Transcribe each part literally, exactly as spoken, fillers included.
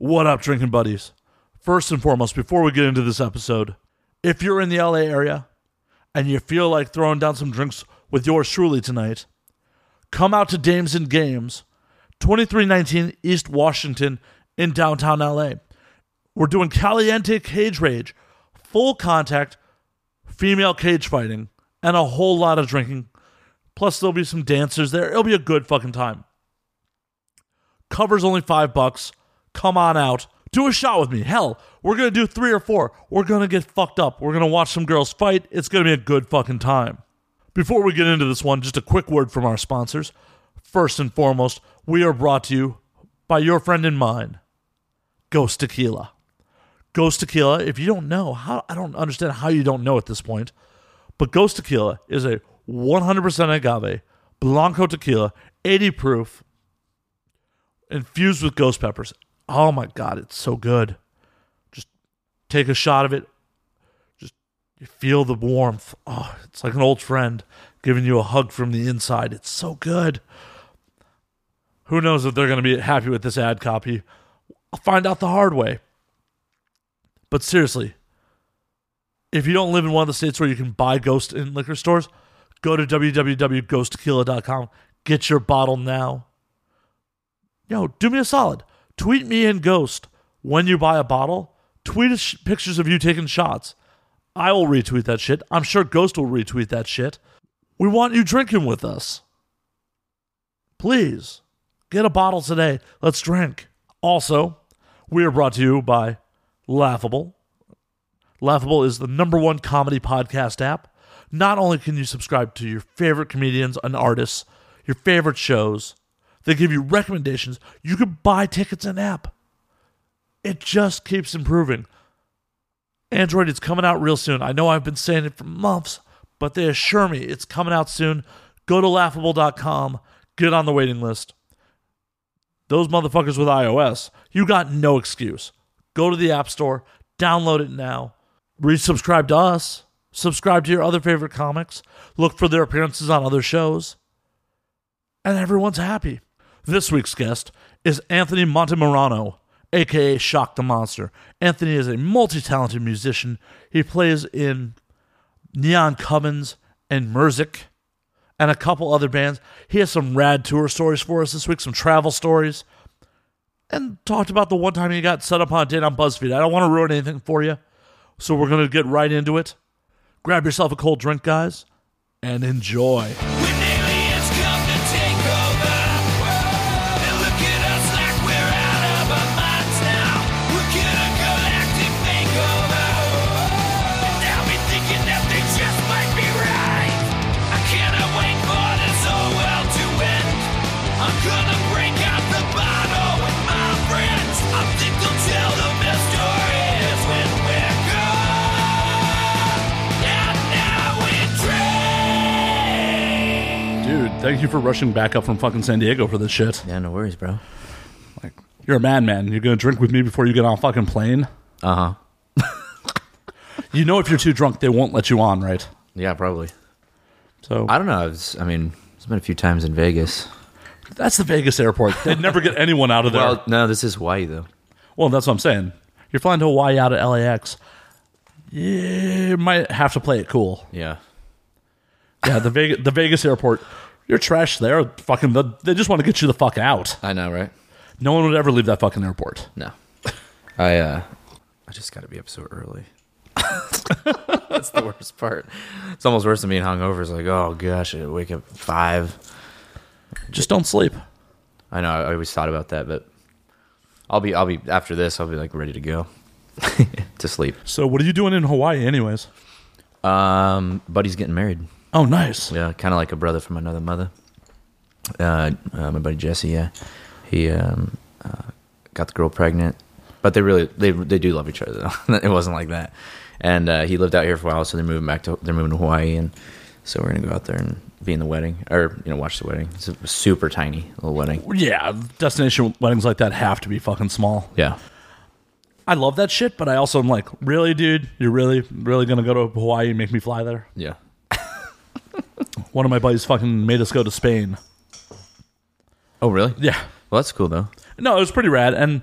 What up, drinking buddies? First and foremost, before we get into this episode, if you're in the L A area and you feel like throwing down some drinks with yours truly tonight, come out to Dames and Games, twenty-three nineteen East Washington in downtown L A. We're doing Caliente Cage Rage, full contact, female cage fighting, and a whole lot of drinking. Plus, there'll be some dancers there. It'll be a good fucking time. Cover's only five bucks. Come on out. Do a shot with me. Hell, we're going to do three or four. We're going to get fucked up. We're going to watch some girls fight. It's going to be a good fucking time. Before we get into this one, just a quick word from our sponsors. First and foremost, we are brought to you by your friend and mine, Ghost Tequila. Ghost Tequila, if you don't know, how I don't understand how you don't know at this point, but Ghost Tequila is a one hundred percent agave, Blanco tequila, eighty proof, infused with ghost peppers. Oh my God, it's so good. Just take a shot of it. Just you feel the warmth. Oh, it's like an old friend giving you a hug from the inside. It's so good. Who knows if they're going to be happy with this ad copy. I'll find out the hard way. But seriously, if you don't live in one of the states where you can buy Ghost in liquor stores, go to w w w dot ghost tequila dot com. Get your bottle now. Yo, do me a solid. Tweet me and Ghost when you buy a bottle. Tweet us sh- pictures of you taking shots. I will retweet that shit. I'm sure Ghost will retweet that shit. We want you drinking with us. Please, get a bottle today. Let's drink. Also, we are brought to you by Laughable. Laughable is the number one comedy podcast app. Not only can you subscribe to your favorite comedians and artists, your favorite shows, they give you recommendations. You can buy tickets in app. It just keeps improving. Android, it's coming out real soon. I know I've been saying it for months, but they assure me it's coming out soon. Go to laughable dot com. Get on the waiting list. Those motherfuckers with iOS, you got no excuse. Go to the App Store. Download it now. Resubscribe to us. Subscribe to your other favorite comics. Look for their appearances on other shows. And everyone's happy. This week's guest is Anthony Montemarano, a k a. Shock the Monster. Anthony is a multi-talented musician. He plays in Neon Coven's and Merzik and a couple other bands. He has some rad tour stories for us this week, some travel stories, and talked about the one time he got set up on a date on BuzzFeed. I don't want to ruin anything for you, so we're going to get right into it. Grab yourself a cold drink, guys, and enjoy. Thank you for rushing back up from fucking San Diego for this shit. Yeah, no worries, bro. Like, you're a madman. You're going to drink with me before you get on a fucking plane? Uh-huh. You know if you're too drunk, they won't let you on, right? Yeah, probably. So I don't know. I, was, I mean, it's been a few times in Vegas. That's the Vegas airport. They'd never get anyone out of there. Well, no, this is Hawaii, though. Well, that's what I'm saying. You're flying to Hawaii out of L A X. You might have to play it cool. Yeah. Yeah, the Vegas, the Vegas airport... You're trash there. Fucking, the, they just want to get you the fuck out. I know, right? No one would ever leave that fucking airport. No. I uh, I just got to be up so early. That's the worst part. It's almost worse than being hungover. It's like, oh, gosh, I wake up at five. Just don't sleep. I know. I always thought about that, but I'll be, I'll be after this, I'll be, like, ready to go to sleep. So what are you doing in Hawaii anyways? Um, buddy's getting married. Oh, nice. Yeah, kind of like a brother from another mother. Uh, uh, my buddy Jesse, yeah, he um, uh, got the girl pregnant, but they really they they do love each other though. It wasn't like that. And uh, he lived out here for a while, so they're moving back to they're moving to Hawaii, and so we're gonna go out there and be in the wedding, or you know, watch the wedding. It's a super tiny little wedding. Yeah, destination weddings like that have to be fucking small. Yeah, I love that shit, but I also am like, really, dude, you're really really gonna go to Hawaii and make me fly there? Yeah. One of my buddies fucking made us go to Spain. Oh, really? Yeah. Well, that's cool, though. No, it was pretty rad, and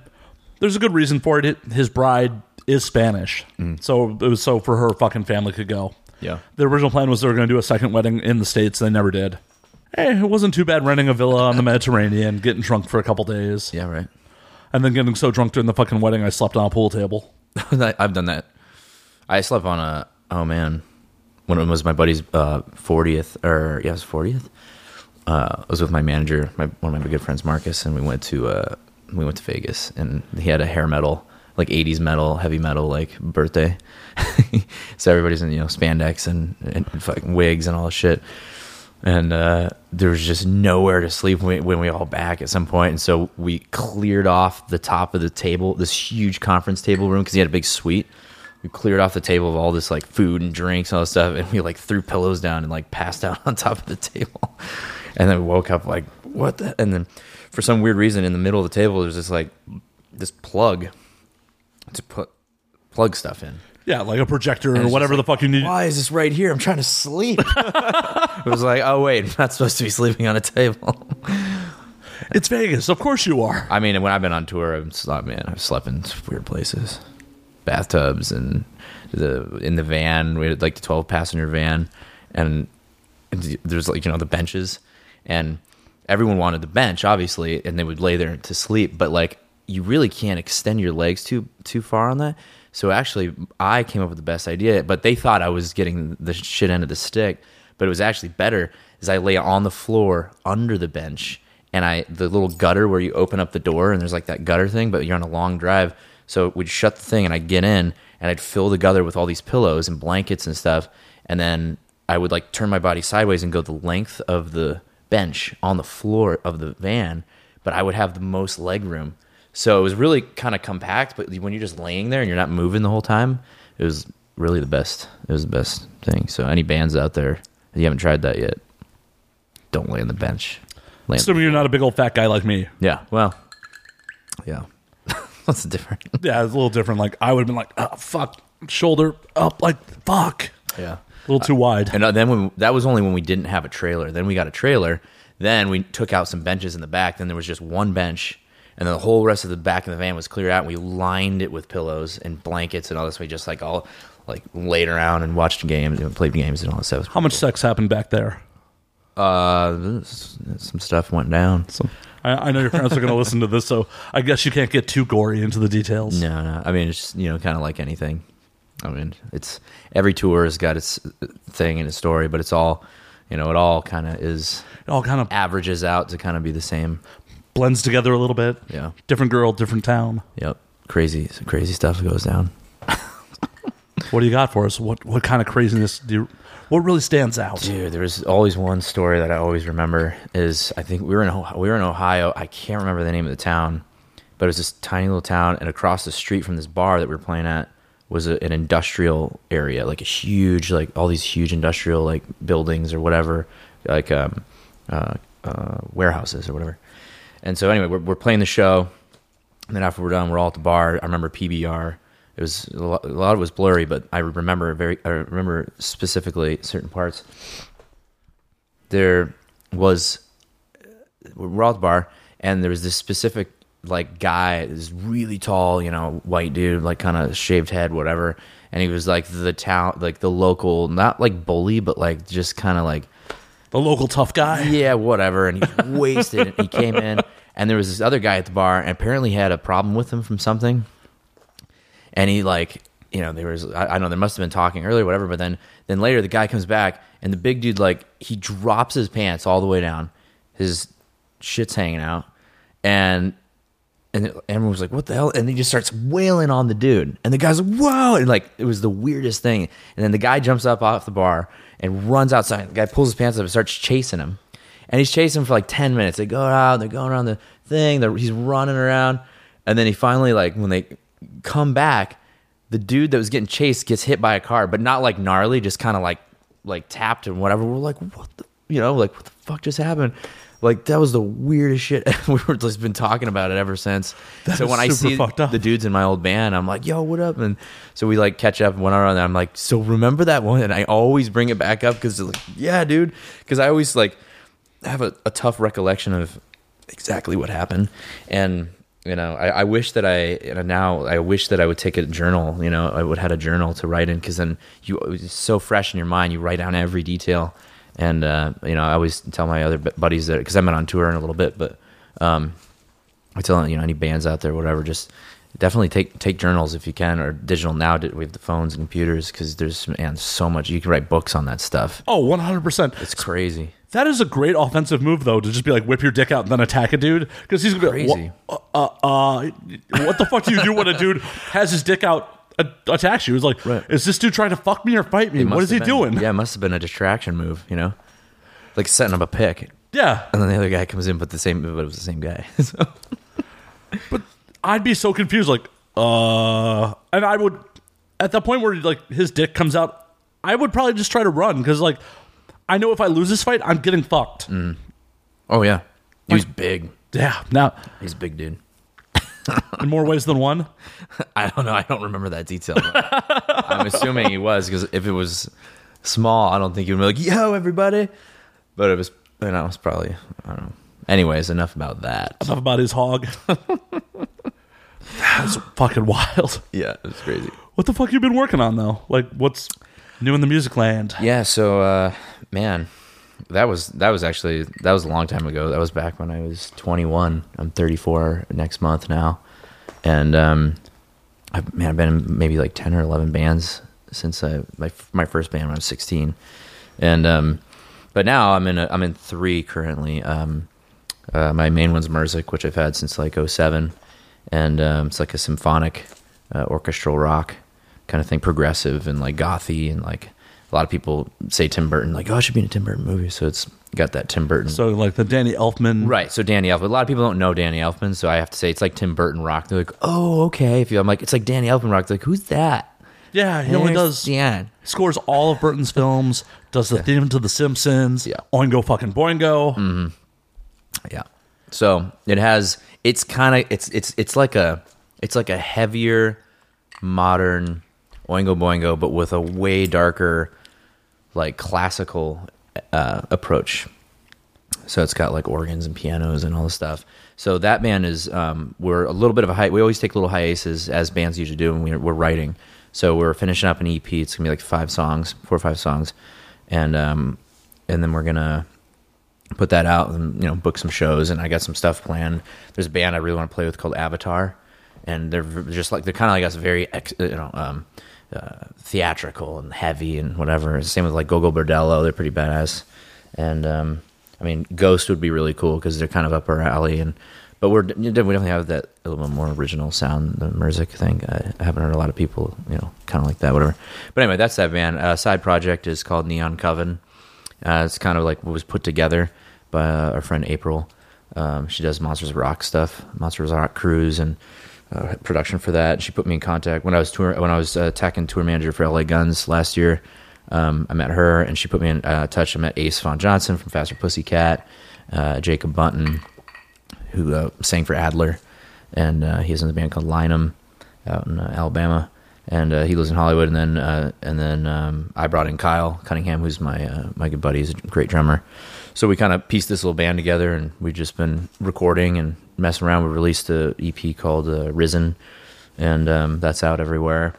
There's a good reason for it. His bride is Spanish. Mm. So it was so for her fucking family could go. Yeah. The original plan was they were going to do a second wedding in the States. They never did. Hey, it wasn't too bad renting a villa on the Mediterranean, getting drunk for a couple days. Yeah, right. And then getting so drunk during the fucking wedding, I slept on a pool table. I've done that. I slept on a, oh man, when it was my buddy's uh, fortieth, or yeah, it was fortieth. Uh, I was with my manager, my, one of my good friends, Marcus, and we went to uh, we went to Vegas, and he had a hair metal, like eighties metal, heavy metal, like birthday. So everybody's in, you know, spandex and, and fucking wigs and all this shit. And uh, there was just nowhere to sleep when we, when we all back at some point. And so we cleared off the top of the table, this huge conference table room, because he had a big suite. We cleared off the table of all this like food and drinks and all this stuff. And we like threw pillows down and like passed out on top of the table. And then we woke up like, what the? And then for some weird reason in the middle of the table, there's this like this plug to put plug stuff in. Yeah, like a projector or whatever like, the fuck you need. Why is this right here? I'm trying to sleep. It was like, oh, wait, I'm not supposed to be sleeping on a table. It's Vegas. Of course you are. I mean, when I've been on tour, I've slept, man, I've slept in weird places. Bathtubs and the in the van. We had like the twelve-passenger van. And there's like, you know, the benches. And everyone wanted the bench, obviously, and they would lay there to sleep. But like, you really can't extend your legs too too far on that. So actually, I came up with the best idea, but they thought I was getting the shit end of the stick. But it was actually better is I lay on the floor under the bench, and I the little gutter where you open up the door, and there's like that gutter thing, but you're on a long drive. So we'd shut the thing, and I'd get in, and I'd fill the gutter with all these pillows and blankets and stuff, and then I would like turn my body sideways and go the length of the bench on the floor of the van, but I would have the most leg room. So it was really kind of compact, but when you're just laying there and you're not moving the whole time, it was really the best. It was the best thing. So any bands out there, if you haven't tried that yet, don't lay on the bench. Assuming you're not a big old fat guy like me. Yeah, well, yeah. That's different. Yeah, it's a little different. Like, I would have been like, oh, fuck, shoulder up, like, fuck. Yeah. A little too uh, wide. And then when, that was only when we didn't have a trailer. Then we got a trailer. Then we took out some benches in the back. Then there was just one bench. And then the whole rest of the back of the van was cleared out, and we lined it with pillows and blankets and all this. We just like all like laid around and watched games and played games and all that stuff. How much cool. sex happened back there? Uh, some stuff went down. Some, I, I know your parents are going to listen to this, so I guess you can't get too gory into the details. No, no. I mean, it's just, you know, kind of like anything. I mean, it's every tour has got its thing and its story, but it's all, you know, it all kind of is. It all kind of averages out to kind of be the same. Blends together a little bit. Yeah. Different girl, different town. Yep. Crazy, some crazy stuff goes down. What do you got for us? What what kind of craziness do you, what really stands out? Dude, there's always one story that I always remember is I think we were in we were in Ohio. I can't remember the name of the town, but it was this tiny little town, and across the street from this bar that we were playing at was a, an industrial area, like a huge, like all these huge industrial like buildings or whatever, like um, uh, uh, warehouses or whatever. And so anyway, we're, we're playing the show, and then after we're done, we're all at the bar. I remember P B R. It was a lot, a lot of it was blurry, but I remember very. I remember specifically certain parts. There was we're all at the bar, and there was this specific like guy, this really tall, you know, white dude, like kind of shaved head, whatever. And he was like the town, like the local, not like bully, but like just kind of like. The local tough guy? Yeah, whatever. And he's wasted. He came in, and there was this other guy at the bar, and apparently had a problem with him from something. And he, like, you know, there was, I, I know there must have been talking earlier, whatever, but then then later the guy comes back, and the big dude, like, he drops his pants all the way down. His shit's hanging out. And and everyone was like, what the hell? And he just starts wailing on the dude. And the guy's like, whoa. And, like, it was the weirdest thing. And then the guy jumps up off the bar, and runs outside. The guy pulls his pants up and starts chasing him. And he's chasing him for like ten minutes. They go out. They're going around the thing. They're, he's running around. And then he finally, like, when they come back, the dude that was getting chased gets hit by a car, but not like gnarly, just kind of like like tapped and whatever. We're like, what the, you know, like, what the fuck just happened? Like, that was the weirdest shit. We've just been talking about it ever since. That so when I see the dudes in my old band, I'm like, yo, what up? And so we, like, catch up and went around, and I'm like, so remember that one? And I always bring it back up because, like, yeah, dude. Because I always, like, have a, a tough recollection of exactly what happened. And you know, I, I wish that I, you know, now I wish that I would take a journal, you know, I would have had a journal to write in, because then you, it's so fresh in your mind, you write down every detail. And, uh, you know, I always tell my other buddies that, because I've been on tour in a little bit, but um, I tell, you know, any bands out there, whatever, just definitely take take journals if you can, or digital now. We have the phones and computers, because there's, man, so much. You can write books on that stuff. Oh, one hundred percent. It's crazy. That is a great offensive move, though, to just be like, whip your dick out and then attack a dude. Because he's going to be like, uh, uh, uh, what the fuck do you do when a dude has his dick out? Attacks you. It's like, right. Is this dude trying to fuck me or fight me? What is he been, doing? Yeah, it must have been a distraction move, you know, like setting up a pick. Yeah, and then the other guy comes in, but the same, but it was the same guy. So. But I'd be so confused, like, uh, and I would at that point where like his dick comes out, I would probably just try to run, because like I know if I lose this fight, I'm getting fucked. Mm. Oh yeah, he like, was big. Yeah, now he's a big dude. In more ways than one? I don't know. I don't remember that detail. I'm assuming he was, because if it was small, I don't think he would be like, yo, everybody. But it was, you know, it was probably, I don't know. Anyways, enough about that. Enough about his hog. That was fucking wild. Yeah, it was crazy. What the fuck you been working on, though? Like, what's new in the music land? Yeah, so, uh, man, that was, that was actually, that was a long time ago. That was back when I was twenty-one. I'm thirty-four next month now. And, um, I've, man, I've been in maybe like ten or eleven bands since I, my, my first band when I was sixteen. And, um, but now I'm in, a, I'm in three currently. Um, uh, my main one's Merzik, which I've had since like oh seven. And, um, it's like a symphonic, uh, orchestral rock kind of thing, progressive and like gothy, and like, a lot of people say Tim Burton, like, oh, I should be in a Tim Burton movie. So it's got that Tim Burton. So like the Danny Elfman. Right. So Danny Elfman. A lot of people don't know Danny Elfman. So I have to say it's like Tim Burton rock. They're like, oh, okay. If you, I'm like, it's like Danny Elfman rock. They're like, who's that? Yeah, he only does. Dan. Scores all of Burton's films. Does the theme to The Simpsons. Yeah. Oingo fucking Boingo. Mm-hmm. Yeah. So it has, it's kind of, it's, it's, it's like a, it's like a heavier modern Oingo Boingo, but with a way darker, like classical uh, approach. So it's got like organs and pianos and all this stuff. So that band is, um, we're a little bit of a hi- we always take little hiatus, as bands usually do, when we're, we're writing. So we're finishing up an E P. It's gonna be like five songs, four or five songs, and um, and then we're gonna put that out and, you know, book some shows. And I got some stuff planned. There's a band I really want to play with called Avatar, and they're just like, they're kind of like us, very ex- you know. Um, Uh, theatrical and heavy and whatever. Same with like Gogol Bordello, they're pretty badass. And um, I mean, Ghost would be really cool because they're kind of up our alley. And but we're we definitely have that a little bit more original sound, the Merzik thing. I, I haven't heard a lot of people, you know, kind of like that, whatever. But anyway, that's that band. Uh, side project is called Neon Coven. Uh, it's kind of like what was put together by uh, our friend April. Um, she does Monsters of Rock stuff, Monsters of Rock cruise and. Uh, production for that. She put me in contact when I was tour when I was uh, tech and tour manager for L A Guns last year. Um, I met her and she put me in uh, touch. I met Ace Von Johnson from Faster Pussycat, uh, Jacob Bunton, who uh, sang for Adler, and uh, he's in a band called Linem out in uh, Alabama, and uh, he lives in Hollywood. And then uh, and then um, I brought in Kyle Cunningham, who's my uh, my good buddy. He's a great drummer. So we kind of pieced this little band together, and we've just been recording and messing around. We released an E P called uh, Risen, and um, that's out everywhere.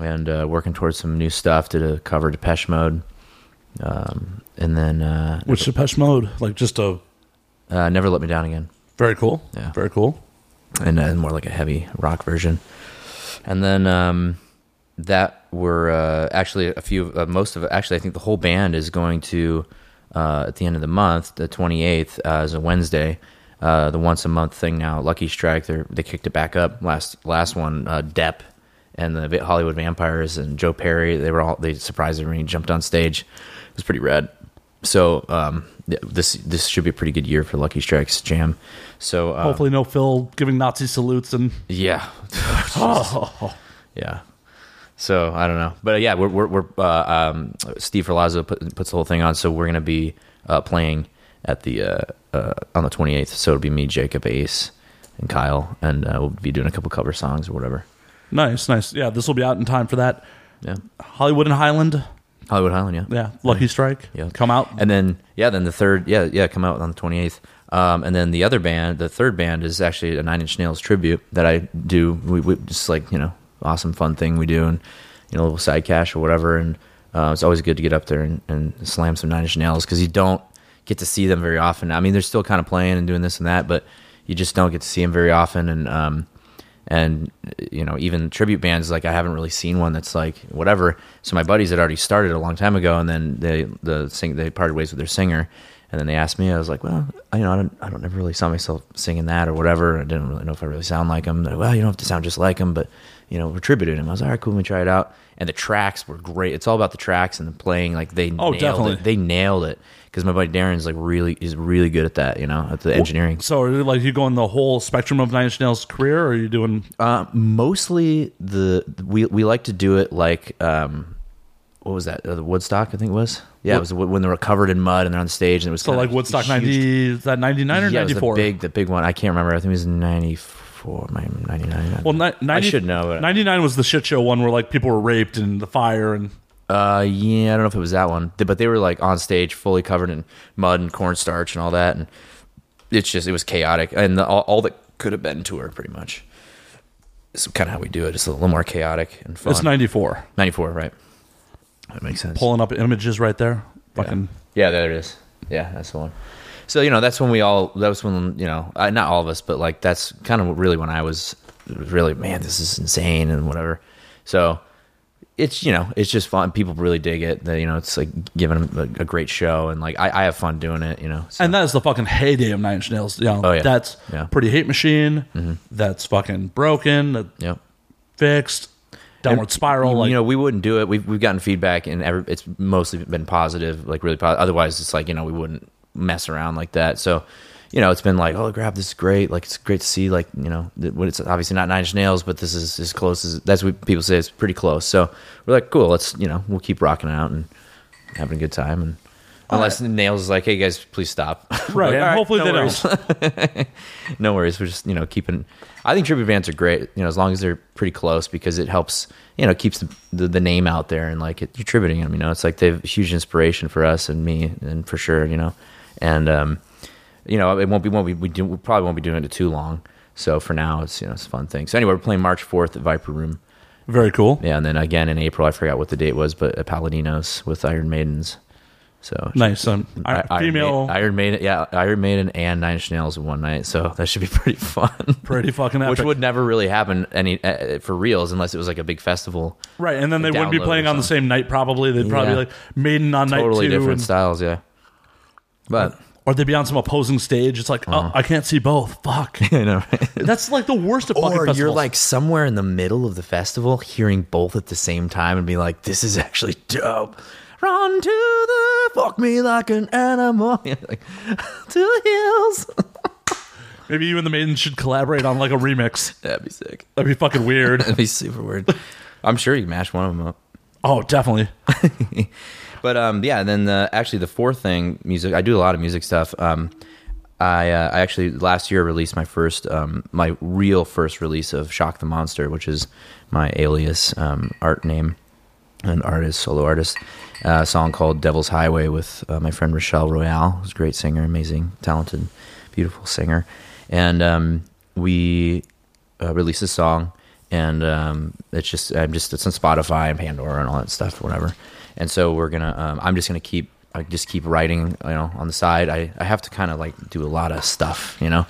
And uh, working towards some new stuff. Did a cover Depeche Mode, um, and then uh, which Depeche Mode, like just a uh, Never Let Me Down Again. Very cool. Yeah, very cool. And uh, more like a heavy rock version. And then um, that were uh, actually a few, uh, most of actually I think the whole band is going to. Uh, at the end of the month, the twenty-eighth uh, is a Wednesday. Uh, the once a month thing now, Lucky Strike. They they kicked it back up. Last last one, uh, Depp and the Hollywood Vampires and Joe Perry. They were all they surprised everybody. Jumped on stage. It was pretty rad. So um, this this should be a pretty good year for Lucky Strike's jam. So uh, hopefully no Phil giving Nazi salutes and yeah, oh. yeah. So I don't know, but yeah, we're we're, we're uh, um, Steve Ferlazzo put, puts the whole thing on, so we're gonna be uh, playing at the uh, uh, on the twenty-eighth. So it'll be me, Jacob, Ace, and Kyle, and uh, we'll be doing a couple cover songs or whatever. Nice, nice. Yeah, this will be out in time for that. Yeah, Hollywood and Highland Hollywood Highland, yeah. Yeah, Lucky Strike. Yeah, come out. And then, yeah, then the third, yeah, yeah, come out on the twenty-eighth. Um, and then the other band, the third band, is actually a Nine Inch Nails tribute that I do. We, we just like, you know, awesome, fun thing we do, and, you know, a little side cash or whatever. And uh, it's always good to get up there and, and slam some Nine Inch Nails, because you don't get to see them very often. I mean, they're still kind of playing and doing this and that, but you just don't get to see them very often. And, um, and you know, even tribute bands, like, I haven't really seen one that's like whatever. So my buddies had already started a long time ago, and then they the sing they parted ways with their singer. And then they asked me, I was like, well, I, you know, I don't, I don't ever really saw myself singing that or whatever. I didn't really know if I really sound like him. They're like, well, you don't have to sound just like him, but, you know, we're tributing him. I was like, all right, cool, let me try it out. And the tracks were great. It's all about the tracks and the playing. Like, they oh, nailed definitely. it. They nailed it. Because my buddy Darren's like really, is really good at that, you know, at the engineering. So are you, like, you going the whole spectrum of Nine Inch Nails' career, or are you doing? Uh, mostly the, we, we like to do it like, um, what was that? Uh, the Woodstock, I think it was. Yeah, what? It was when they were covered in mud and they're on the stage, and it was so like Woodstock ninety. Is that ninety nine or ninety yeah, four? The big, the big one. I can't remember. I think it was ninety four. Ninety nine. Well, ninety. I should know. Ninety nine was the shit show one where like people were raped and the fire and. Uh yeah, I don't know if it was that one, but they were like on stage, fully covered in mud and cornstarch and all that, and it's just it was chaotic, and the, all, all that could have been to her pretty much. It's kind of how we do it. It's a little more chaotic and fun. It's ninety four. Ninety four, right? That makes sense. Pulling up images right there. Fucking yeah. yeah, there it is. Yeah, that's the one. So, you know, that's when we all, that was when, you know, uh, not all of us, but like that's kind of really when I was, was really, man, this is insane and whatever. So it's, you know, it's just fun. People really dig it. That, you know, it's like giving them a, a great show. And like, I, I have fun doing it, you know. So. And that is the fucking heyday of Nine Inch Nails. You know, oh, yeah. That's yeah. Pretty Hate Machine. Mm-hmm. That's fucking Broken. Yep. Fixed. Downward Spiral, and, like, you know, we wouldn't do it. We've we've gotten feedback, and every, it's mostly been positive, like really positive. Otherwise, it's like, you know, we wouldn't mess around like that. So, you know, it's been like, oh, grab this is great. Like, it's great to see, like, you know, what it's obviously not Nine Inch Nails, but this is as close as that's what people say. It's pretty close. So we're like, cool. Let's, you know, we'll keep rocking out and having a good time. And unless right. Nails is like, hey guys, please stop. Right. Like, right hopefully no they worries. don't. No worries. We're just, you know, keeping. I think tribute bands are great, you know, as long as they're pretty close, because it helps, you know, keeps the, the, the name out there, and like it, you're tributing them, you know, it's like they've huge inspiration for us and me, and for sure, you know, and um, you know, it won't be won't be we do we probably won't be doing it too long. So for now, it's you know it's a fun thing. So anyway, we're playing March fourth at Viper Room. Very cool. Yeah, and then again in April, I forgot what the date was, but at Paladino's with Iron Maidens. So nice, um, I, female Iron Maiden, yeah, Iron Maiden and Nine Inch Nails in one night. So that should be pretty fun, pretty fucking epic. Which would never really happen any uh, for reals unless it was like a big festival, right? And then they wouldn't be playing on the same night. Probably they'd probably yeah. be like Maiden on totally night two, totally different and, styles, yeah. But or they'd be on some opposing stage. It's like, uh-huh. oh, I can't see both. Fuck, I know. Right? That's like the worst of fucking festivals. Or you're like somewhere in the middle of the festival, hearing both at the same time, and be like, this is actually dope. Run to the fuck me like an animal like, to the hills. Maybe you and the Maiden should collaborate on like a remix. That'd be sick. That'd be fucking weird. That'd be super weird. I'm sure you can mash one of them up. Oh, definitely. But um, yeah. And then the, actually the fourth thing, music. I do a lot of music stuff. Um, I uh, I actually last year released my first um my real first release of Shock the Monster, which is my alias um art name. An artist, solo artist, uh, a song called Devil's Highway with uh, my friend Rochelle Royale, who's a great singer, amazing, talented, beautiful singer. And um, we uh, released a song, and um, it's just, I'm just, it's on Spotify and Pandora and all that stuff, whatever. And so we're going to, um, I'm just going to keep, I just keep writing, you know, on the side. I, I have to kind of like do a lot of stuff, you know.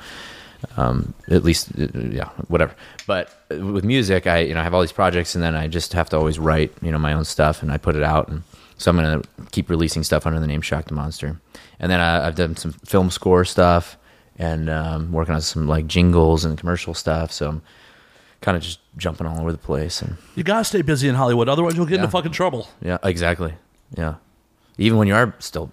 Um, at least, yeah, whatever. But with music, I, you know, I have all these projects, and then I just have to always write, you know, my own stuff, and I put it out. And so I'm going to keep releasing stuff under the name Shock the Monster. And then I, I've done some film score stuff, and, um, working on some like jingles and commercial stuff. So I'm kind of just jumping all over the place. And you got to stay busy in Hollywood. Otherwise you'll get yeah. into fucking trouble. Yeah, exactly. Yeah. Even when you are still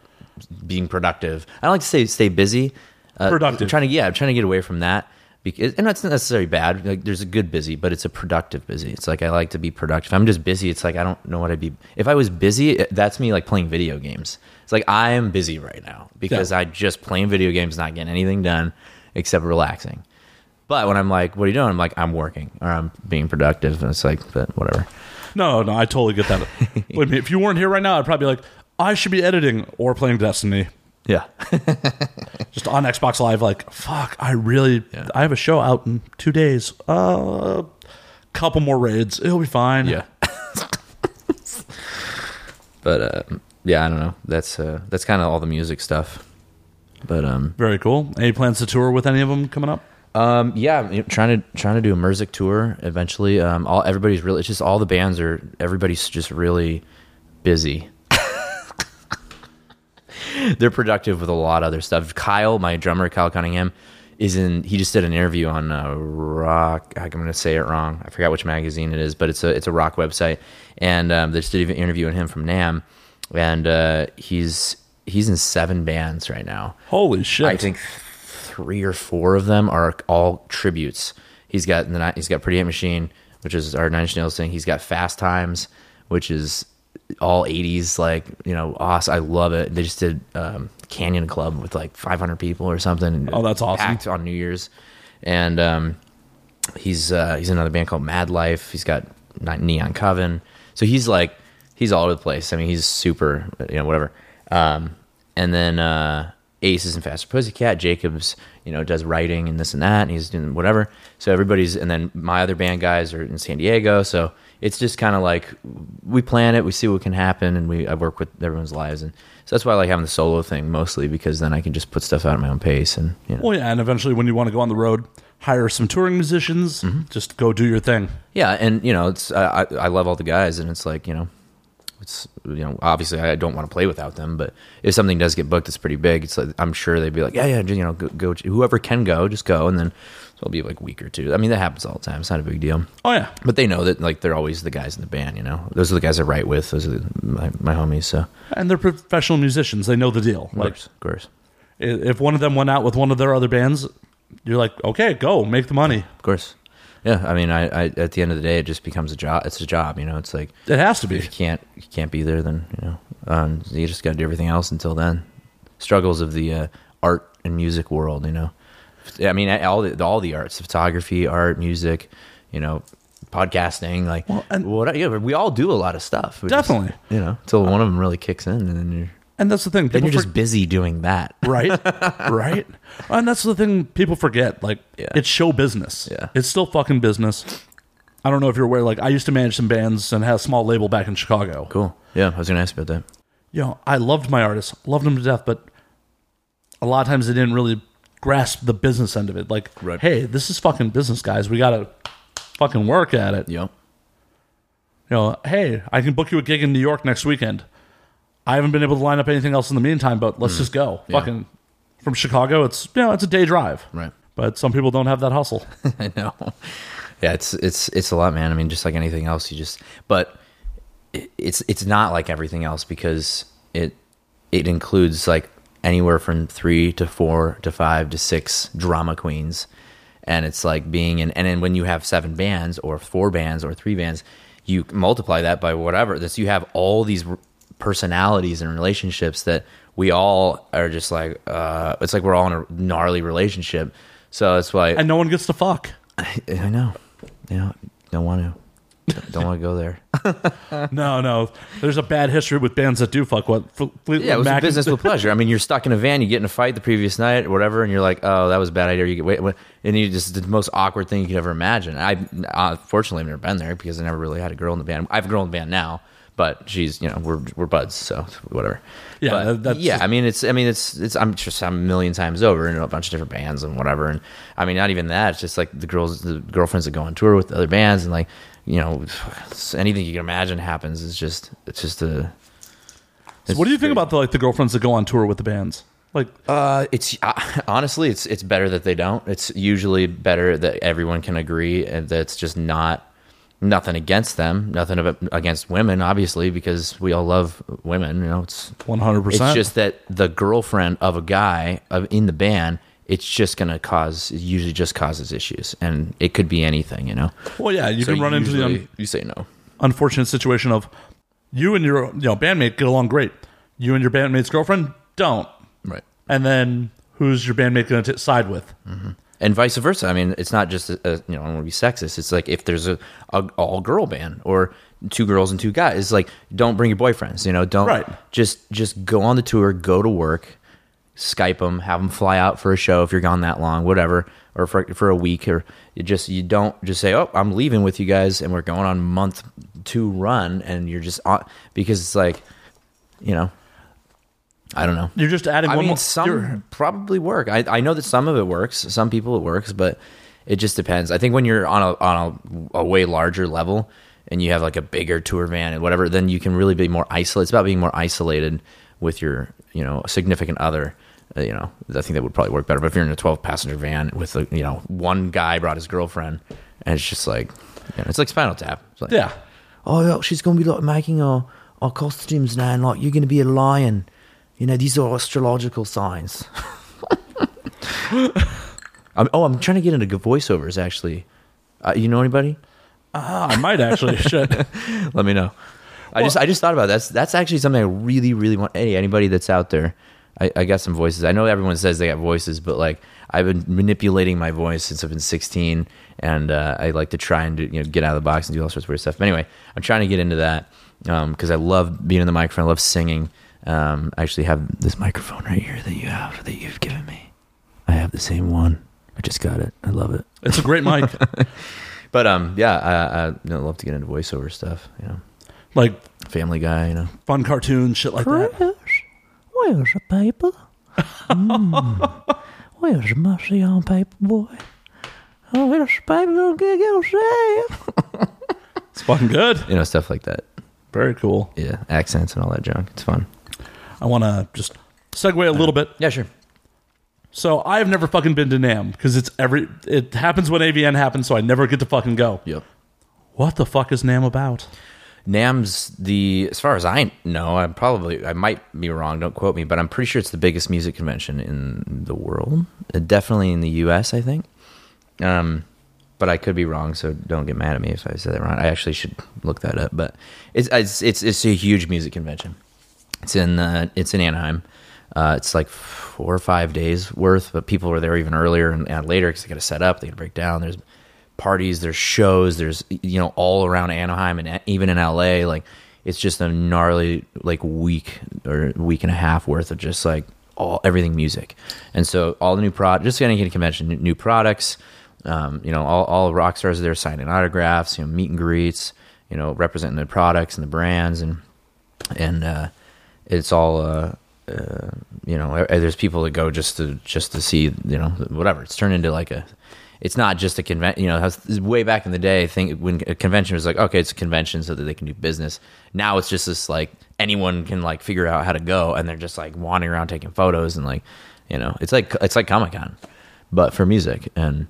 being productive. I don't like to say stay busy. Uh, productive. I'm trying to, yeah, I'm trying to get away from that, because, and that's not necessarily bad. Like, there's a good busy, but it's a productive busy. It's like I like to be productive. If I'm just busy, it's like I don't know what I'd be. If I was busy, that's me like playing video games. It's like I am busy right now because yeah. I just playing video games, not getting anything done except relaxing. But when I'm like, what are you doing? I'm like, I'm working or I'm being productive. And it's like, but whatever. No, no, I totally get that. Believe me, if you weren't here right now, I'd probably be like, I should be editing or playing Destiny. Yeah. Just on Xbox Live, like, fuck, I really, yeah. I have a show out in two days. A uh, couple more raids. It'll be fine. Yeah. But, uh, yeah, I don't know. That's uh, that's kind of all the music stuff. But um, very cool. Any plans to tour with any of them coming up? Um, yeah, you know, trying to trying to do a Merzik tour eventually. Um, all everybody's really it's just all the bands are everybody's just really busy. They're productive with a lot of other stuff. Kyle, my drummer, Kyle Cunningham, is in. He just did an interview on uh, Rock. I'm going to say it wrong. I forgot which magazine it is, but it's a it's a rock website, and um, they just did an interview on him from NAMM, and uh, he's he's in seven bands right now. Holy shit! I think three or four of them are all tributes. He's got the he's got Pretty Hate Machine, which is our Nine Inch Nails thing. He's got Fast Times, which is all eighties, like, you know, awesome. I love it. They just did um, Canyon Club with like five hundred people or something. Oh, that's awesome. Packed on New Year's. And um, he's uh, he's in another band called Mad Life. He's got Neon Coven. So he's like, he's all over the place. I mean, he's super, you know, whatever. Um, and then uh, Ace is in Faster Pussycat. Jacob's, you know, does writing and this and that. And he's doing whatever. So everybody's, and then my other band guys are in San Diego. So it's just kind of like we plan it, we see what can happen, and we I work with everyone's lives, and so that's why I like having the solo thing mostly, because then I can just put stuff out at my own pace, and you know. Well, yeah, and eventually when you want to go on the road, hire some touring musicians, mm-hmm. just go do your thing. Yeah, and you know, it's I, I love all the guys, and it's like you know, it's you know, obviously I don't want to play without them, but if something does get booked, that's pretty big. It's like I'm sure they'd be like, yeah, yeah, you know, go, go whoever can go, just go, and then. It'll be like a week or two. I mean, that happens all the time. It's not a big deal. Oh, yeah. But they know that, like, they're always the guys in the band, you know? Those are the guys I write with. Those are the, my, my homies, so. And they're professional musicians. They know the deal. Of course, like, of course. If one of them went out with one of their other bands, you're like, okay, go. Make the money. Of course. Yeah, I mean, I, I at the end of the day, it just becomes a job. It's a job, you know? It's like. It has to be. If you can't, you can't be there, then, you know, um, you just got to do everything else until then. Struggles of the uh, art and music world, you know? I mean, all the all the arts, photography, art, music, you know, podcasting, like, well, and what, yeah, we all do a lot of stuff. We definitely. Just, you know, until one of them really kicks in, and then you're... And that's the thing. Then you're for- just busy doing that. Right, right. And that's the thing people forget, like, yeah. It's show business. Yeah. It's still fucking business. I don't know if you're aware, like, I used to manage some bands and had a small label back in Chicago. Cool. Yeah, I was going to ask about that. You know, I loved my artists, loved them to death, but a lot of times they didn't really... grasp the business end of it, like, right. Hey, this is fucking business, guys. We gotta fucking work at it. Yep. You know, hey, I can book you a gig in New York next weekend. I haven't been able to line up anything else in the meantime, but let's mm. just go. Yeah. Fucking from Chicago, it's you know, it's a day drive, right? But some people don't have that hustle. I know. Yeah, it's it's it's a lot, man. I mean, just like anything else, you just but it's it's not like everything else because it it includes like. Anywhere from three to four to five to six drama queens. And it's like being in, and then when you have seven bands or four bands or three bands, you multiply that by whatever. This, you have all these personalities and relationships that we all are just like, uh, it's like we're all in a gnarly relationship. So that's why. And no one gets to fuck. I, I know. You know, don't want to. Don't want to go there. no, no. There's a bad history with bands that do fuck. What? F- yeah, it was a business with pleasure. I mean, you're stuck in a van, you get in a fight the previous night or whatever, and you're like, oh, that was a bad idea. You get wait, wait, and you just the most awkward thing you could ever imagine. I uh, fortunately have never been there because I never really had a girl in the band. I have a girl in the band now, but she's you know we're we're buds, so whatever. Yeah, but, that's yeah. Just, I mean, it's I mean it's it's I'm just I'm a million times over in a bunch of different bands and whatever. And I mean, not even that. It's just like the girls, the girlfriends that go on tour with the other bands and like. You know, anything you can imagine happens. It's just, it's just a. It's so what do you think about the, like the girlfriends that go on tour with the bands? Like, uh, it's uh, honestly, it's it's better that they don't. It's usually better that everyone can agree, and that's just not nothing against them, nothing about, against women, obviously, because we all love women. You know, it's one hundred percent. It's just that the girlfriend of a guy of in the band. It's just going to cause, it usually just causes issues. And it could be anything, you know? Well, yeah, you so can run into the un- you say no. unfortunate situation of you and your you know bandmate get along great. You and your bandmate's girlfriend don't. Right. And then who's your bandmate going to side with? Mm-hmm. and vice versa. I mean, it's not just a, a, you know, I don't want to be sexist. It's like if there's a, a all girl band or two girls and two guys, it's like don't bring your boyfriends. You know, don't right. just just go on the tour, go to work, Skype them, have them fly out for a show if you're gone that long, whatever, or for for a week, or you just you don't just say, oh, I'm leaving with you guys, and we're going on month two run, and you're just on, because it's like, you know, I don't know. You're just adding. I one mean, more. Some you're... probably work. I, I know that some of it works. Some people it works, but it just depends. I think when you're on a on a, a way larger level and you have like a bigger tour van and whatever, then you can really be more isolated. It's about being more isolated with your, you know, significant other. Uh, you know, I think that would probably work better. But if you're in a twelve passenger van with a, you know, one guy brought his girlfriend, and it's just like, you know, it's like Spinal Tap. It's like, yeah. Oh, look, she's gonna be like making our our costumes now, and like you're gonna be a lion. You know, these are astrological signs. I'm, oh, I'm trying to get into voiceovers, actually. Uh, you know anybody? Uh, I might actually. Shit. Let me know. Well, I just I just thought about that. That's, that's actually something I really, really want. Hey, anybody that's out there, I, I got some voices. I know everyone says they got voices, but like I've been manipulating my voice since I've been sixteen, and uh, I like to try and do, you know, get out of the box and do all sorts of weird stuff. But anyway, I'm trying to get into that because um, I love being in the microphone. I love singing. Um, I actually have this microphone right here that you have, that you've given me. I have the same one. I just got it. I love it. It's a great mic. But um, yeah, I, I you know, love to get into voiceover stuff. You know, like Family Guy. You know, fun cartoons, shit like Crash. That. Where's the paper? mm. Where's the mercy on paper, boy? Oh, where's the paper? Don't get yourself. It's fucking good. You know, stuff like that. Very cool. Yeah, accents and all that junk. It's fun. I want to just segue a little bit. Yeah, sure. So I've never fucking been to NAMM because it's every it happens when A V N happens, so I never get to fucking go. Yep. What the fuck is NAMM about? NAMM's the, as far as I know, I'm probably I might be wrong. Don't quote me, but I'm pretty sure it's the biggest music convention in the world. Definitely in the U S, I think. Um. But I could be wrong, so don't get mad at me if I say that wrong. I actually should look that up. But it's it's it's, it's a huge music convention. It's in uh, it's in Anaheim. Uh, it's like four or five days worth. But people were there even earlier and, and later because they got to set up, they got to break down. There's parties, there's shows, there's, you know, all around Anaheim and even in L A. Like it's just a gnarly like week or week and a half worth of just like all everything music. And so all the new product, just getting into convention, new, new products. Um, you know, all, all rock stars are there signing autographs, you know, meet and greets, you know, representing their products and the brands, and and uh, it's all, uh, uh, you know, there's people that go just to just to see, you know, whatever. It's turned into like a, it's not just a convention, you know, has, way back in the day, I think when a convention was like, okay, it's a convention so that they can do business. Now it's just this like anyone can like figure out how to go, and they're just like wandering around taking photos and like, you know, it's like it's like Comic-Con, but for music. And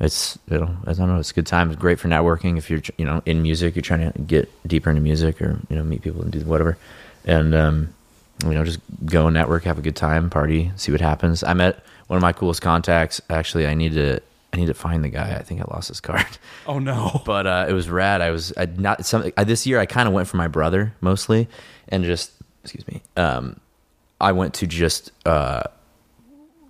it's, you know, I don't know, it's a good time. It's great for networking if you're, you know, in music, you're trying to get deeper into music or, you know, meet people and do whatever. And, um, you know, just go and network, have a good time, party, see what happens. I met one of my coolest contacts. Actually, I need to, I need to find the guy. I think I lost his card. Oh no. But, uh, it was rad. I was I not something this year. I kind of went for my brother mostly and just, excuse me. Um, I went to just, uh,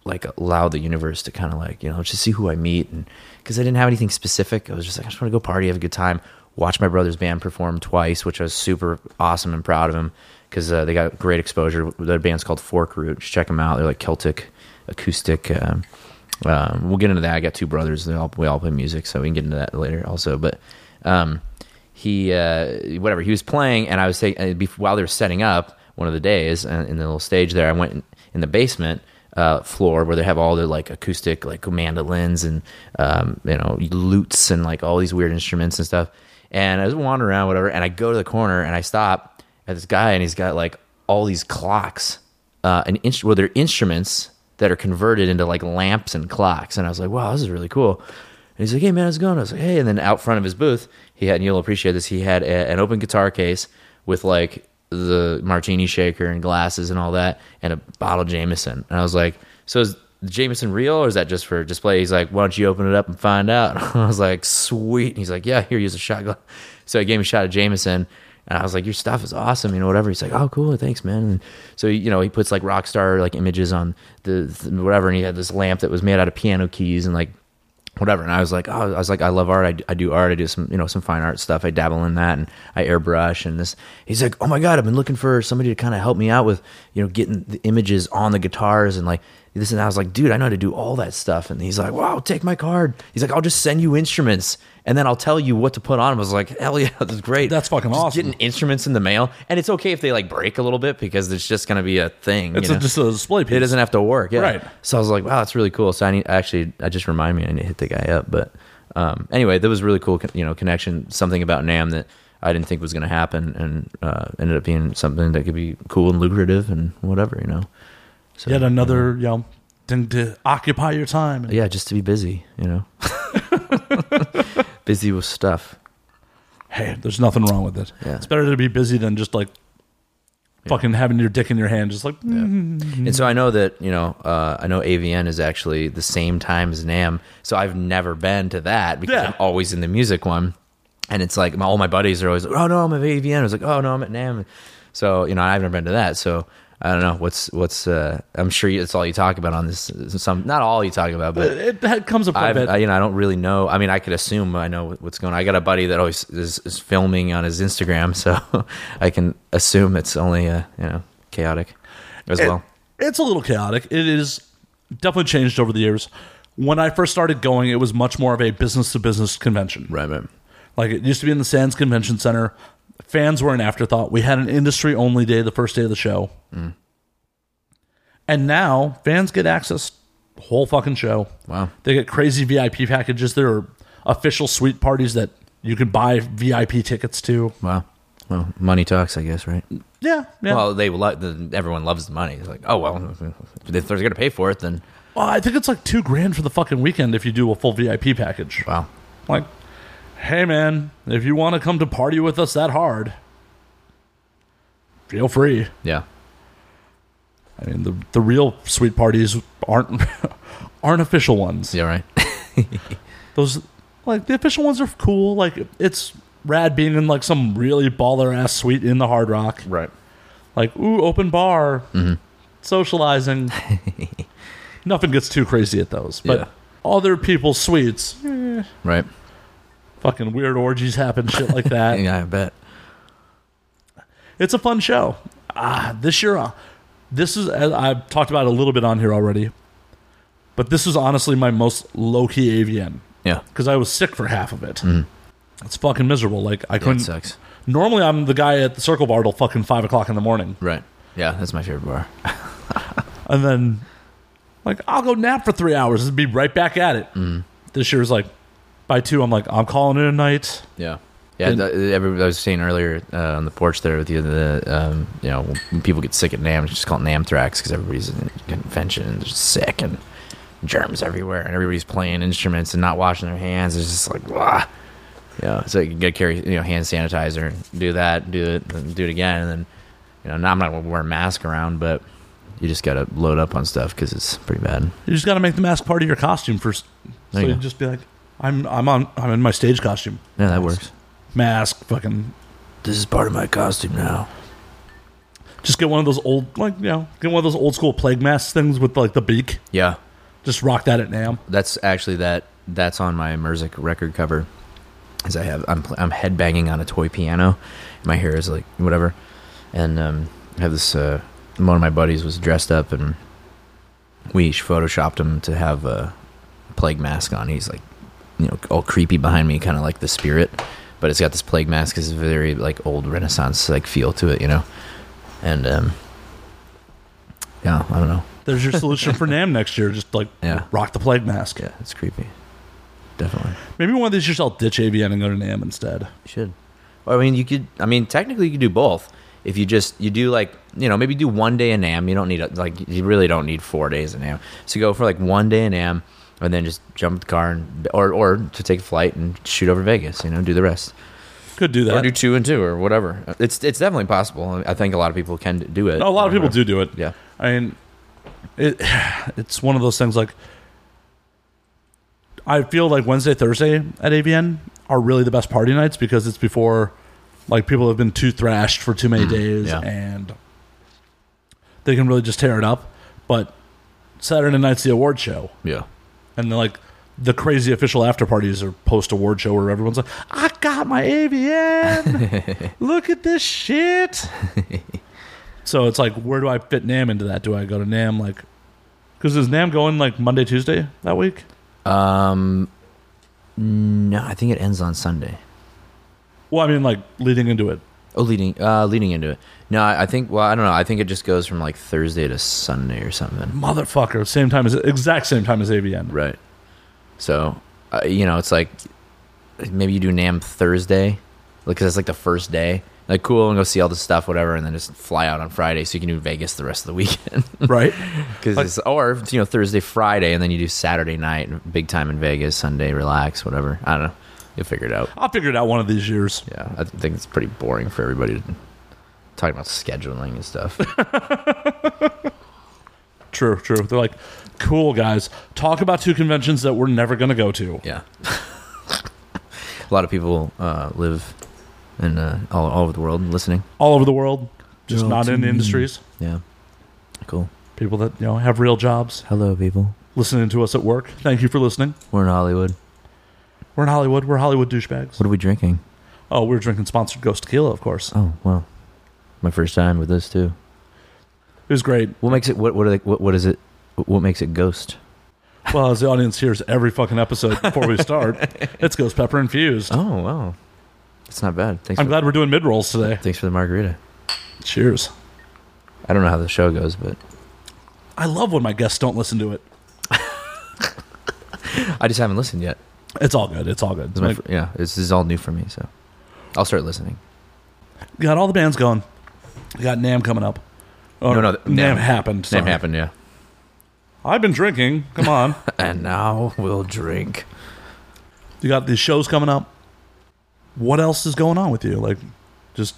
like allow the universe to kind of like, you know, just see who I meet. And because I didn't have anything specific, I was just like, I just want to go party, have a good time, watch my brother's band perform twice, which I was super awesome and proud of him because uh, they got great exposure. Their band's called Fork Root. Just check them out. They're like Celtic acoustic. Um, um, we'll get into that. I got two brothers. They all, we all play music, so we can get into that later also. But um, he, uh, whatever, he was playing, and I was saying, while they were setting up one of the days uh, in the little stage there, I went in, in the basement Uh, floor where they have all the like acoustic like mandolins and um, you know, lutes and like all these weird instruments and stuff. And I was wandering around whatever, and I go to the corner and I stop at this guy, and he's got like all these clocks uh, and inst- well, they're instruments that are converted into like lamps and clocks. And I was like, wow, this is really cool. And he's like, hey man, how's it going? I was like, hey. And then out front of his booth, he had, and you'll appreciate this, he had a, an open guitar case with like the martini shaker and glasses and all that, and a bottle of Jameson. And I was like, so is Jameson real or is that just for display? He's like, why don't you open it up and find out? And I was like, sweet. And he's like, yeah, here, use a shot glass. So I gave him a shot of Jameson, and I was like, your stuff is awesome, you know, whatever. He's like, oh cool, thanks man. And so, you know, he puts like rock star like images on the, the whatever, and he had this lamp that was made out of piano keys and like whatever. And I was like, oh, I was like, I love art. I, I do art. I do some, you know, some fine art stuff. I dabble in that and I airbrush and this. He's like, oh my God, I've been looking for somebody to kind of help me out with, you know, getting the images on the guitars and like this. And I was like, dude, I know how to do all that stuff. And he's like, wow, take my card. He's like, I'll just send you instruments and then I'll tell you what to put on. I was like, hell yeah, that's great. That's fucking just awesome. Getting instruments in the mail. And it's okay if they like break a little bit because it's just going to be a thing. It's you a, know? just a display piece. It doesn't have to work. Yeah. Right. So I was like, wow, that's really cool. So I need, actually, I just remind me I need to hit the guy up. But um, anyway, that was really cool, you know, connection, something about NAMM that I didn't think was going to happen and uh, ended up being something that could be cool and lucrative and whatever, you know. So, Yet another, you know, you know thing to occupy your time. And- yeah, just to be busy, you know. Busy with stuff. Hey, there's nothing wrong with it. Yeah. It's better to be busy than just like yeah. fucking having your dick in your hand, just like. Yeah. Mm-hmm. And so I know that, you know, uh, I know A V N is actually the same time as NAMM, so I've never been to that because yeah. I'm always in the music one. And it's like my, all my buddies are always like, oh no, I'm at A V N. I was like, oh no, I'm at NAMM. So, you know, I've never been to that. So I don't know what's what's. Uh, I'm sure it's all you talk about on this. Some, not all you talk about, but it, that comes up. I, I, you know, I don't really know. I mean, I could assume I know what's going on. I got a buddy that always is, is filming on his Instagram, so I can assume it's only uh, you know chaotic as it, well. It's a little chaotic. It is definitely changed over the years. When I first started going, it was much more of a business to business convention. Right, right. Like it used to be in the Sands Convention Center. Fans were an afterthought. We had an industry-only day the first day of the show. Mm. And now, fans get access to the whole fucking show. Wow. They get crazy V I P packages. There are official suite parties that you can buy V I P tickets to. Wow. Well, money talks, I guess, right? Yeah. yeah. Well, they lo- the, everyone loves the money. It's like, oh, well, if they're going to pay for it, then... Well, I think it's like two grand for the fucking weekend if you do a full V I P package. Wow. Like... Hey, man, if you want to come to party with us that hard, feel free. Yeah. I mean, the the real sweet parties aren't aren't official ones. Yeah, right. Those, like, the official ones are cool. Like, it's rad being in, like, some really baller-ass suite in the Hard Rock. Right. Like, ooh, open bar, mm-hmm. socializing. Nothing gets too crazy at those. But yeah. Other people's suites. Eh. Right. Fucking weird orgies happen, shit like that. Yeah, I bet. It's a fun show. Ah, this year, uh, this is, as I've talked about it a little bit on here already, but this is honestly my most low-key A V N. Yeah. Because I was sick for half of it. Mm. It's fucking miserable. Like, I yeah, couldn't. It sucks. Normally, I'm the guy at the Circle Bar till fucking five o'clock in the morning. Right. Yeah, that's my favorite bar. And then, like, I'll go nap for three hours and be right back at it. Mm. This year was like, by two, I'm like, I'm calling it a night. Yeah. Yeah, and, th- everybody, I was saying earlier uh, on the porch there with the, the um, you know, when people get sick at NAMM, just call it NAMMTHRAX because everybody's in convention and they're just sick and germs everywhere and everybody's playing instruments and not washing their hands. It's just like, blah. Yeah, so you can get carry, you know, hand sanitizer and do that, do it, and do it again. And then, you know, now I'm not going to wear a mask around, but you just got to load up on stuff because it's pretty bad. You just got to make the mask part of your costume first. So you, you just be like, I'm I'm on I'm in my stage costume. Yeah, that works. Mask, fucking. This is part of my costume now. Just get one of those old, like, you know, get one of those old school plague mask things with like the beak. Yeah. Just rock that at NAMM. That's actually that. That's on my Merzik record cover. As I have, I'm I'm headbanging on a toy piano. My hair is like whatever, and um, I have this. Uh, one of my buddies was dressed up, and we photoshopped him to have a plague mask on. He's like, you know, all creepy behind me, kind of like the spirit, but it's got this plague mask. It's a very like old Renaissance like feel to it, you know. And um, yeah, I don't know. There's your solution for NAMM next year. Just like yeah. rock the plague mask. Yeah, it's creepy. Definitely. Maybe one of these years I'll ditch A V N and go to NAMM instead. You should. Well, I mean, you could. I mean, technically, you could do both. If you just you do like you know maybe do one day in NAMM. You don't need like you really don't need four days in NAMM. So go for like one day in NAMM. And then just jump the car and or or to take a flight and shoot over Vegas, you know, do the rest. Could do that. Or do two and two or whatever. It's it's definitely possible. I think a lot of people can do it. No, a lot of people do do it. Yeah. I mean, it, it's one of those things like I feel like Wednesday, Thursday at A V N are really the best party nights because it's before like people have been too thrashed for too many days yeah. and they can really just tear it up. But Saturday night's the award show. Yeah. And, like, the crazy official after parties or post award show where everyone's like, I got my A V N. Look at this shit. So it's like, where do I fit NAMM into that? Do I go to NAMM? Like, because is NAMM going like Monday, Tuesday that week? Um, no, I think it ends on Sunday. Well, I mean, like leading into it. Oh, leading, uh, leading into it. No, I think. Well, I don't know. I think it just goes from like Thursday to Sunday or something. Motherfucker! Same time as exact same time as A V N. Right. So, uh, you know, it's like maybe you do NAMM Thursday, like because it's like the first day. Like, cool, and go see all this stuff, whatever, and then just fly out on Friday so you can do Vegas the rest of the weekend, right? Because like, it's or you know Thursday, Friday, and then you do Saturday night, big time in Vegas. Sunday, relax, whatever. I don't know. You'll figure it out. I'll figure it out one of these years. Yeah, I think it's pretty boring for everybody to talk about scheduling and stuff. True, true. They're like, cool, guys, talk about two conventions that we're never going to go to. Yeah. A lot of people uh, live in uh, all, all over the world listening. All over the world, just not in industries. Yeah. Cool. People that you know have real jobs. Hello, people. Listening to us at work. Thank you for listening. We're in Hollywood. We're in Hollywood. We're Hollywood douchebags. What are we drinking? Oh, we're drinking sponsored Ghost Tequila, of course. Oh, wow. My first time with this, too. It was great. What makes it, what What, are they, what, what is it, what makes it Ghost? Well, as the audience hears every fucking episode before we start, it's Ghost Pepper infused. Oh, wow. That's not bad. Thanks. I'm for, glad we're doing mid-rolls today. Thanks for the margarita. Cheers. I don't know how the show goes, but... I love when my guests don't listen to it. I just haven't listened yet. It's all good. It's all good. It's like, fr- yeah, this is all new for me, so I'll start listening. Got all the bands going. Got NAMM coming up. Oh, no, no, NAMM, NAMM happened. Sorry. NAMM happened. Yeah. I've been drinking. Come on. And now we'll drink. You got these shows coming up. What else is going on with you? Like, just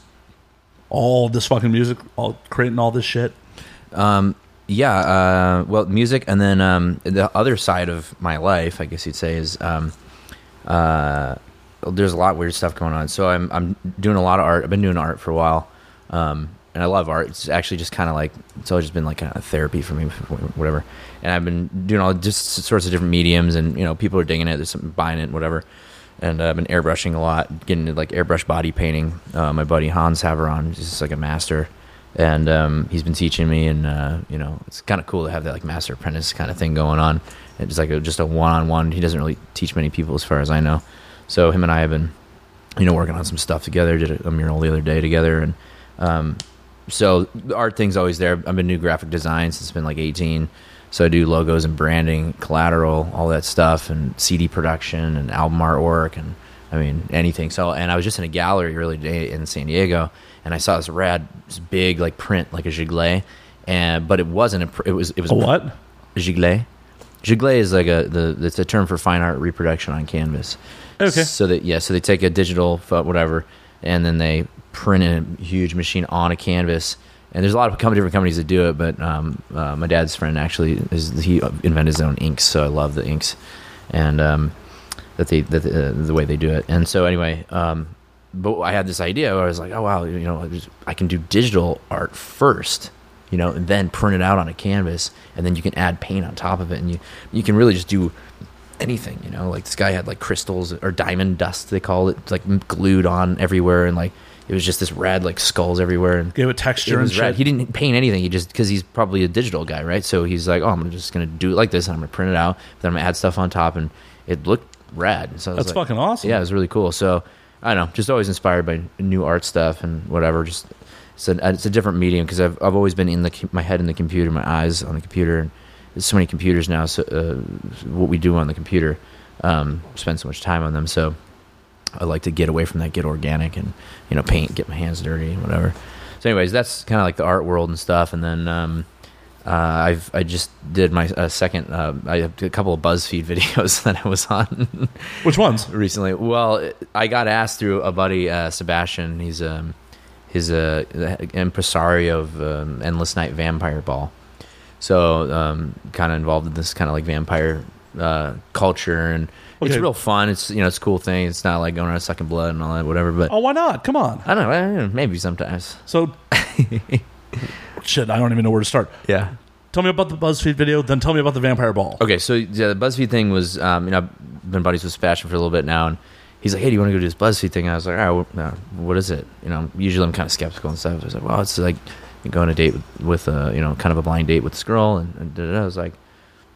all this fucking music, all creating all this shit. Um. Yeah, uh, well, music, and then um, the other side of my life, I guess you'd say, is um, uh, there's a lot of weird stuff going on. So I'm I'm doing a lot of art. I've been doing art for a while, um, and I love art. It's actually just kind of like, it's always just been like kind of therapy for me, whatever. And I've been doing all just sorts of different mediums, and you know, people are digging it. There's something buying it, whatever. And uh, I've been airbrushing a lot, getting into like airbrush body painting. Uh, my buddy Hans Haveron is like a master. And um, he's been teaching me, and uh, you know, it's kind of cool to have that like master apprentice kind of thing going on. It's like a, just a one on one. He doesn't really teach many people, as far as I know. So him and I have been, you know, working on some stuff together. Did a mural the other day together, and um, so the art thing's always there. I've been doing graphic design since been like eighteen. So I do logos and branding, collateral, all that stuff, and C D production and album artwork, and I mean anything. So and I was just in a gallery earlier today in San Diego. And I saw this rad, this big like print, like a giglet, and but it wasn't a. Pr- it was it was a what? A giglet. Giglet is like a the it's a term for fine art reproduction on canvas. Okay. So that yeah, so they take a digital whatever, and then they print in a huge machine on a canvas. And there's a lot of different companies that do it, but um, uh, my dad's friend actually is he invented his own inks, so I love the inks, and um, that they that the, uh, the way they do it. And so anyway. Um, But I had this idea where I was like, oh, wow, you know, I can do digital art first, you know, and then print it out on a canvas, and then you can add paint on top of it, and you you can really just do anything, you know. Like this guy had like crystals or diamond dust, they call it, like glued on everywhere, and like it was just this rad like skulls everywhere. And gave it texture and shit. He didn't paint anything, he just, because he's probably a digital guy, right? So he's like, oh, I'm just going to do it like this, and I'm going to print it out, then I'm going to add stuff on top, and it looked rad. So I was That's like, fucking awesome. Yeah, it was really cool. So... I don't know, just always inspired by new art stuff and whatever. Just it's a, it's a different medium because I've I've always been in the my head in the computer, my eyes on the computer, and there's so many computers now. So uh, what we do on the computer, um, spend so much time on them. So I like to get away from that, get organic, and you know, paint, get my hands dirty, and whatever. So, anyways, that's kind of like the art world and stuff. And then um, uh, I've I just did my uh, second. Uh, I have a couple of BuzzFeed videos that I was on. Which ones recently? Well, I got asked through a buddy, uh, Sebastian. He's um, his uh, impresario of um, Endless Night Vampire Ball. So um, kind of involved in this kind of like vampire uh, culture, and okay. It's real fun. It's you know it's a cool thing. It's not like going around sucking blood and all that whatever. But oh, why not? Come on. I don't know. Maybe sometimes. So. Shit, I don't even know where to start. Yeah. Tell me about the BuzzFeed video, then tell me about the vampire ball. Okay, so yeah, the BuzzFeed thing was, um, you know, I've been buddies with Sebastian for a little bit now, and he's like, hey, do you want to go do this BuzzFeed thing? And I was like, all right, well, uh, what is it? You know, usually I'm kind of skeptical and stuff. I was like, well, it's like go on a date with, with a, you know, kind of a blind date with this girl, and, and da, da, da. I was like,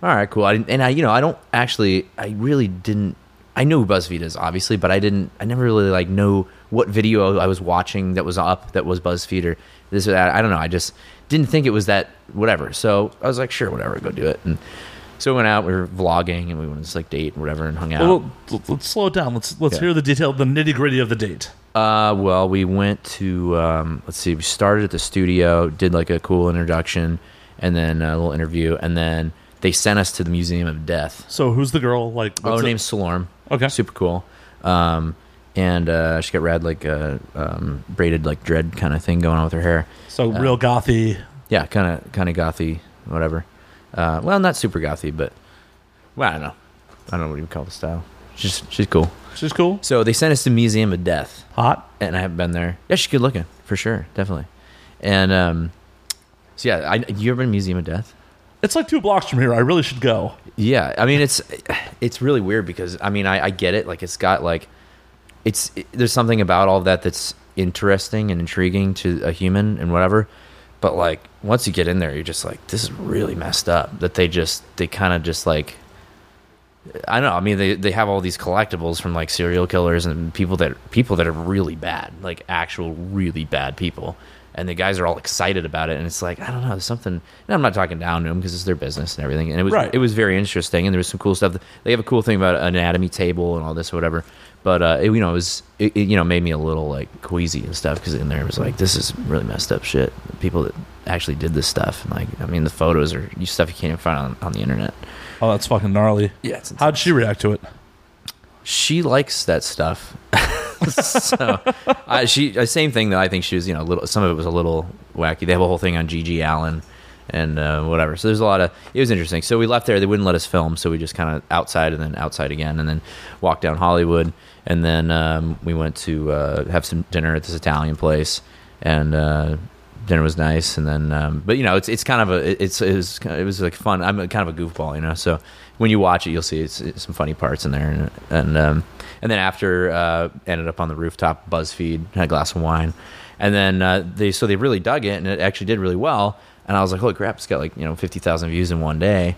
all right, cool. I didn't, and I, you know, I don't actually, I really didn't, I know who BuzzFeed is, obviously, but I didn't, I never really, like, know what video I was watching that was up that was BuzzFeed or this or that. I don't know. I just didn't think it was that, whatever. So I was like, sure, whatever, go do it. And so we went out, we were vlogging, and we went to this, like, date and whatever, and hung out. Well, let's slow it down. Let's let's yeah. hear the detail, the nitty-gritty of the date. Uh, well, we went to, um, let's see, we started at the studio, did, like, a cool introduction, and then a little interview, and then they sent us to the Museum of Death. So who's the girl? Like, oh, her name's Salorm. Okay. Super cool. Um, and uh, she got rad, like, uh, um, braided, like, dread kind of thing going on with her hair. So uh, real gothy. Yeah, kind of kind of gothy, whatever. Uh, well, not super gothy, but well, I don't know. I don't know what you would call the style. She's she's cool. She's cool. So they sent us to Museum of Death. Hot. And I haven't been there. Yeah, she's good looking for sure, definitely. And um, so yeah, I, you ever been to Museum of Death? It's like two blocks from here. I really should go. Yeah, I mean it's it's really weird because I mean I, I get it. Like it's got like it's it, there's something about all of that that's interesting and intriguing to a human and whatever. But, like, once you get in there, you're just like, this is really messed up. That they just, they kind of just, like, I don't know. I mean, they, they have all these collectibles from, like, serial killers and people that people that are really bad. Like, actual really bad people. And the guys are all excited about it. And it's like, I don't know, there's something. And I'm not talking down to them because it's their business and everything. And it was right. It was very interesting. And there was some cool stuff. They have a cool thing about an anatomy table and all this or whatever. But, uh, it, you know, it was, it, it, you know, made me a little, like, queasy and stuff because in there it was like, this is really messed up shit. People that actually did this stuff. And, like, I mean, the photos are stuff you can't even find on, on the internet. Oh, that's fucking gnarly. Yeah. How'd she react to it? She likes that stuff. So, I, she, same thing that I think she was, you know, a little, some of it was a little wacky. They have a whole thing on Gigi Allen and uh, whatever. So there's a lot of, it was interesting. So we left there. They wouldn't let us film. So we just kind of outside and then outside again and then walked down Hollywood. And then um, we went to uh, have some dinner at this Italian place, and uh, dinner was nice. And then, um, but you know, it's it's kind of a it's it was, it was like fun. I'm kind of a goofball, you know. So when you watch it, you'll see it's, it's some funny parts in there. And and, um, and then after uh, ended up on the rooftop, BuzzFeed, had a glass of wine, and then uh, they so they really dug it, and it actually did really well. And I was like, holy crap, it's got like you know fifty thousand views in one day.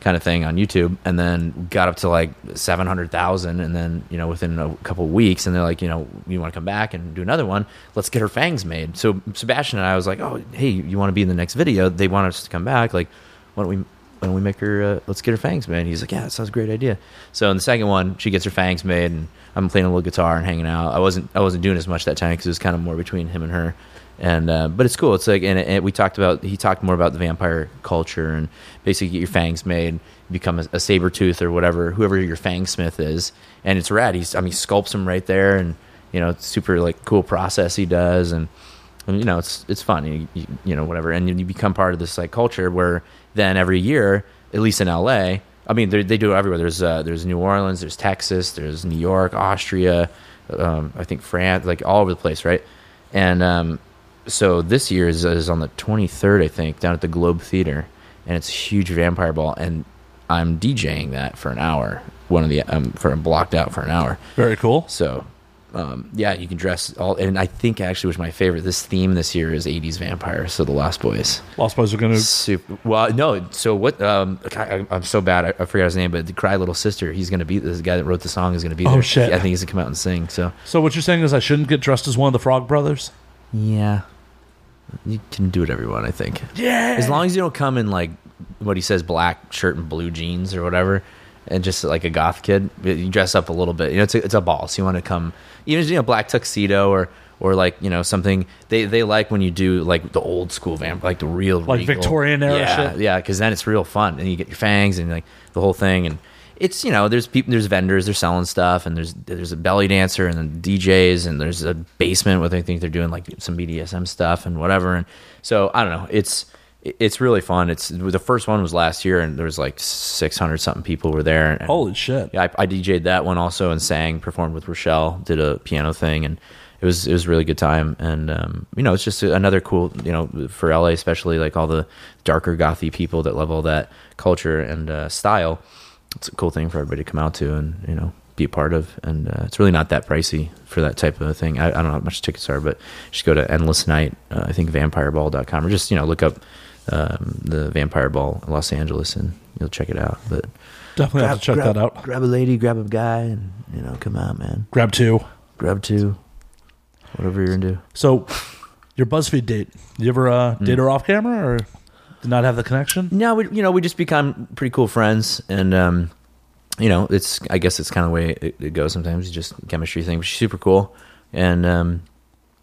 Kind of thing on YouTube, and then got up to like seven hundred thousand, and then you know within a couple of weeks, and they're like, you know, you want to come back and do another one? Let's get her fangs made. So Sebastian and I was like, oh, hey, you want to be in the next video? They want us to come back. Like, why don't we, why don't we make her? Uh, let's get her fangs made. And he's like, yeah, that sounds a great idea. So in the second one, she gets her fangs made, and I'm playing a little guitar and hanging out. I wasn't, I wasn't doing as much that time because it was kind of more between him and her. And uh, but it's cool. It's like and, and we talked about. He talked more about the vampire culture and basically get your fangs made, become a, a saber tooth or whatever, whoever your fangsmith is. And it's rad. He's I mean, he sculpts them right there, and you know, it's super like cool process he does, and, and you know, it's it's fun. You, you, you know, whatever, and you become part of this like culture where then every year, at least in L A, I mean, they do it everywhere. There's uh, there's New Orleans, there's Texas, there's New York, Austria, um, I think France, like all over the place, right? And um, so this year is, is on the twenty-third, I think, down at the Globe Theater, and it's a huge vampire ball, and I'm DJing that for an hour. One of the um, for I'm blocked out for an hour. Very cool. So, um, yeah, you can dress all, and I think actually was my favorite. This theme this year is eighties vampires. So the Lost Boys. Lost Boys are gonna super. Well, no. So what? Um, I, I'm so bad. I, I forgot his name, but the Cry Little Sister. He's gonna be this guy that wrote the song is gonna be there. Oh shit! I think he's gonna come out and sing. So. So what you're saying is I shouldn't get dressed as one of the Frog Brothers? Yeah. You can do whatever you want, I think. Yeah. As long as you don't come in like what he says, black shirt and blue jeans or whatever, and just like a goth kid, you dress up a little bit. You know, it's a, it's a ball, so you want to come even you know black tuxedo or or like you know something. They they like when you do like the old school vamp, like the real like regal. Victorian era yeah, shit. Yeah, because then it's real fun, and you get your fangs and like the whole thing, and it's you know there's people, there's vendors, they're selling stuff, and there's there's a belly dancer and then D Js, and there's a basement where they think they're doing like some B D S M stuff and whatever. And so I don't know, it's it's really fun. It's the first one was last year, and there was like six hundred something people were there. And holy shit! Yeah, I, I D J'd that one also and sang, performed with Rochelle, did a piano thing, and it was it was a really good time. And um, you know, it's just another cool, you know, for L A especially, like all the darker gothy people that love all that culture and uh, style. It's a cool thing for everybody to come out to and, you know, be a part of. And uh, it's really not that pricey for that type of thing. I, I don't know how much tickets are, but just go to Endless Night, uh, I think vampire ball dot com, or just, you know, look up um, the Vampire Ball in Los Angeles and you'll check it out. But definitely grab, have to check grab, that out. Grab a lady, grab a guy, and, you know, come out, man. Grab two. Grab two. Whatever you're into. So your BuzzFeed date, you ever uh, date mm. her off camera or... Did not have the connection? No, we, you know, we just become pretty cool friends. And, um, you know, it's, I guess it's kind of the way it, it goes sometimes. It's just chemistry thing. But she's super cool. And um,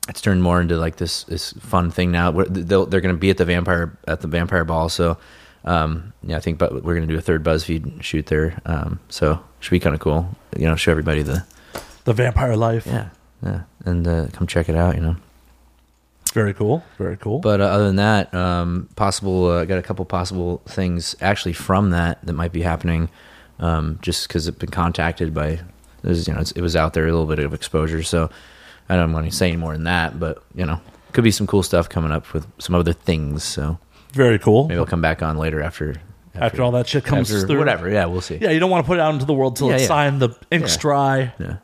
it's turned more into like this this fun thing now. We're, they're going to be at the vampire at the vampire ball. So, um, yeah, I think but we're going to do a third BuzzFeed shoot there. Um, so it should be kind of cool. You know, show everybody the... The vampire life. Yeah. Yeah. And uh, come check it out, you know. Very cool. Very cool. But uh, other than that, um, possible, I uh, got a couple possible things actually from that that might be happening, um, just because I've been contacted by, it was, you know, it's, it was out there, a little bit of exposure. So I don't want to say any more than that, but, you know, could be some cool stuff coming up with some other things. So very cool. Maybe I'll come back on later after. After, after all that shit comes after, through. Whatever. Yeah, we'll see. Yeah, you don't want to put it out into the world till yeah, it's yeah. signed, the ink's yeah. dry. Yeah.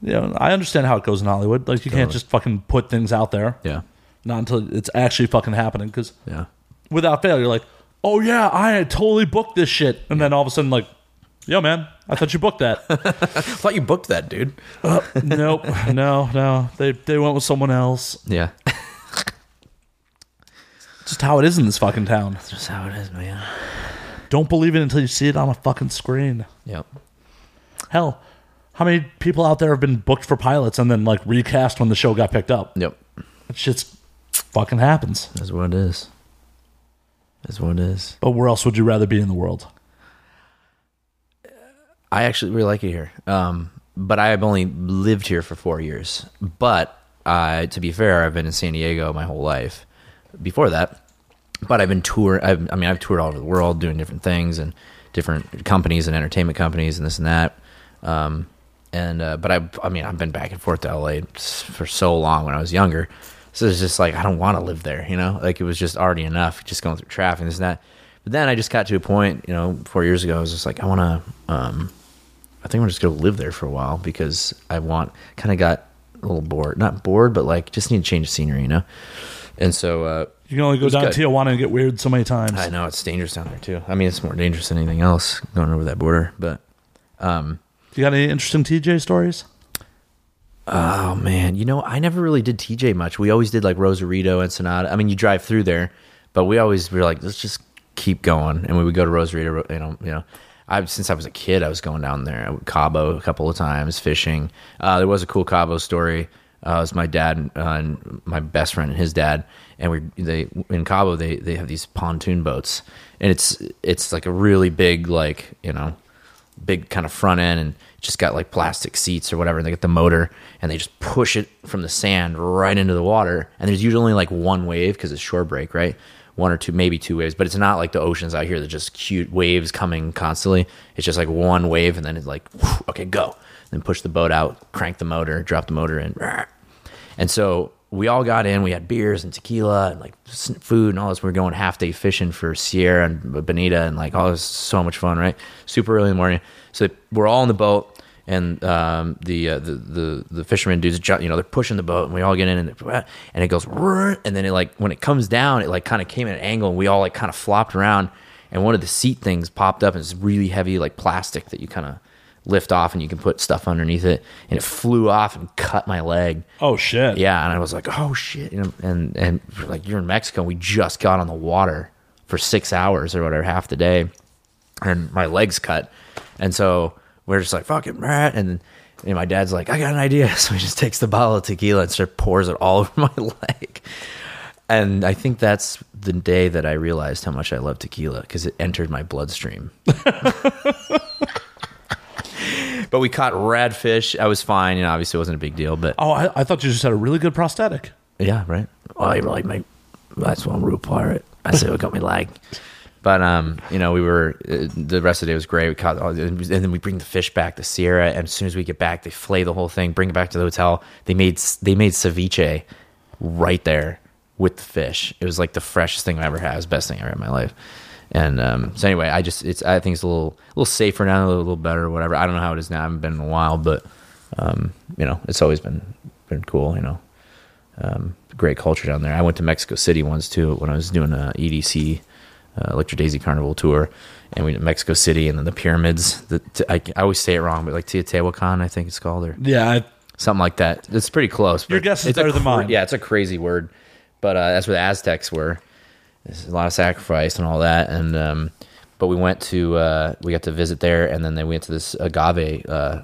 Yeah, you know, I understand how it goes in Hollywood. Like, you totally. can't just fucking put things out there. Yeah. Not until it's actually fucking happening. Because yeah. without fail, you're like, oh, yeah, I had totally booked this shit. And yeah. then all of a sudden, like, yo, man, I thought you booked that. I thought you booked that, dude. uh, nope. No, no. They they went with someone else. Yeah. Just how it is in this fucking town. That's just how it is, man. Don't believe it until you see it on a fucking screen. Yep. Hell. How many people out there have been booked for pilots and then like recast when the show got picked up? Yep. That shit's fucking happens. That's what it is. That's what it is. But where else would you rather be in the world? I actually really like it here. Um, but I've only lived here for four years. But uh, to be fair, I've been in San Diego my whole life before that. But I've been touring. I mean, I've toured all over the world doing different things and different companies and entertainment companies and this and that. Um, And, uh, but I, I mean, I've been back and forth to L A for so long when I was younger. So it's just like, I don't want to live there, you know, like it was just already enough just going through traffic and this and that. But then I just got to a point, you know, four years ago, I was just like, I want to, um, I think I'm just going to live there for a while because I want, kind of got a little bored, not bored, but like just need to change the scenery, you know? And so, uh, you can only go down to Tijuana and get weird so many times. I know it's dangerous down there too. I mean, it's more dangerous than anything else going over that border, but, um, you got any interesting T J stories? Oh, man. You know, I never really did T J much. We always did like Rosarito, Ensenada. I mean, you drive through there, but we always were like, let's just keep going. And we would go to Rosarito. You know, you know, I since I was a kid, I was going down there. Cabo a couple of times, fishing. Uh, there was a cool Cabo story. Uh, it was my dad uh, and my best friend and his dad. And we they in Cabo, they, they have these pontoon boats. And it's it's like a really big, like, you know, big kind of front end and just got like plastic seats or whatever. And they get the motor and they just push it from the sand right into the water. And there's usually only like one wave because it's shore break, right? One or two, maybe two waves, but it's not like the oceans out here. They're just cute waves coming constantly. It's just like one wave and then it's like, whew, okay, go. And then push the boat out, crank the motor, drop the motor in. And so we all got in, we had beers and tequila and like food and all this. We were going half day fishing for Sierra and Bonita and like, oh, this is so much fun, right? Super early in the morning. So we're all in the boat and um, the, uh, the, the, the fishermen dudes, you know, they're pushing the boat and we all get in and, and it goes, and then it like, when it comes down, it like kind of came at an angle and we all like kind of flopped around and one of the seat things popped up and it's really heavy, like plastic that you kind of lift off and you can put stuff underneath it and it flew off and cut my leg. Oh shit. Yeah. And I was like, oh shit. You know, and, and like you're in Mexico. We just got on the water for six hours or whatever, half the day. And my leg's cut. And so we're just like, fuck it. And, and my dad's like, I got an idea. So he just takes the bottle of tequila and sort of pours it all over my leg. And I think that's the day that I realized how much I love tequila because it entered my bloodstream. But we caught radfish. I was fine, and you know, obviously it wasn't a big deal. But oh, I, I thought you just had a really good prosthetic. Yeah, right. Oh, you were like, mate, that's one real pirate. I said, what got me leg. But, um, you know, we were, uh, the rest of the day was great. We caught, all, and then we bring the fish back, the Sierra. And as soon as we get back, they flay the whole thing, bring it back to the hotel. They made, they made ceviche right there with the fish. It was like the freshest thing I ever had. It was the best thing I ever had in my life. And, um, so anyway, I just, it's, I think it's a little, a little safer now, a little, a little better or whatever. I don't know how it is now. I haven't been in a while, but, um, you know, it's always been, been cool, you know, um, great culture down there. I went to Mexico City once too, when I was doing a E D C, Uh, Electric Daisy Carnival tour, and we did Mexico City and then the pyramids. The, t- I, I always say it wrong, but like Teotihuacan, I think it's called, or yeah, I, something like that. It's pretty close. But your guess is better than mine. Yeah, it's a crazy word, but uh, that's where the Aztecs were. There's a lot of sacrifice and all that, and um, but we went to uh, we got to visit there, and then they went to this agave, uh,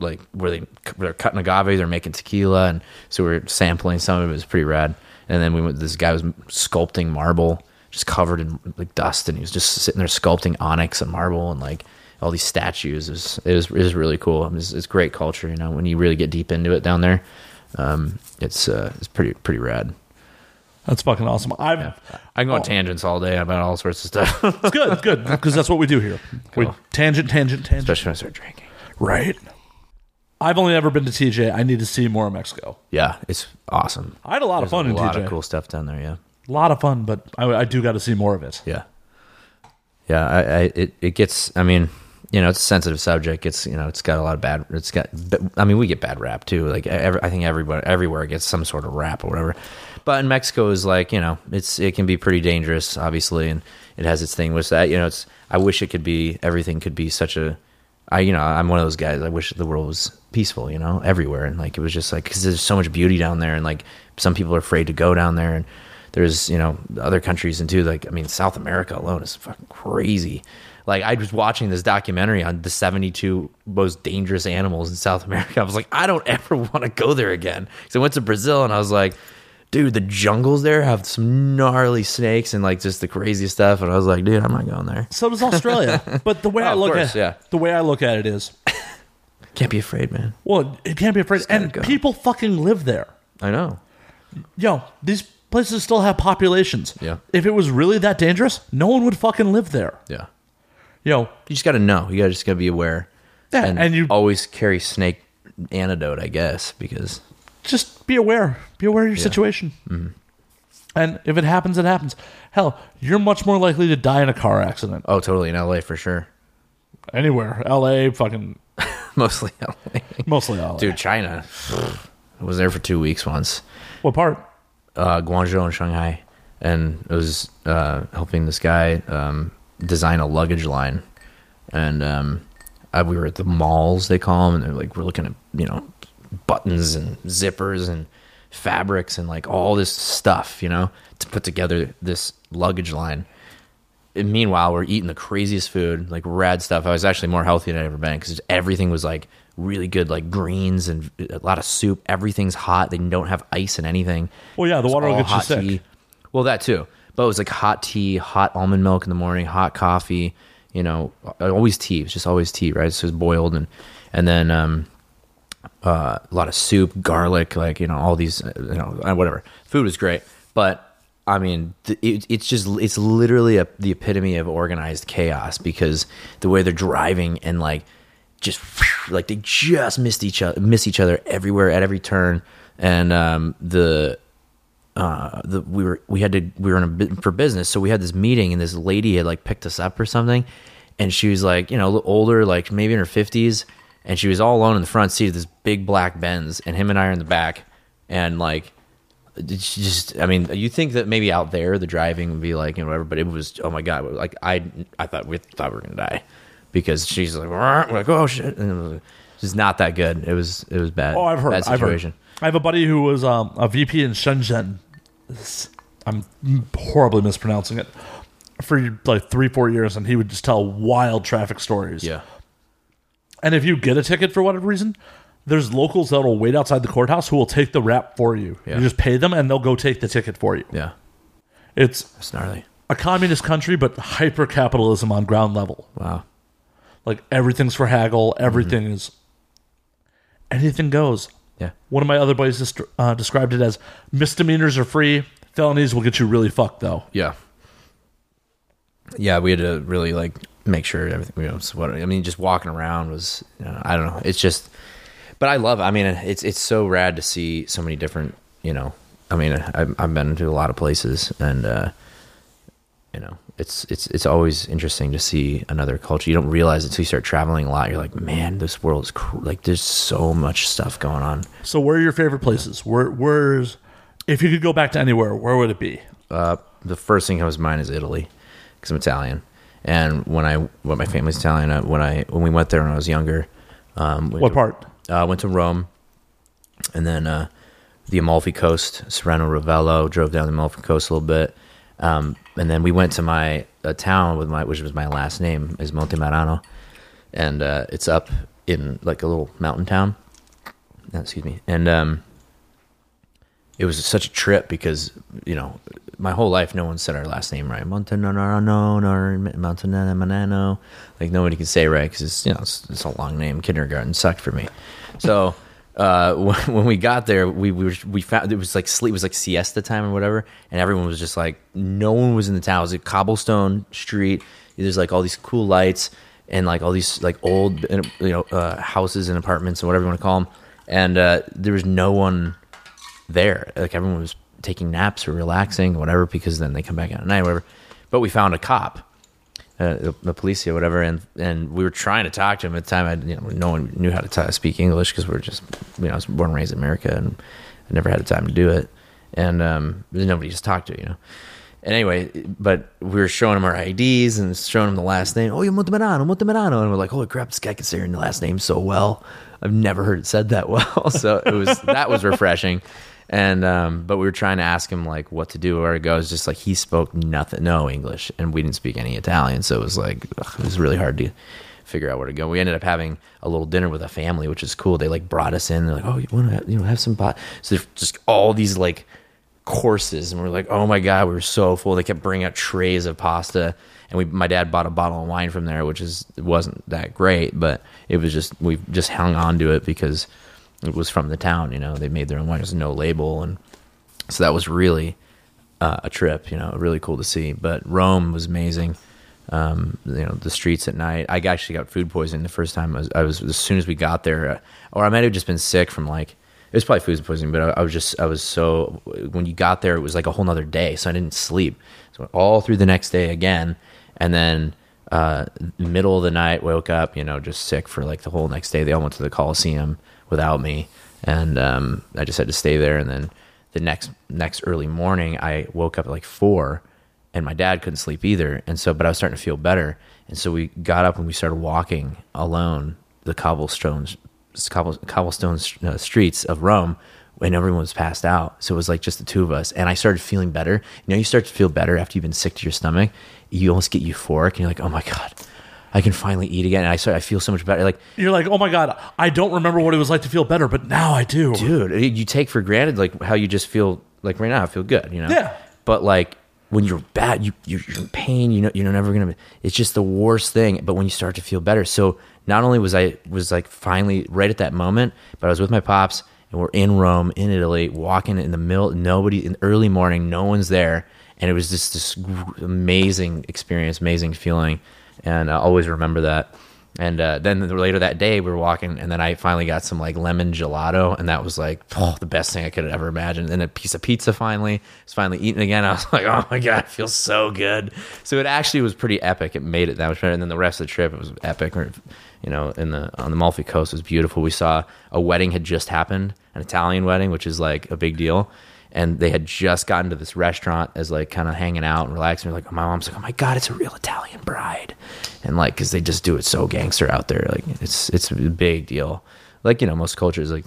like where they where they're cutting agave, they're making tequila, and so we we're sampling some of it. It was pretty rad. And then we went. This guy was sculpting marble, just covered in like dust, and he was just sitting there sculpting onyx and marble and like all these statues. It was, it was, it was really cool. I mean, it's, it's great culture, you know, when you really get deep into it down there. Um, it's uh, it's pretty pretty rad. That's fucking awesome. I've, yeah. I can go oh. on tangents all day about all sorts of stuff. It's good, it's good, because that's what we do here. Cool. We tangent, tangent, tangent. Especially when I start drinking. Right. I've only ever been to T J. I need to see more of Mexico. Yeah, it's awesome. I had a lot There's of fun in T J. A lot of cool stuff down there, yeah. A lot of fun, but I, I do got to see more of it. Yeah, yeah. I, I it, it gets. I mean, you know, it's a sensitive subject. It's you know, it's got a lot of bad. It's got. I mean, we get bad rap too. Like every, I think everybody everywhere gets some sort of rap or whatever. But in Mexico is like you know, it's it can be pretty dangerous, obviously, and it has its thing with that. You know, it's. I wish it could be everything could be such a. I you know I'm one of those guys. I wish the world was peaceful, you know, everywhere, and like it was just like because there's so much beauty down there, and like some people are afraid to go down there and. There's, you know, other countries and too, like, I mean, South America alone is fucking crazy. Like, I was watching this documentary on the seventy-two most dangerous animals in South America. I was like, I don't ever want to go there again. So I went to Brazil and I was like, dude, the jungles there have some gnarly snakes and like just the craziest stuff. And I was like, dude, I'm not going there. So does Australia. But the way oh, I look course, at yeah. the way I look at it is can't be afraid, man. Well, it can't be afraid. And go. People fucking live there. I know. Yo, these places still have populations. Yeah. If it was really that dangerous, no one would fucking live there. Yeah. You know, you just got to know. You got just got to be aware. Yeah, and, and you always carry snake antidote, I guess, because just be aware. Be aware of your yeah. situation. Mm-hmm. And if it happens, it happens. Hell, you're much more likely to die in a car accident. Oh, totally. In L A for sure. Anywhere, L A, fucking mostly L A. Mostly L A. Dude, China. I was there for two weeks once. What part? Uh, Guangzhou and Shanghai, and it was uh, helping this guy um, design a luggage line, and um, I, we were at the malls they call them, and they're like we're looking at you know buttons and zippers and fabrics and like all this stuff you know to put together this luggage line. And meanwhile, we're eating the craziest food, like rad stuff. I was actually more healthy than I'd ever been because everything was like really good, like greens and a lot of soup. Everything's hot. They don't have ice in anything. Well, yeah, the water will get you sick. Tea. Well, that too. But it was like hot tea, hot almond milk in the morning, hot coffee. You know, always tea. It was just always tea, right? So it was boiled and and then um, uh, a lot of soup, garlic, like you know, all these, you know, whatever. Food was great, but. I mean, it, it's just, it's literally a, the epitome of organized chaos because the way they're driving and like, just like they just missed each other, miss each other everywhere at every turn. And, um, the, uh, the, we were, we had to, we were in a, for business. So we had this meeting and this lady had like picked us up or something. And she was like, you know, a little older, like maybe in her fifties. And she was all alone in the front seat of this big black Benz and him and I are in the back. And like, it's just, I mean, you think that maybe out there the driving would be like, you know, whatever, but it was, oh my God, like I, I thought we thought we were gonna die because she's like, we're like, oh shit, and it was just not that good. It was, it was bad. Oh, I've heard, bad situation. I've heard. I have a buddy who was um, a V P in Shenzhen. I'm horribly mispronouncing it for like three, four years, and he would just tell wild traffic stories. Yeah. And if you get a ticket for whatever reason. There's locals that will wait outside the courthouse who will take the rap for you. Yeah. You just pay them, and they'll go take the ticket for you. Yeah, it's That's gnarly. A communist country, but hyper-capitalism on ground level. Wow. Like, everything's for haggle. Everything mm-hmm. is... Anything goes. Yeah. One of my other buddies dist- uh, described it as, misdemeanors are free. Felonies will get you really fucked, though. Yeah. yeah, we had to really like make sure everything, you know, so what, I mean, just walking around was, you know, I don't know. It's just, but I love it. I mean, it's, it's so rad to see so many different, you know, I mean, I've, I've been to a lot of places and, uh, you know, it's, it's, it's always interesting to see another culture. You don't realize it until you start traveling a lot. You're like, man, this world is cr- like, there's so much stuff going on. So where are your favorite places? Where, where's, if you could go back to anywhere, where would it be? Uh, the first thing that comes to mind is Italy, because I'm Italian. And when I, when my family's Italian, when I, when we went there when I was younger, um, we what to, part? I uh, went to Rome and then, uh, the Amalfi Coast, Sorrento, Ravello, drove down the Amalfi Coast a little bit. Um, and then we went to my a town with my, which was my last name, is Montemarano. And, uh, it's up in like a little mountain town. Uh, excuse me. And, um, it was such a trip because, you know, my whole life, no one said our last name right. Montanarano, Montanarano. Like, nobody can say right because it's, you know, it's, it's a long name. Kindergarten sucked for me. So uh, when, when we got there, we we, were, we found it was like sleep, it was like siesta time or whatever, and everyone was just like, no one was in the town. It was a cobblestone street. There's like all these cool lights and like all these like old, you know, uh, houses and apartments and whatever you want to call them. And uh, there was no one there. Like, everyone was taking naps or relaxing, whatever, because then they come back out at night, whatever. But we found a cop, uh, a police or whatever, and, and we were trying to talk to him at the time. I, you know, no one knew how to t- speak English because we were just, you know, I was born and raised in America, and I never had the time to do it. And um, there's nobody just talked to, you know. And anyway, but we were showing him our I Ds and showing him the last name. Oh, you're Montemarano, Montemarano. And we're like, holy crap, this guy can say your last name so well. I've never heard it said that well. So it was that was refreshing. And, um, but we were trying to ask him like what to do, where to go. It was just like, he spoke nothing, no English, and we didn't speak any Italian. So it was like, ugh, it was really hard to figure out where to go. We ended up having a little dinner with a family, which is cool. They like brought us in. They're like, oh, you want to, you know, have some pot. So there's just all these like courses. And we're like, oh my God, we were so full. They kept bringing out trays of pasta. And we, my dad bought a bottle of wine from there, which is, it wasn't that great, but it was just, we just hung on to it because it was from the town, you know, they made their own wine. There's no label. And so that was really uh, a trip, you know, really cool to see. But Rome was amazing. Um, you know, the streets at night, I actually got food poisoning the first time I was, I was as soon as we got there, uh, or I might have just been sick from like, it was probably food poisoning, but I, I was just, I was so, when you got there, it was like a whole nother day. So I didn't sleep. So all through the next day again. And then, uh, middle of the night, woke up, you know, just sick for like the whole next day. They all went to the Coliseum without me, and um I just had to stay there. And then the next next early morning I woke up at like four, and my dad couldn't sleep either, and so but I was starting to feel better, and so we got up and we started walking alone the cobblestones cobblestone uh, streets of Rome, and everyone was passed out, so it was like just the two of us. And I started feeling better. You know, you start to feel better after you've been sick to your stomach. You almost get euphoric, and you're like, oh my God, I can finally eat again. And I start, I feel so much better. Like, you're like, oh my God, I don't remember what it was like to feel better, but now I do. Dude, you take for granted like how you just feel. Like right now, I feel good, you know? Yeah. But like when you're bad, you, you're in pain, you know, you're never going to, it's just the worst thing. But when you start to feel better. So not only was I, was like finally right at that moment, but I was with my pops and we're in Rome, in Italy, walking in the middle, nobody, in the early morning, no one's there. And it was just this amazing experience, amazing feeling. And I always remember that. And uh, then later that day, we were walking, and then I finally got some like lemon gelato, and that was like, oh, the best thing I could have ever imagined. And a piece of pizza finally. I was finally eating again. I was like, oh my God, it feels so good. So it actually was pretty epic. It made it that much better. And then the rest of the trip, it was epic. You know, in the on the Amalfi Coast, it was beautiful. We saw a wedding had just happened, an Italian wedding, which is like a big deal. And they had just gotten to this restaurant as like kind of hanging out and relaxing. We're like, my mom's like, oh my God, it's a real Italian bride. And like, cause they just do it so gangster out there. Like it's, it's a big deal. Like, you know, most cultures like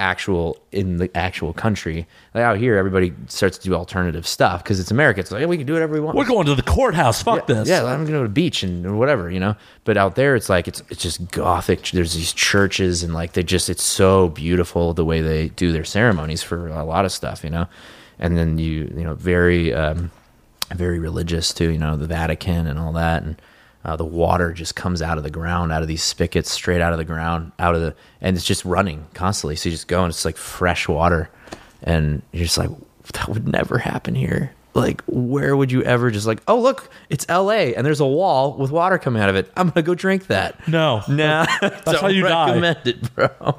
actual in the actual country, like out here, everybody starts to do alternative stuff. Cause it's America. It's like, yeah, we can do whatever we want. We're going to the courthouse. Fuck yeah, this. Yeah. I'm going to go to the beach and whatever, you know, but out there it's like, it's, it's just gothic. There's these churches and like, they just, it's so beautiful the way they do their ceremonies for a lot of stuff, you know? And then you, you know, very, um, very religious too, you know, the Vatican and all that. And, Uh, the water just comes out of the ground, out of these spigots, straight out of the ground, out of the, and it's just running constantly. So you just go and it's like fresh water, and you're just like, that would never happen here. like, where would you ever just like, oh, look, it's L A and there's a wall with water coming out of it. I'm going to go drink that. No. No. That's don't how you recommend die. It, bro.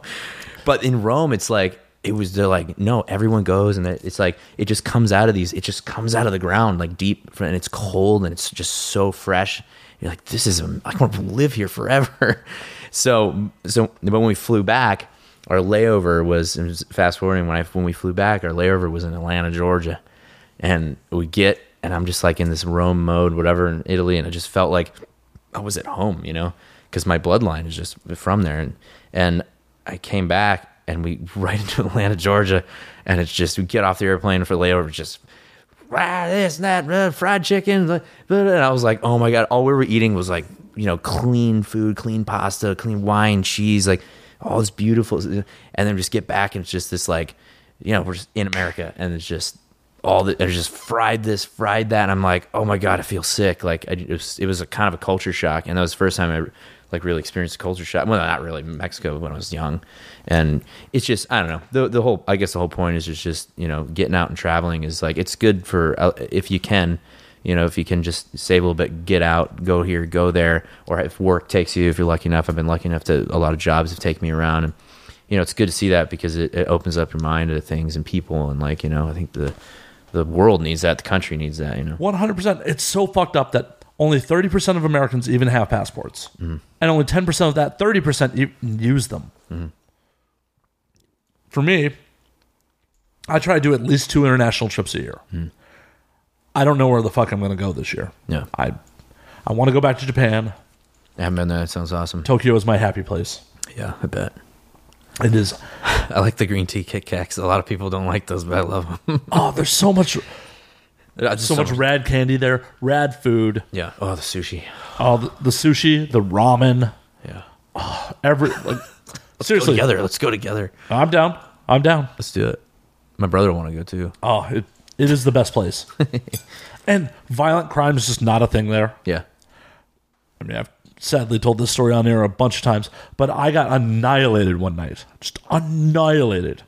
But in Rome, it's like, it was, they're like, no, everyone goes, and it's like, it just comes out of these, it just comes out of the ground, like deep, and it's cold, and it's just so fresh. You're like, this is, a, I want to live here forever. So, so but when we flew back, our layover was, it was fast forwarding, when I, when we flew back, our layover was in Atlanta, Georgia. And we get, and I'm just like in this Rome mode, whatever, in Italy, and it just felt like I was at home, you know, because my bloodline is just from there. And and I came back, and we right into Atlanta, Georgia, and it's just, we get off the airplane for layover, just ah, this, that, blah, fried chicken, blah, blah, blah. And I was like, oh my God, all we were eating was like, you know, clean food, clean pasta, clean wine, cheese, like all this beautiful, and then just get back, and it's just this like, you know, we're just in America, and it's just, all the, there's just fried this, fried that, and I'm like, oh my God, I feel sick. Like I, it was, it was a kind of a culture shock, and that was the first time I like really experienced a culture shock. Well, not really, Mexico when I was young, and it's just, I don't know. The the whole, I guess the whole point is just, just you know, getting out and traveling is like, it's good for if you can, you know, if you can just save a little bit, get out, go here, go there, or if work takes you, if you're lucky enough. I've been lucky enough to, a lot of jobs have taken me around, and you know, it's good to see that because it, it opens up your mind to things and people, and like, you know, I think the The world needs that. The country needs that, you know. one hundred percent. It's so fucked up that only thirty percent of Americans even have passports. Mm-hmm. And only ten percent of that thirty percent use them. Mm-hmm. For me, I try to do at least two international trips a year. Mm-hmm. I don't know where the fuck I'm going to go this year. Yeah. I I want to go back to Japan. I haven't been there. That sounds awesome. Tokyo is my happy place. Yeah, I bet. It is. I like the green tea Kit Kats. A lot of people don't like those, but I love them. Oh, there's so much, so, so much rad candy there, rad food. Yeah. Oh, the sushi. Oh, the, the sushi, the ramen. Yeah. Oh, every like, let's seriously, go together. Let's go together. I'm down. I'm down. Let's do it. My brother want to go too. Oh, it it is the best place. And violent crime is just not a thing there. Yeah. I mean, I've. Sadly told this story on air a bunch of times, but I got annihilated one night. Just annihilated.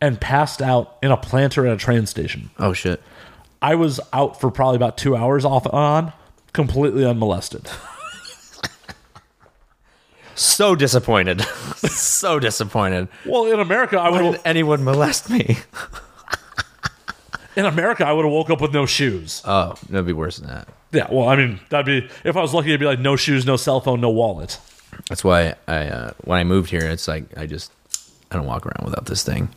And passed out in a planter at a train station. Oh, shit. I was out for probably about two hours off and on, completely unmolested. So disappointed. So disappointed. Well, in America, I would... Why did anyone molest me? In America, I would have woke up with no shoes. Oh, that'd be worse than that. Yeah, well, I mean, that'd be, if I was lucky, it'd be like no shoes, no cell phone, no wallet. That's why I, uh, when I moved here, it's like, I just, I don't walk around without this thing.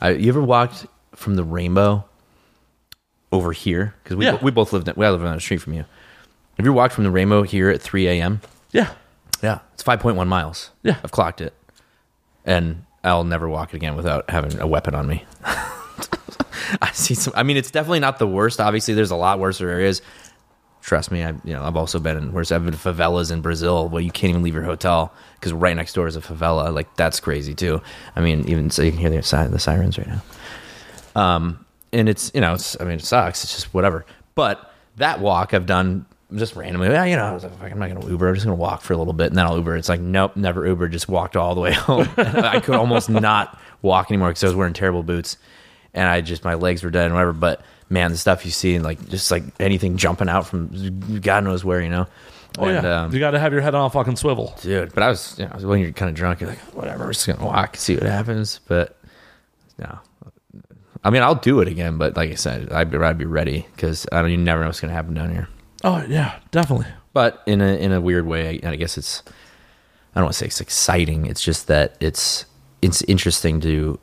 I, you ever walked from the Rainbow over here? Because we, yeah. we both lived, we all lived on the street from you. Have you walked from the Rainbow here at three a.m.? Yeah. Yeah. It's five point one miles. Yeah. I've clocked it. And I'll never walk it again without having a weapon on me. I see some. I mean, it's definitely not the worst. Obviously, there's a lot worse areas. Trust me. I, you know, I've also been in worse. I've been in favelas in Brazil where you can't even leave your hotel because right next door is a favela. Like that's crazy too. I mean, even so, you can hear the the sirens right now. Um, and it's you know, it's I mean, it sucks. It's just whatever. But that walk I've done just randomly. Well, you know, I was like, I'm not gonna Uber. I'm just gonna walk for a little bit and then I'll Uber. It's like nope, never Uber. Just walked all the way home. I could almost not walk anymore because I was wearing terrible boots. And I just, my legs were dead and whatever. But man, the stuff you see and like, just like anything jumping out from God knows where, you know? Oh, and, yeah. Um, you got to have your head on a fucking swivel. Dude. But I was, you know, when you're kind of drunk, you're like, whatever, we're just going to walk, see what happens. But no. I mean, I'll do it again. But like I said, I'd be, I'd be ready because I don't, you never know what's going to happen down here. Oh, yeah, definitely. But in a, in a weird way, I, I guess it's, I don't want to say it's exciting. It's just that it's, it's interesting to,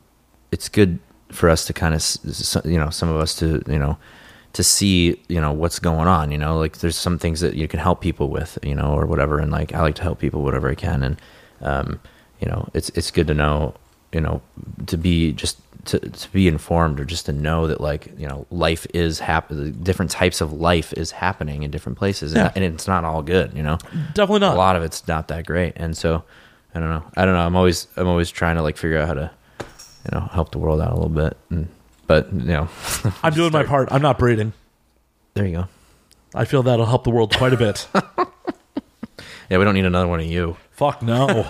it's good. For us to kind of, you know, some of us to, you know, to see, you know, what's going on, you know, like there's some things that you can help people with, you know, or whatever. And like, I like to help people whatever I can. And, um, you know, it's, it's good to know, you know, to be just, to, to be informed or just to know that like, you know, life is happening, different types of life is happening in different places. Yeah. And, and it's not all good, you know, definitely not. A lot of it's not that great. And so I don't know, I don't know. I'm always, I'm always trying to like figure out how to, you know, help the world out a little bit. And, but, you know. I'm doing start. my part. I'm not breeding. There you go. I feel that'll help the world quite a bit. Yeah, we don't need another one of you. Fuck no.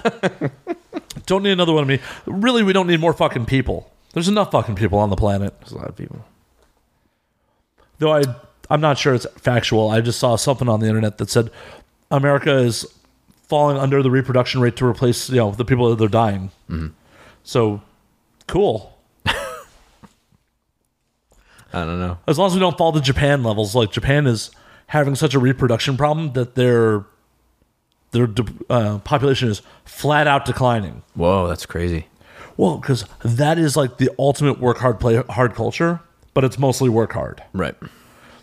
Don't need another one of me. Really, we don't need more fucking people. There's enough fucking people on the planet. There's a lot of people. though I, I'm not sure it's factual. I just saw something on the internet that said America is falling under the reproduction rate to replace, you know, the people that are dying. Mm-hmm. So, cool. I don't know. As long as we don't fall to Japan levels, like Japan is having such a reproduction problem that their their uh, population is flat out declining. Whoa, that's crazy. Well, because that is like the ultimate work hard, play hard culture, but it's mostly work hard. Right.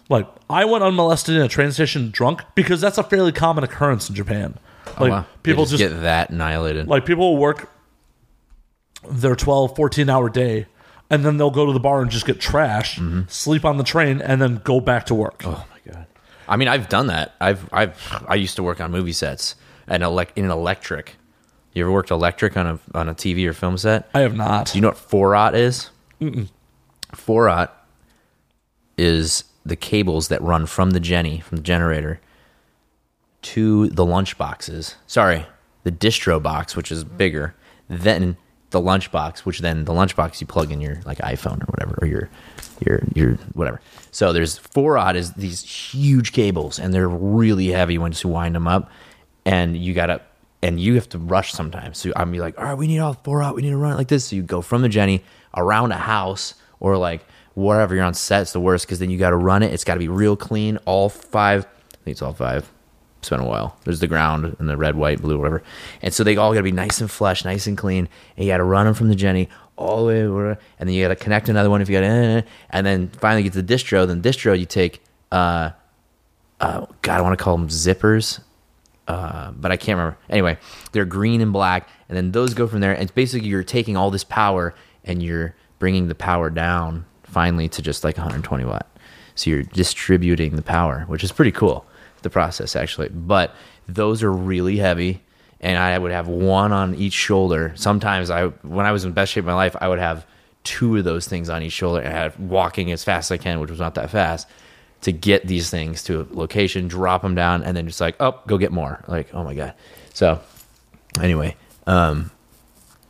Like, I went unmolested in a train station drunk because that's a fairly common occurrence in Japan. Like, oh, wow. People just, just get that annihilated. Like, people will work their twelve, fourteen-hour day, and then they'll go to the bar and just get trashed, mm-hmm. sleep on the train, and then go back to work. Oh, my God. I mean, I've done that. I've I've I used to work on movie sets and elect in an electric. You ever worked electric on a on a T V or film set? I have not. Do you know what four aught is? Mm-mm. four aught is the cables that run from the Jenny, from the generator, to the lunch boxes. Sorry, the distro box, which is bigger, then the lunch box, which then the lunch box you plug in your like iPhone or whatever, or your your your whatever. So there's four aught is these huge cables, and they're really heavy once you wind them up, and you gotta and you have to rush sometimes. So I'm be like, all right, we need all four aught, we need to run it like this. So you go from the Jenny around a house or like whatever, you're on set. It's the worst because then you got to run it. It's got to be real clean. All five, I think it's all five. It's been a while. There's the ground and the red, white, blue, whatever. And so they all got to be nice and flush, nice and clean. And you got to run them from the Jenny all the way over. And then you got to connect another one if you got to. And then finally get to the distro. Then distro, you take, uh, uh, God, I want to call them zippers. Uh, but I can't remember. Anyway, they're green and black. And then those go from there. And it's basically you're taking all this power and you're bringing the power down finally to just like one hundred twenty watt. So you're distributing the power, which is pretty cool, the process actually. But those are really heavy, and I would have one on each shoulder. Sometimes I, when I was in the best shape of my life, I would have two of those things on each shoulder, and I had walking as fast as I can, which was not that fast, to get these things to a location, drop them down, and then just like, oh, go get more. Like, oh my God. So anyway, um,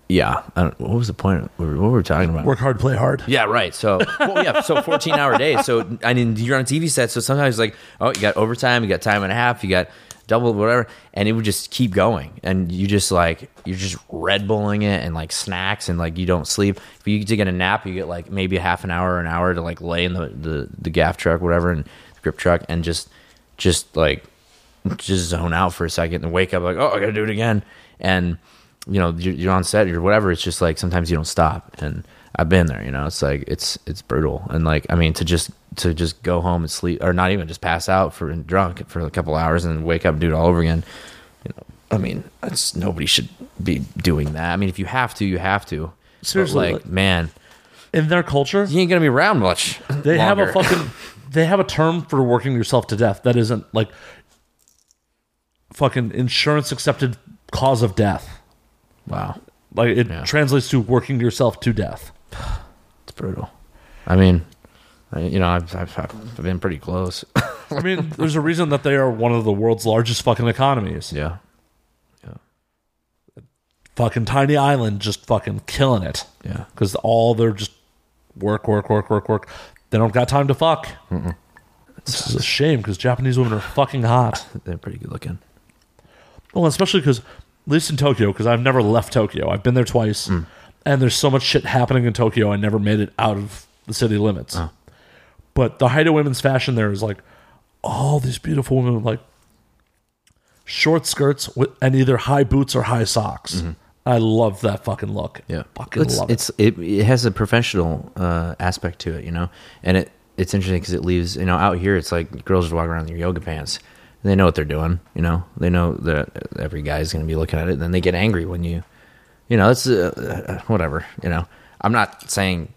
yeah, I don't, what was the point? What were we talking about? Work hard, play hard. Yeah, right. So, well, yeah, so fourteen-hour days. So, I mean, you're on a T V set, so sometimes like, oh, you got overtime, you got time and a half, you got double, whatever, and it would just keep going. And you just like, you're just Red Bulling it and like snacks and like you don't sleep. If you get to get a nap, you get like maybe a half an hour or an hour to like lay in the, the, the gaff truck, whatever, and the grip truck, and just, just like, just zone out for a second and wake up like, oh, I got to do it again. And you know, you're on set or whatever. It's just like sometimes you don't stop, and I've been there. You know, it's like it's it's brutal, and like I mean, to just to just go home and sleep, or not even just pass out for and drunk for a couple hours, and wake up and do it all over again. You know, I mean, that's, nobody should be doing that. I mean, if you have to, you have to. Seriously, but like man, in their culture, you ain't gonna be around much. They longer. have a fucking they have a term for working yourself to death. That isn't like fucking insurance accepted cause of death. Wow. Like it yeah. translates to working yourself to death. It's brutal. I mean, I, you know, I've, I've, I've been pretty close. I mean, there's a reason that they are one of the world's largest fucking economies. Yeah. Yeah. Fucking tiny island just fucking killing it. Yeah. Because all they're just work, work, work, work, work. They don't got time to fuck. Mm-mm. This is a shame because Japanese women are fucking hot. They're pretty good looking. Well, especially because... At least in Tokyo, because I've never left Tokyo. I've been there twice, mm. and there's so much shit happening in Tokyo, I never made it out of the city limits. Oh. But the height of women's fashion there is like all these beautiful women with like short skirts with, and either high boots or high socks. Mm-hmm. I love that fucking look. Yeah, fucking it's, love it. It's, it. It has a professional uh, aspect to it, you know, and it it's interesting because it leaves, you know, out here it's like girls just walk around in their yoga pants. They know what they're doing, you know. They know that every guy's going to be looking at it, and then they get angry when you, you know, it's uh, whatever, you know. I'm not saying,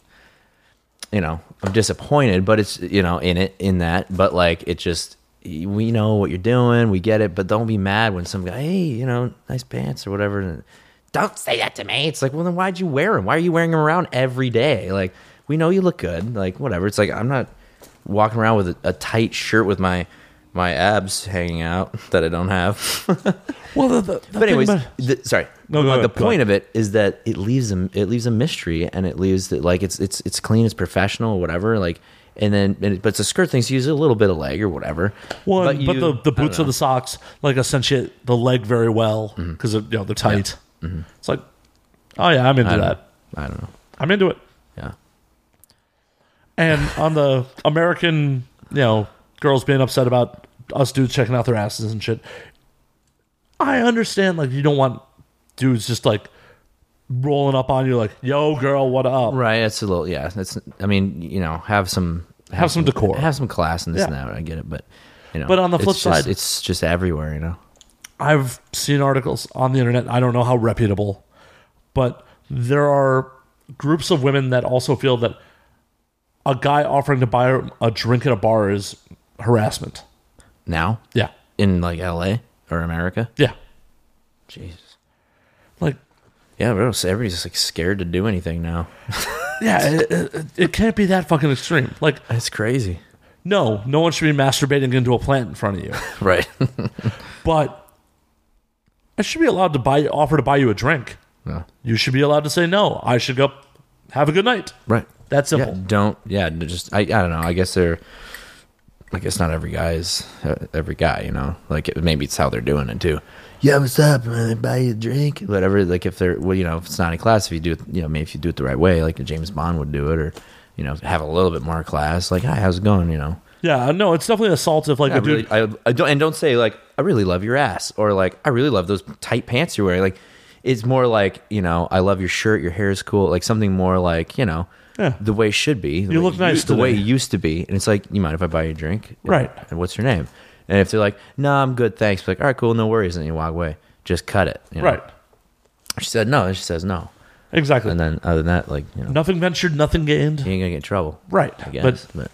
you know, I'm disappointed, but it's, you know, in it, in that, but like, it just, we know what you're doing, we get it, but don't be mad when some guy, hey, you know, nice pants or whatever. And, don't say that to me. It's like, well, then why'd you wear them? Why are you wearing them around every day? Like, we know you look good, like, whatever. It's like, I'm not walking around with a, a tight shirt with my, my abs hanging out that I don't have. Well, the, the, the but anyways, about... the, sorry. No, go the ahead, point go of it is that it leaves a it leaves a mystery, and it leaves that like it's it's it's clean, it's professional, whatever. Like, and then and it, but it's a skirt thing, so you use a little bit of leg or whatever. Well, but, you, but the, the boots or the socks like accentuate the leg very well because mm-hmm. you know they're tight. Yeah. Mm-hmm. It's like, oh yeah, I'm into I that. I don't know. I'm into it. Yeah. And on the American, you know, girls being upset about us dudes checking out their asses and shit, I understand, like, you don't want dudes just, like, rolling up on you like, yo, girl, what up? Right, it's a little, yeah. It's, I mean, you know, have some... Have, have some, some decor. Have some class and this yeah. and that, I get it, but, you know... But on the flip side... Just, it's just everywhere, you know? I've seen articles on the internet, I don't know how reputable, but there are groups of women that also feel that a guy offering to buy a drink at a bar is harassment. Now? Yeah. In, like, L A? Or America? Yeah. Jesus. Like... Yeah, bro, everybody's just, like, scared to do anything now. Yeah, it, it, it can't be that fucking extreme. Like... It's crazy. No, no one should be masturbating into a plant in front of you. Right. But... I should be allowed to buy, offer to buy you a drink. No. You should be allowed to say no. I should go have a good night. Right. That's simple. Yeah, don't... Yeah, just... I, I don't know. I guess they're... I guess not every guy is every guy, you know. Like it, maybe it's how they're doing it too. Yeah, what's up? I buy you a drink, whatever. Like if they're, well, you know, if it's not in class, if you do it, you know, maybe if you do it the right way, like James Bond would do it, or you know, have a little bit more class. Like, hi, how's it going? You know. Yeah, no, it's definitely assaultive. Like, yeah, a dude, really, I, I don't, and don't say like, I really love your ass, or like, I really love those tight pants you're wearing. Like, it's more like, you know, I love your shirt, your hair is cool, like something more like, you know. Yeah. The way it should be. You look nice today. The way it used to be. And it's like, you mind if I buy you a drink? Right. And what's your name? And if they're like, no, nah, I'm good, thanks. Like, all right, cool, no worries. And you walk away. Just cut it. You know? Right. She said no. And she says no. Exactly. And then other than that, like, you know. Nothing ventured, nothing gained. You ain't going to get in trouble. Right. I guess, but,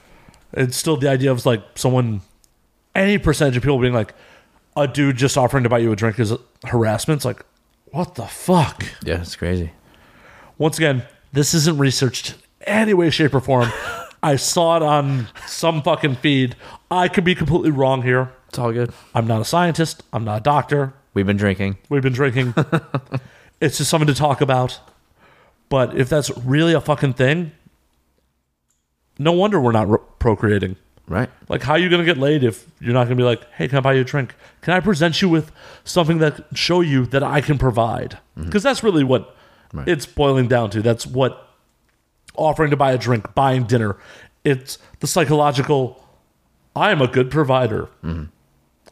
but it's still the idea of like someone, any percentage of people being like, a dude just offering to buy you a drink is harassment. It's like, what the fuck? Yeah, it's crazy. Once again, this isn't researched any way, shape, or form. I saw it on some fucking feed. I could be completely wrong here. It's all good. I'm not a scientist. I'm not a doctor. We've been drinking. We've been drinking. It's just something to talk about. But if that's really a fucking thing, no wonder we're not re- procreating. Right. Like, how are you going to get laid if you're not going to be like, hey, can I buy you a drink? Can I present you with something that show you that I can provide? Because mm-hmm. that's really what right. it's boiling down to. That's what offering to buy a drink, buying dinner. It's the psychological, I'm a good provider. Mm-hmm.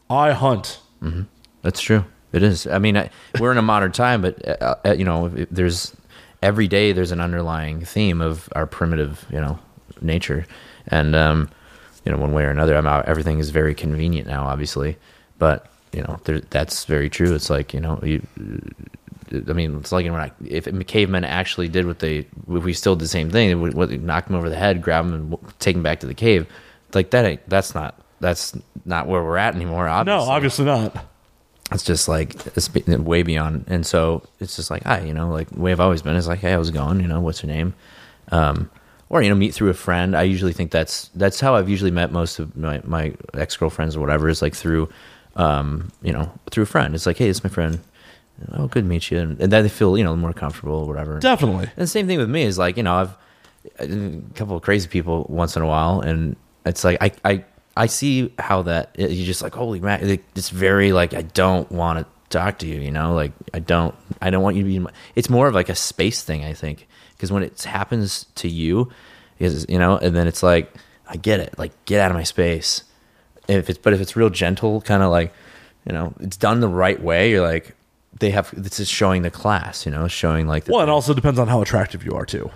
I hunt. Mm-hmm. That's true. It is. I mean, I, we're in a modern time, but, uh, uh, you know, there's every day there's an underlying theme of our primitive, you know, nature. And, um, you know, one way or another, I'm out, everything is very convenient now, obviously. But, you know, there, that's very true. It's like, you know, you... I mean, it's like when if cavemen actually did what they, if we still did the same thing, we would knock them over the head, grab them, and take them back to the cave. Like that ain't, that's not, that's not where we're at anymore. Obviously. No, obviously not. It's just like, it's way beyond. And so it's just like, hi, you know, like the way I've always been is like, hey, how's it going? You know, what's your name? Um, or, you know, meet through a friend. I usually think that's, that's how I've usually met most of my, my ex-girlfriends or whatever is like through, um, you know, through a friend. It's like, hey, it's my friend. Oh, good to meet you. And then they feel, you know, more comfortable or whatever. Definitely. And the same thing with me is like, you know, I've a couple of crazy people once in a while. And it's like, I I, I see how that, you're just like, holy man, it's very like, I don't want to talk to you, you know? Like, I don't, I don't want you to be in my, it's more of like a space thing, I think. Because when it happens to you, is you know, and then it's like, I get it. Like, get out of my space. If it's, but if it's real gentle, kind of like, you know, it's done the right way, you're like, they have, this is showing the class, you know, showing like... The well, it also depends on how attractive you are, too.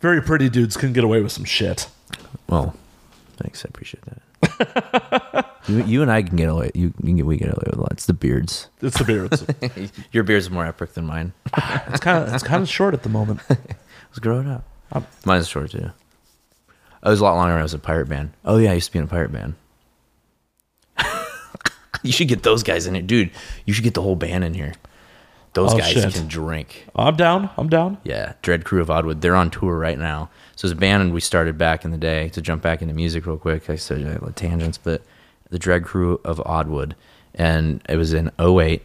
Very pretty dudes can get away with some shit. Well, thanks, I appreciate that. you, you and I can get away, you, you can, we get away with a lot. It's the beards. It's the beards. Your beard's more epic than mine. It's kind of it's kind of short at the moment. It's growing up. I'm, Mine's short, too. I was a lot longer when I was in a pirate band. Oh, yeah, I used to be in a pirate band. You should get those guys in here. Dude, you should get the whole band in here. Those oh, guys shit. Can drink. I'm down. I'm down. Yeah. Dread Crew of Oddwood. They're on tour right now. So it's a band we started back in the day. To jump back into music real quick, I said I had tangents, but the Dread Crew of Oddwood, and it was in oh eight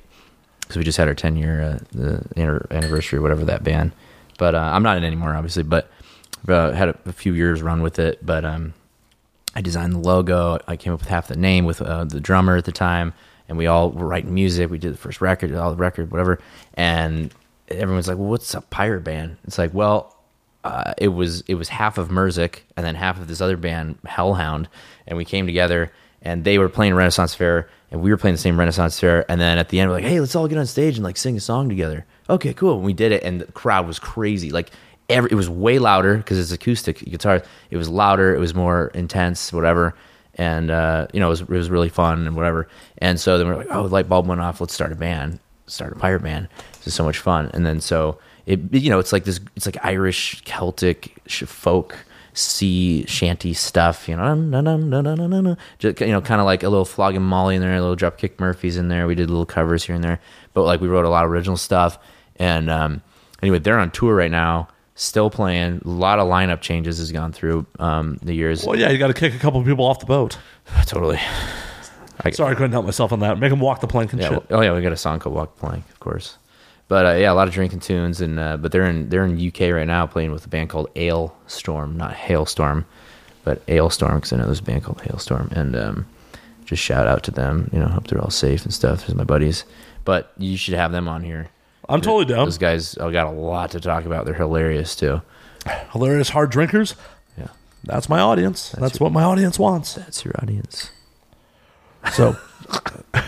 because we just had our ten year uh, the anniversary or whatever that band. But uh, I'm not in it anymore, obviously, but uh, had a, a few years run with it. But um, I designed the logo. I came up with half the name with uh, the drummer at the time, and we all were writing music. We did the first record, all the record, whatever. And everyone's like, well, what's a pirate band? It's like, well, uh, it was it was half of Merzik and then half of this other band, Hellhound. And we came together, and they were playing Renaissance Fair, and we were playing the same Renaissance Fair. And then at the end, we're like, hey, let's all get on stage and like sing a song together. Okay, cool. And we did it, and the crowd was crazy. Like, every, it was way louder because it's acoustic guitar. It was louder. It was more intense, whatever. And, uh, you know, it was, it was really fun and whatever. And so then we were like, oh, the light bulb went off. Let's start a band. Start a pirate band. This is so much fun. And then so, it you know, it's like this, it's like Irish, Celtic, folk, sea shanty stuff, you know, just, you know, kind of like a little Flogging Molly in there, a little Dropkick Murphys in there. We did little covers here and there. But, like, we wrote a lot of original stuff. And um, anyway, they're on tour right now. Still playing. A lot of lineup changes has gone through um, the years. Well, yeah, you got to kick a couple of people off the boat. Totally. I, Sorry, I couldn't help myself on that. Make them walk the plank and yeah, shit. Well, oh yeah, we got a song called "Walk the Plank," of course. But uh, yeah, a lot of drinking tunes, and uh, but they're in they're in U K right now playing with a band called Ale Storm, not Hailstorm, but Ale Storm, because I know there's a band called Hailstorm, and um, just shout out to them. You know, hope they're all safe and stuff. Those are my buddies, but you should have them on here. I'm totally down. Those guys oh, got a lot to talk about. They're hilarious, too. Hilarious hard drinkers? Yeah. That's my audience. That's, that's your, what my audience wants. That's your audience. So, I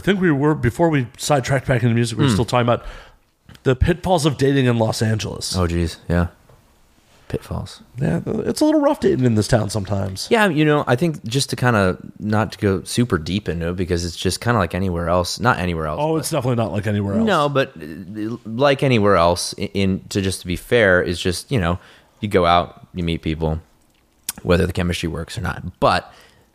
think we were, before we sidetracked back into music, we were mm. still talking about the pitfalls of dating in Los Angeles. Oh, geez. Yeah. Pitfalls. Yeah. It's a little rough dating in this town sometimes. Yeah. You know, I think just to kind of not to go super deep into it, because it's just kind of like anywhere else. Not anywhere else. Oh, it's definitely not like anywhere else. No, but like anywhere else, in to just to be fair, is just, you know, you go out, you meet people, whether the chemistry works or not. But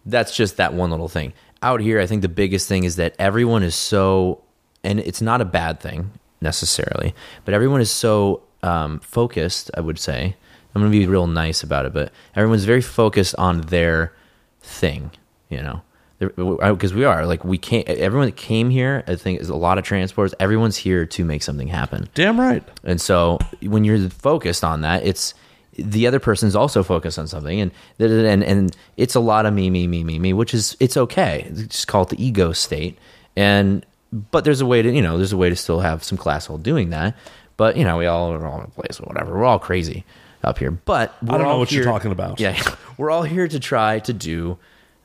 that's just that one little thing. Out here, I think the biggest thing is that everyone is so, and it's not a bad thing necessarily, but everyone is so um, focused, I would say. I'm going to be real nice about it, but everyone's very focused on their thing, you know, because we are like, we can't, everyone that came here, I think is a lot of transporters. Everyone's here to make something happen. Damn right. And so when you're focused on that, it's the other person's also focused on something, and, and, and it's a lot of me, me, me, me, me, which is, it's okay. Just call it the ego state. And, but there's a way to, you know, there's a way to still have some class while doing that. But you know, we all are all in a place or whatever. We're all crazy up here, but I don't know what here, you're talking about. Yeah, we're all here to try to do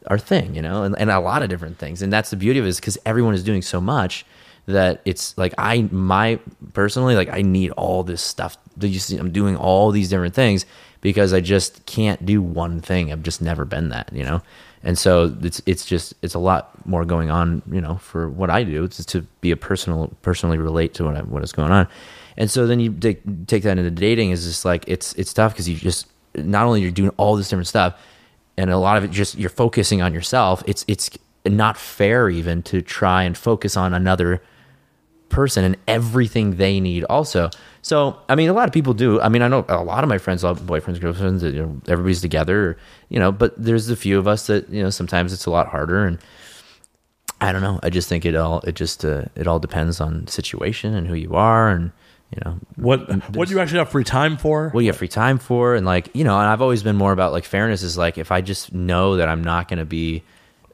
our thing, you know, and, and a lot of different things. And that's the beauty of it, is because everyone is doing so much that it's like I, my personally, like I need all this stuff. That you see, I'm doing all these different things because I just can't do one thing. I've just never been that, you know. And so it's it's just it's a lot more going on, you know, for what I do. It's to be a personal, personally relate to what I, what is going on. And so then you take, take that into dating, is just like, it's it's tough because you just, not only you're doing all this different stuff, and a lot of it just, you're focusing on yourself. It's it's not fair even to try and focus on another person and everything they need also. So, I mean, a lot of people do. I mean, I know a lot of my friends, all boyfriends, girlfriends, you know, everybody's together, or, you know, but there's a few of us that, you know, sometimes it's a lot harder. And I don't know. I just think it all, it just, uh, it all depends on situation and who you are, and, you know, what what do you actually have free time for? What do you have free time for? And like, you know, and I've always been more about like fairness, is like, if I just know that I'm not going to be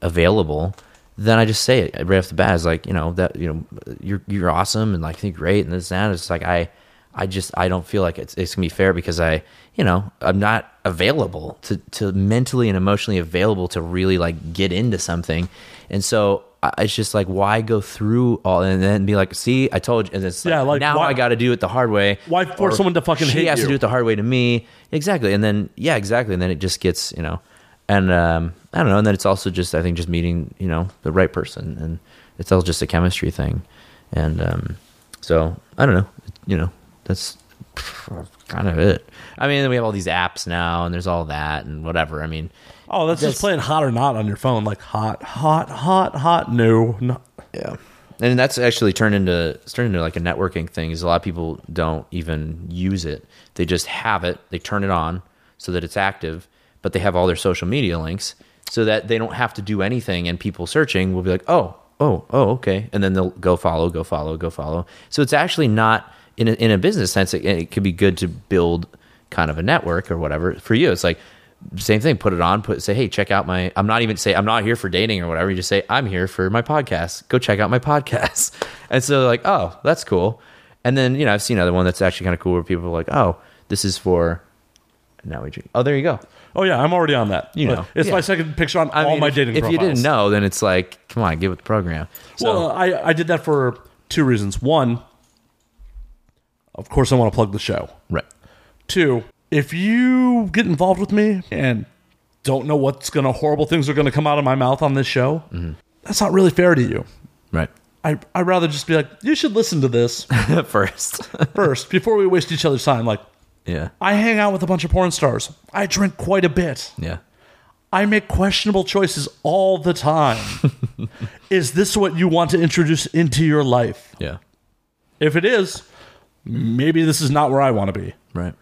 available, then I just say it right off the bat. It's like, you know, that, you know, you're you're awesome, and like, you're great, and this and that. It's like, I I just, I don't feel like it's it's going to be fair, because I, you know, I'm not available to, to mentally and emotionally available to really like get into something. And so it's just like, why go through all and then be like, see, I told you. And it's like, yeah, like now why, I got to do it the hard way. Why force someone to fucking hate you? She has to do it the hard way to me. Exactly. And then, yeah, exactly. And then it just gets, you know, and um, I don't know. And then it's also just, I think, just meeting, you know, the right person. And it's all just a chemistry thing. And um, so I don't know, you know, that's kind of it. I mean, we have all these apps now, and there's all that and whatever. I mean, oh, that's, that's just playing hot or not on your phone. Like hot, hot, hot, hot. No, not. Yeah. And that's actually turned into, it's turned into like a networking thing, is a lot of people don't even use it. They just have it. They turn it on so that it's active, but they have all their social media links. so that they don't have to do anything, and people searching will be like, oh, oh, oh, okay. And then they'll go follow, go follow, go follow. So it's actually not, in a, in a business sense, it, it could be good to build kind of a network or whatever. For you, it's like, same thing, put it on, put say, hey, check out my, I'm not even say, I'm not here for dating or whatever. You just say, I'm here for my podcast. Go check out my podcast. And so like, oh, that's cool. And then, you know, I've seen another one that's actually kind of cool where people are like, oh, this is for, now we drink. Oh, there you go. Oh yeah, I'm already on that. You know, it's yeah. my second picture on I all mean, my if, dating if profiles. If you didn't know, then it's like, come on, get with the program. So, well, I, I did that for two reasons. One, of course I want to plug the show. Right. Two, if you get involved with me and don't know what's going to, horrible things are going to come out of my mouth on this show, mm-hmm. that's not really fair to you. Right. I, I'd rather just be like, you should listen to this. First. First, before we waste each other's time. Like, yeah. I hang out with a bunch of porn stars. I drink quite a bit. Yeah. I make questionable choices all the time. Is this what you want to introduce into your life? Yeah. If it is, maybe this is not where I want to be. Right.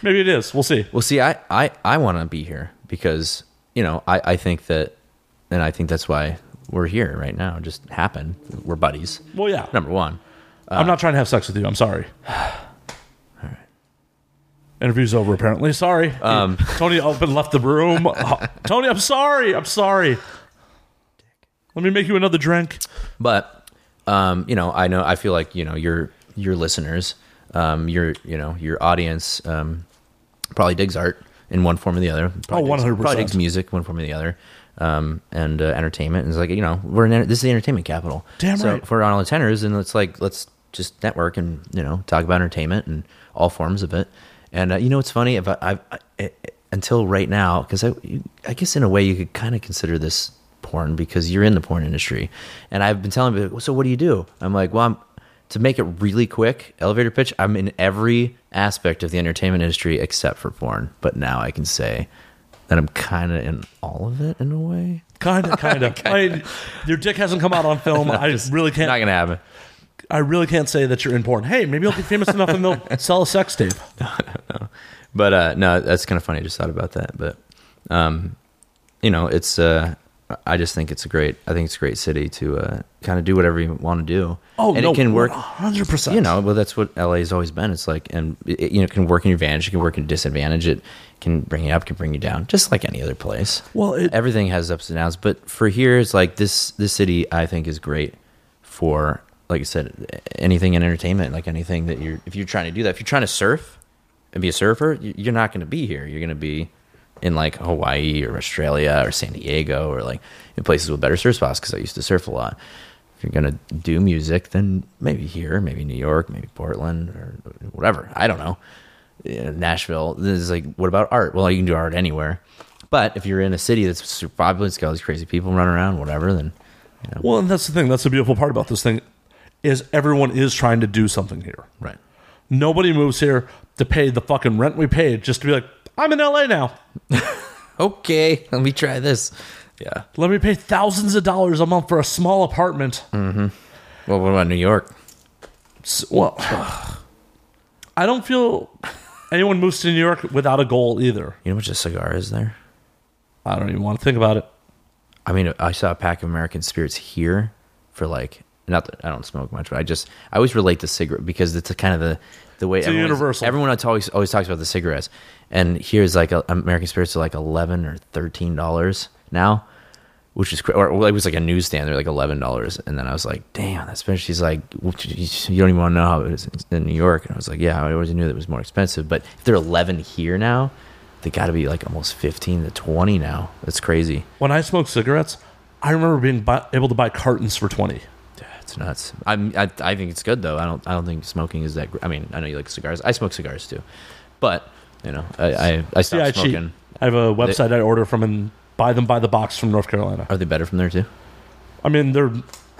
Maybe it is. We'll see. Well, see, I, I, I want to be here because, you know, I, I think that, and I think that's why we're here right now. It just happened. We're buddies. Well, yeah. Number one. Uh, I'm not trying to have sex with you. I'm sorry. All right. Interview's over, apparently. Sorry. Um, Tony up and left the room. Oh, Tony, I'm sorry. I'm sorry. Let me make you another drink. But, um, you know, I know, I feel like, you know, your, your listeners, um, your, you know, your audience, um, probably digs art in one form or the other. Probably oh, one hundred percent. Digs, probably digs music one form or the other, um, and uh, entertainment. And it's like, you know, we're in, this is the entertainment capital. Damn so right. If we're on all the tenors, and it's like, let's just network and, you know, talk about entertainment and all forms of it. And uh, you know, it's funny if I, I, I until right now, because I, I guess in a way you could kind of consider this porn because you're in the porn industry. And I've been telling people, so what do you do? I'm like, well, I'm, to make it really quick, elevator pitch, I'm in every aspect of the entertainment industry except for porn. But now I can say that I'm kind of in all of it in a way. Kind of, kind of. I mean, your dick hasn't come out on film. I really can't. Not going to happen. I really can't say that you're in porn. Hey, maybe you'll be famous enough and they'll sell a sex tape. No, no, no. But uh, no, that's kind of funny. I just thought about that. But, um, you know, it's... Uh, I just think it's a great, I think it's a great city to uh, kind of do whatever you want to do. Oh, and no, it can work. one hundred percent. You know, well, that's what L A has always been. It's like, and it, you know, it can work in your advantage. It can work in disadvantage. It can bring you up, can bring you down, just like any other place. Well, it, everything has ups and downs. But for here, it's like this, this city, I think, is great for, like I said, anything in entertainment, like anything that you're, if you're trying to do that, if you're trying to surf and be a surfer, you're not going to be here. You're going to be in like Hawaii or Australia or San Diego or like in places with better surf spots, because I used to surf a lot. If you're going to do music, then maybe here, maybe New York, maybe Portland or whatever. I don't know. Nashville. This is like, what about art? Well, you can do art anywhere. But if you're in a city that's super popular, it's got all these crazy people running around, whatever, then, you know. Well, and that's the thing. That's the beautiful part about this thing is everyone is trying to do something here. Right. Nobody moves here to pay the fucking rent we paid just to be like, I'm in L A now. Okay, let me try this. Yeah. Let me pay thousands of dollars a month for a small apartment. Mm-hmm. Well, what about New York? So, well, I don't feel anyone moves to New York without a goal either. You know how much a cigar is there? I don't even want to think about it. I mean, I saw a pack of American Spirits here for like, not that I don't smoke much, but I just, I always relate to cigarette because it's a kind of the, the way it's universal. Everyone always, always talks about the cigarettes. And here's like a, American Spirits are like eleven or thirteen dollars now, which is or it was like a newsstand. They're like eleven dollars, and then I was like, "Damn, that's expensive." She's like, "You don't even want to know how it is in New York." And I was like, "Yeah, I always knew that it was more expensive." But if they're eleven here now, they got to be like almost fifteen to twenty now. That's crazy. When I smoked cigarettes, I remember being bu- able to buy cartons for twenty. It's nuts. I'm, I I think it's good though. I don't I don't think smoking is that. Gr- I mean, I know you like cigars. I smoke cigars too, but. You know, I I, I stopped yeah, I smoking. Cheat. I have a website they, I order from and buy them by the box from North Carolina. Are they better from there too? I mean, they're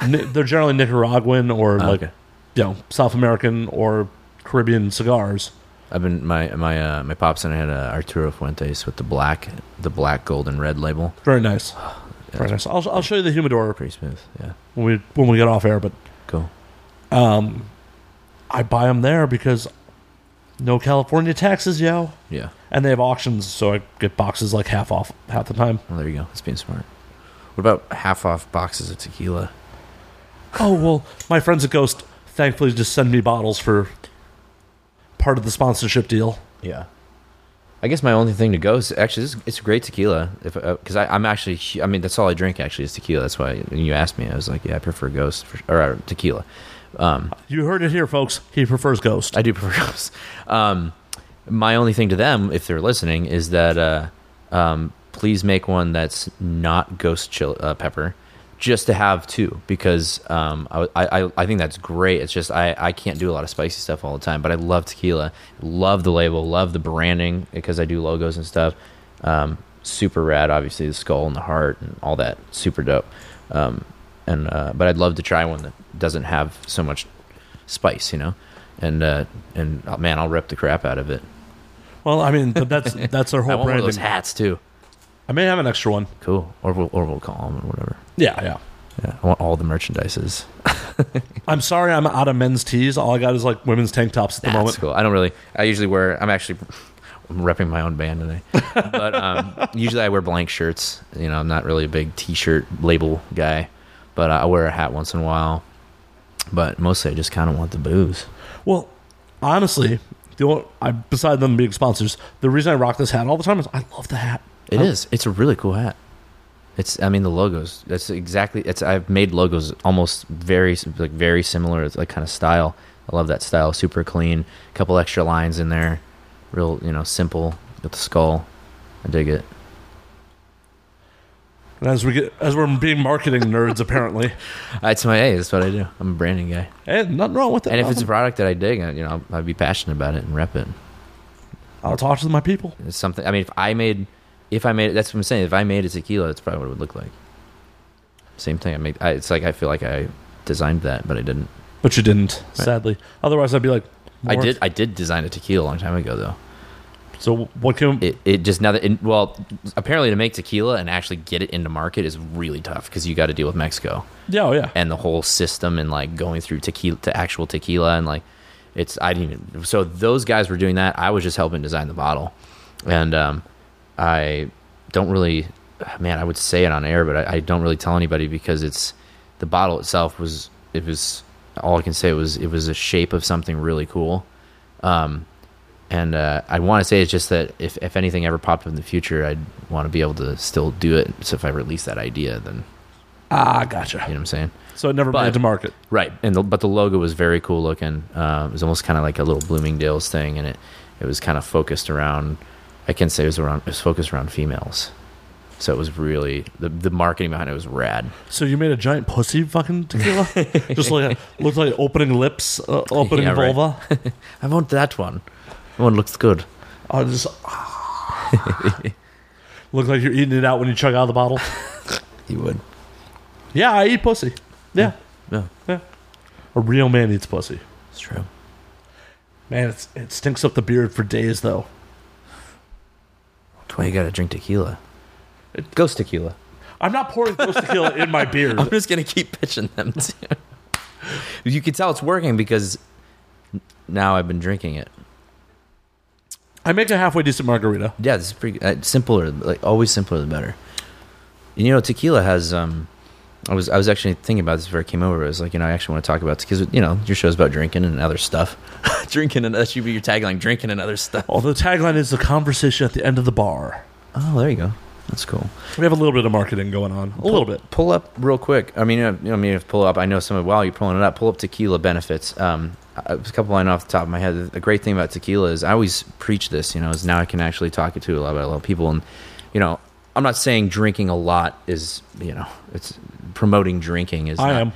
they're generally Nicaraguan or oh, like okay. you know South American or Caribbean cigars. I've been my my uh, my pops and I had a Arturo Fuentes with the black the black gold and red label. Very nice, yeah, very nice. I'll I'll show you the humidor. Pretty smooth, yeah. When we when we get off air, but cool. Um, I buy them there because No California taxes, yo. Yeah. And they have auctions, so I get boxes like half off half the time. Well, there you go. That's being smart. What about half off boxes of tequila? Oh, well, my friends at Ghost thankfully just send me bottles for part of the sponsorship deal. Yeah. I guess my only thing to Ghost, actually, this, it's great tequila. If Because uh, I'm actually, I mean, that's all I drink, actually, is tequila. That's why when you asked me, I was like, yeah, I prefer Ghost, for, or uh, tequila. Um, you heard it here, folks. He prefers Ghost. I do prefer Ghost. Um, my only thing to them, if they're listening, is that uh, um, please make one that's not Ghost chill, uh, pepper, just to have two, because um, I, I I think that's great. It's just I, I can't do a lot of spicy stuff all the time, but I love tequila. Love the label. Love the branding, because I do logos and stuff. Um, super rad, obviously, the skull and the heart and all that. Super dope. Um, and uh, but I'd love to try one that doesn't have so much spice, you know, and uh, and oh, man, I'll rip the crap out of it. Well, I mean, but that's that's their whole I want branding. One of those hats too. I may have an extra one. Cool, or we'll, or we'll call them or whatever. Yeah, yeah, yeah. I want all the merchandises. I'm sorry, I'm out of men's tees. All I got is like women's tank tops at the That's moment. That's cool. I don't really. I usually wear. I'm actually I'm repping my own band today, but um, usually I wear blank shirts. You know, I'm not really a big T-shirt label guy, but I wear a hat once in a while. But mostly, I just kind of want the booze. Well, honestly, the only, I, beside them being sponsors, the reason I rock this hat all the time is I love the hat. It is. It's a really cool hat. It's. I mean, the logos. That's exactly. It's. I've made logos almost very like very similar. It's like kind of style. I love that style. Super clean. A couple extra lines in there. Real, you know, simple. With the skull. I dig it. And as we get, as we're being marketing nerds, apparently, it's my hey. That's what I do. I'm a branding guy. And nothing wrong with it. And if it's a product that I dig, I, you know, I'd be passionate about it and rep it. I'll talk to my people. It's something. I mean, if I made. If I made it, that's what I'm saying. If I made a tequila, that's probably what it would look like. Same thing. I make. I, it's like I feel like I designed that, but I didn't. But you didn't, right. Sadly. Otherwise, I'd be like, I did. Th- I did design a tequila a long time ago, though. So what can it? It just now that it, well, apparently to make tequila and actually get it into market is really tough because you got to deal with Mexico. Yeah, oh, yeah. And the whole system and like going through tequila to actual tequila and like it's I didn't even. So those guys were doing that. I was just helping design the bottle, and um. I don't really, man, I would say it on air, but I, I don't really tell anybody because it's, the bottle itself was, it was, all I can say was it was a shape of something really cool. Um, and uh, I want to say it's just that if, if anything ever popped up in the future, I'd want to be able to still do it. So if I release that idea, then. Ah, gotcha. You know what I'm saying? So it never but, made it to market. Right. And the, but the logo was very cool looking. Uh, it was almost kind of like a little Bloomingdale's thing. And it, it was kind of focused around. I can say it was around. It was focused around females, so it was really the the marketing behind it was rad. So you made a giant pussy fucking tequila, just like a, looked like opening lips, uh, opening yeah, vulva. Right. I want that one. That one looks good. I just ah. Look like you're eating it out when you chug out of the bottle. You would. Yeah, I eat pussy. Yeah, yeah, yeah. A real man eats pussy. It's true. Man, it's, it stinks up the beard for days though. That's why you gotta drink tequila. It, Ghost tequila. I'm not pouring Ghost tequila in my beard. I'm just gonna keep pitching them too. You can tell it's working because now I've been drinking it. I make a halfway decent margarita. Yeah, this is pretty uh, simpler. Like always, simpler the better. And, you know, tequila has. Um, I was I was actually thinking about this before I came over. I was like, you know, I actually want to talk about because you know your show's about drinking and other stuff. Drinking and that should be your tagline. Drinking and other stuff. Oh, the tagline is the conversation at the end of the bar. Oh, there you go. That's cool. We have a little bit of marketing going on. A pull, little bit. Pull up real quick. I mean, you know, I mean, if pull up. I know some of while you're pulling it up, pull up tequila benefits. Um, a couple line off the top of my head. The great thing about tequila is I always preach this. You know, is now I can actually talk it to a lot of, a lot of people, and you know. I'm not saying drinking a lot is, you know, it's promoting drinking is. I not, am.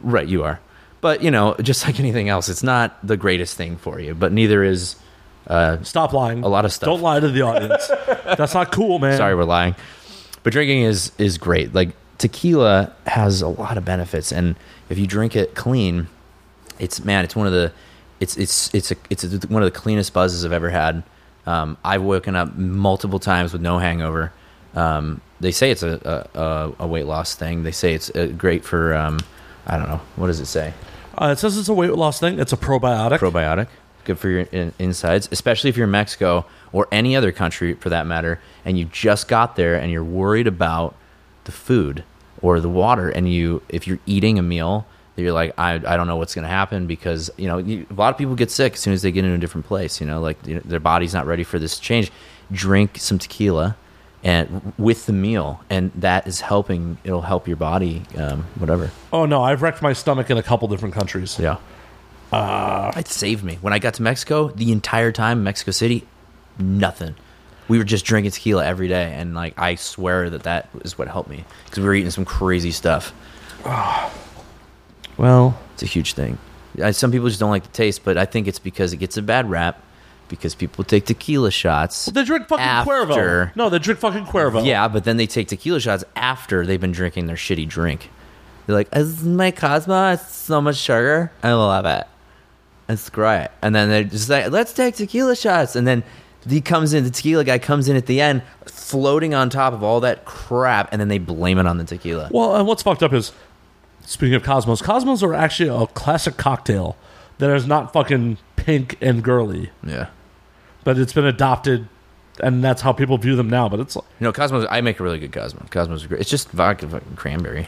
Right, you are. But, you know, just like anything else, it's not the greatest thing for you, but neither is. Uh, Stop lying. A lot of stuff. Don't lie to the audience. That's not cool, man. Sorry, we're lying. But drinking is, is great. Like, tequila has a lot of benefits. And if you drink it clean, it's, man, it's one of the, it's, it's, it's, a, it's a, one of the cleanest buzzes I've ever had. Um, I've woken up multiple times with no hangover. Um, they say it's a, a, a weight loss thing. They say it's uh, great for, um, I don't know. What does it say? Uh, it says it's a weight loss thing. It's a probiotic. Probiotic. good for your in- insides, especially if you're in Mexico or any other country for that matter, and you just got there and you're worried about the food or the water, and you if you're eating a meal, you're like, I I don't know what's going to happen, because, you know, you, a lot of people get sick as soon as they get into a different place, you know, like you know, their body's not ready for this change. Drink some tequila and with the meal, and that is helping. It'll help your body, um, whatever. Oh, no, I've wrecked my stomach in a couple different countries. Yeah. Uh, it saved me. When I got to Mexico, the entire time in Mexico City, nothing. We were just drinking tequila every day, and like I swear that that is what helped me, because we were eating some crazy stuff. Oh. Well, it's a huge thing. Some people just don't like the taste, but I think it's because it gets a bad rap because people take tequila shots. Well, they drink fucking after. Cuervo. No, they drink fucking Cuervo. Yeah, but then they take tequila shots after they've been drinking their shitty drink. They're like, "This is my Cosmo. It's so much sugar. I love it. It's great." And then they're just like, "Let's take tequila shots." And then he comes in. The tequila guy comes in at the end, floating on top of all that crap, and then they blame it on the tequila. Well, and what's fucked up is, speaking of Cosmos, Cosmos are actually a classic cocktail that is not fucking pink and girly. Yeah. But it's been adopted, and that's how people view them now. But it's like, you know, Cosmos, I make a really good Cosmos. Cosmos are great. It's just vodka fucking cranberry.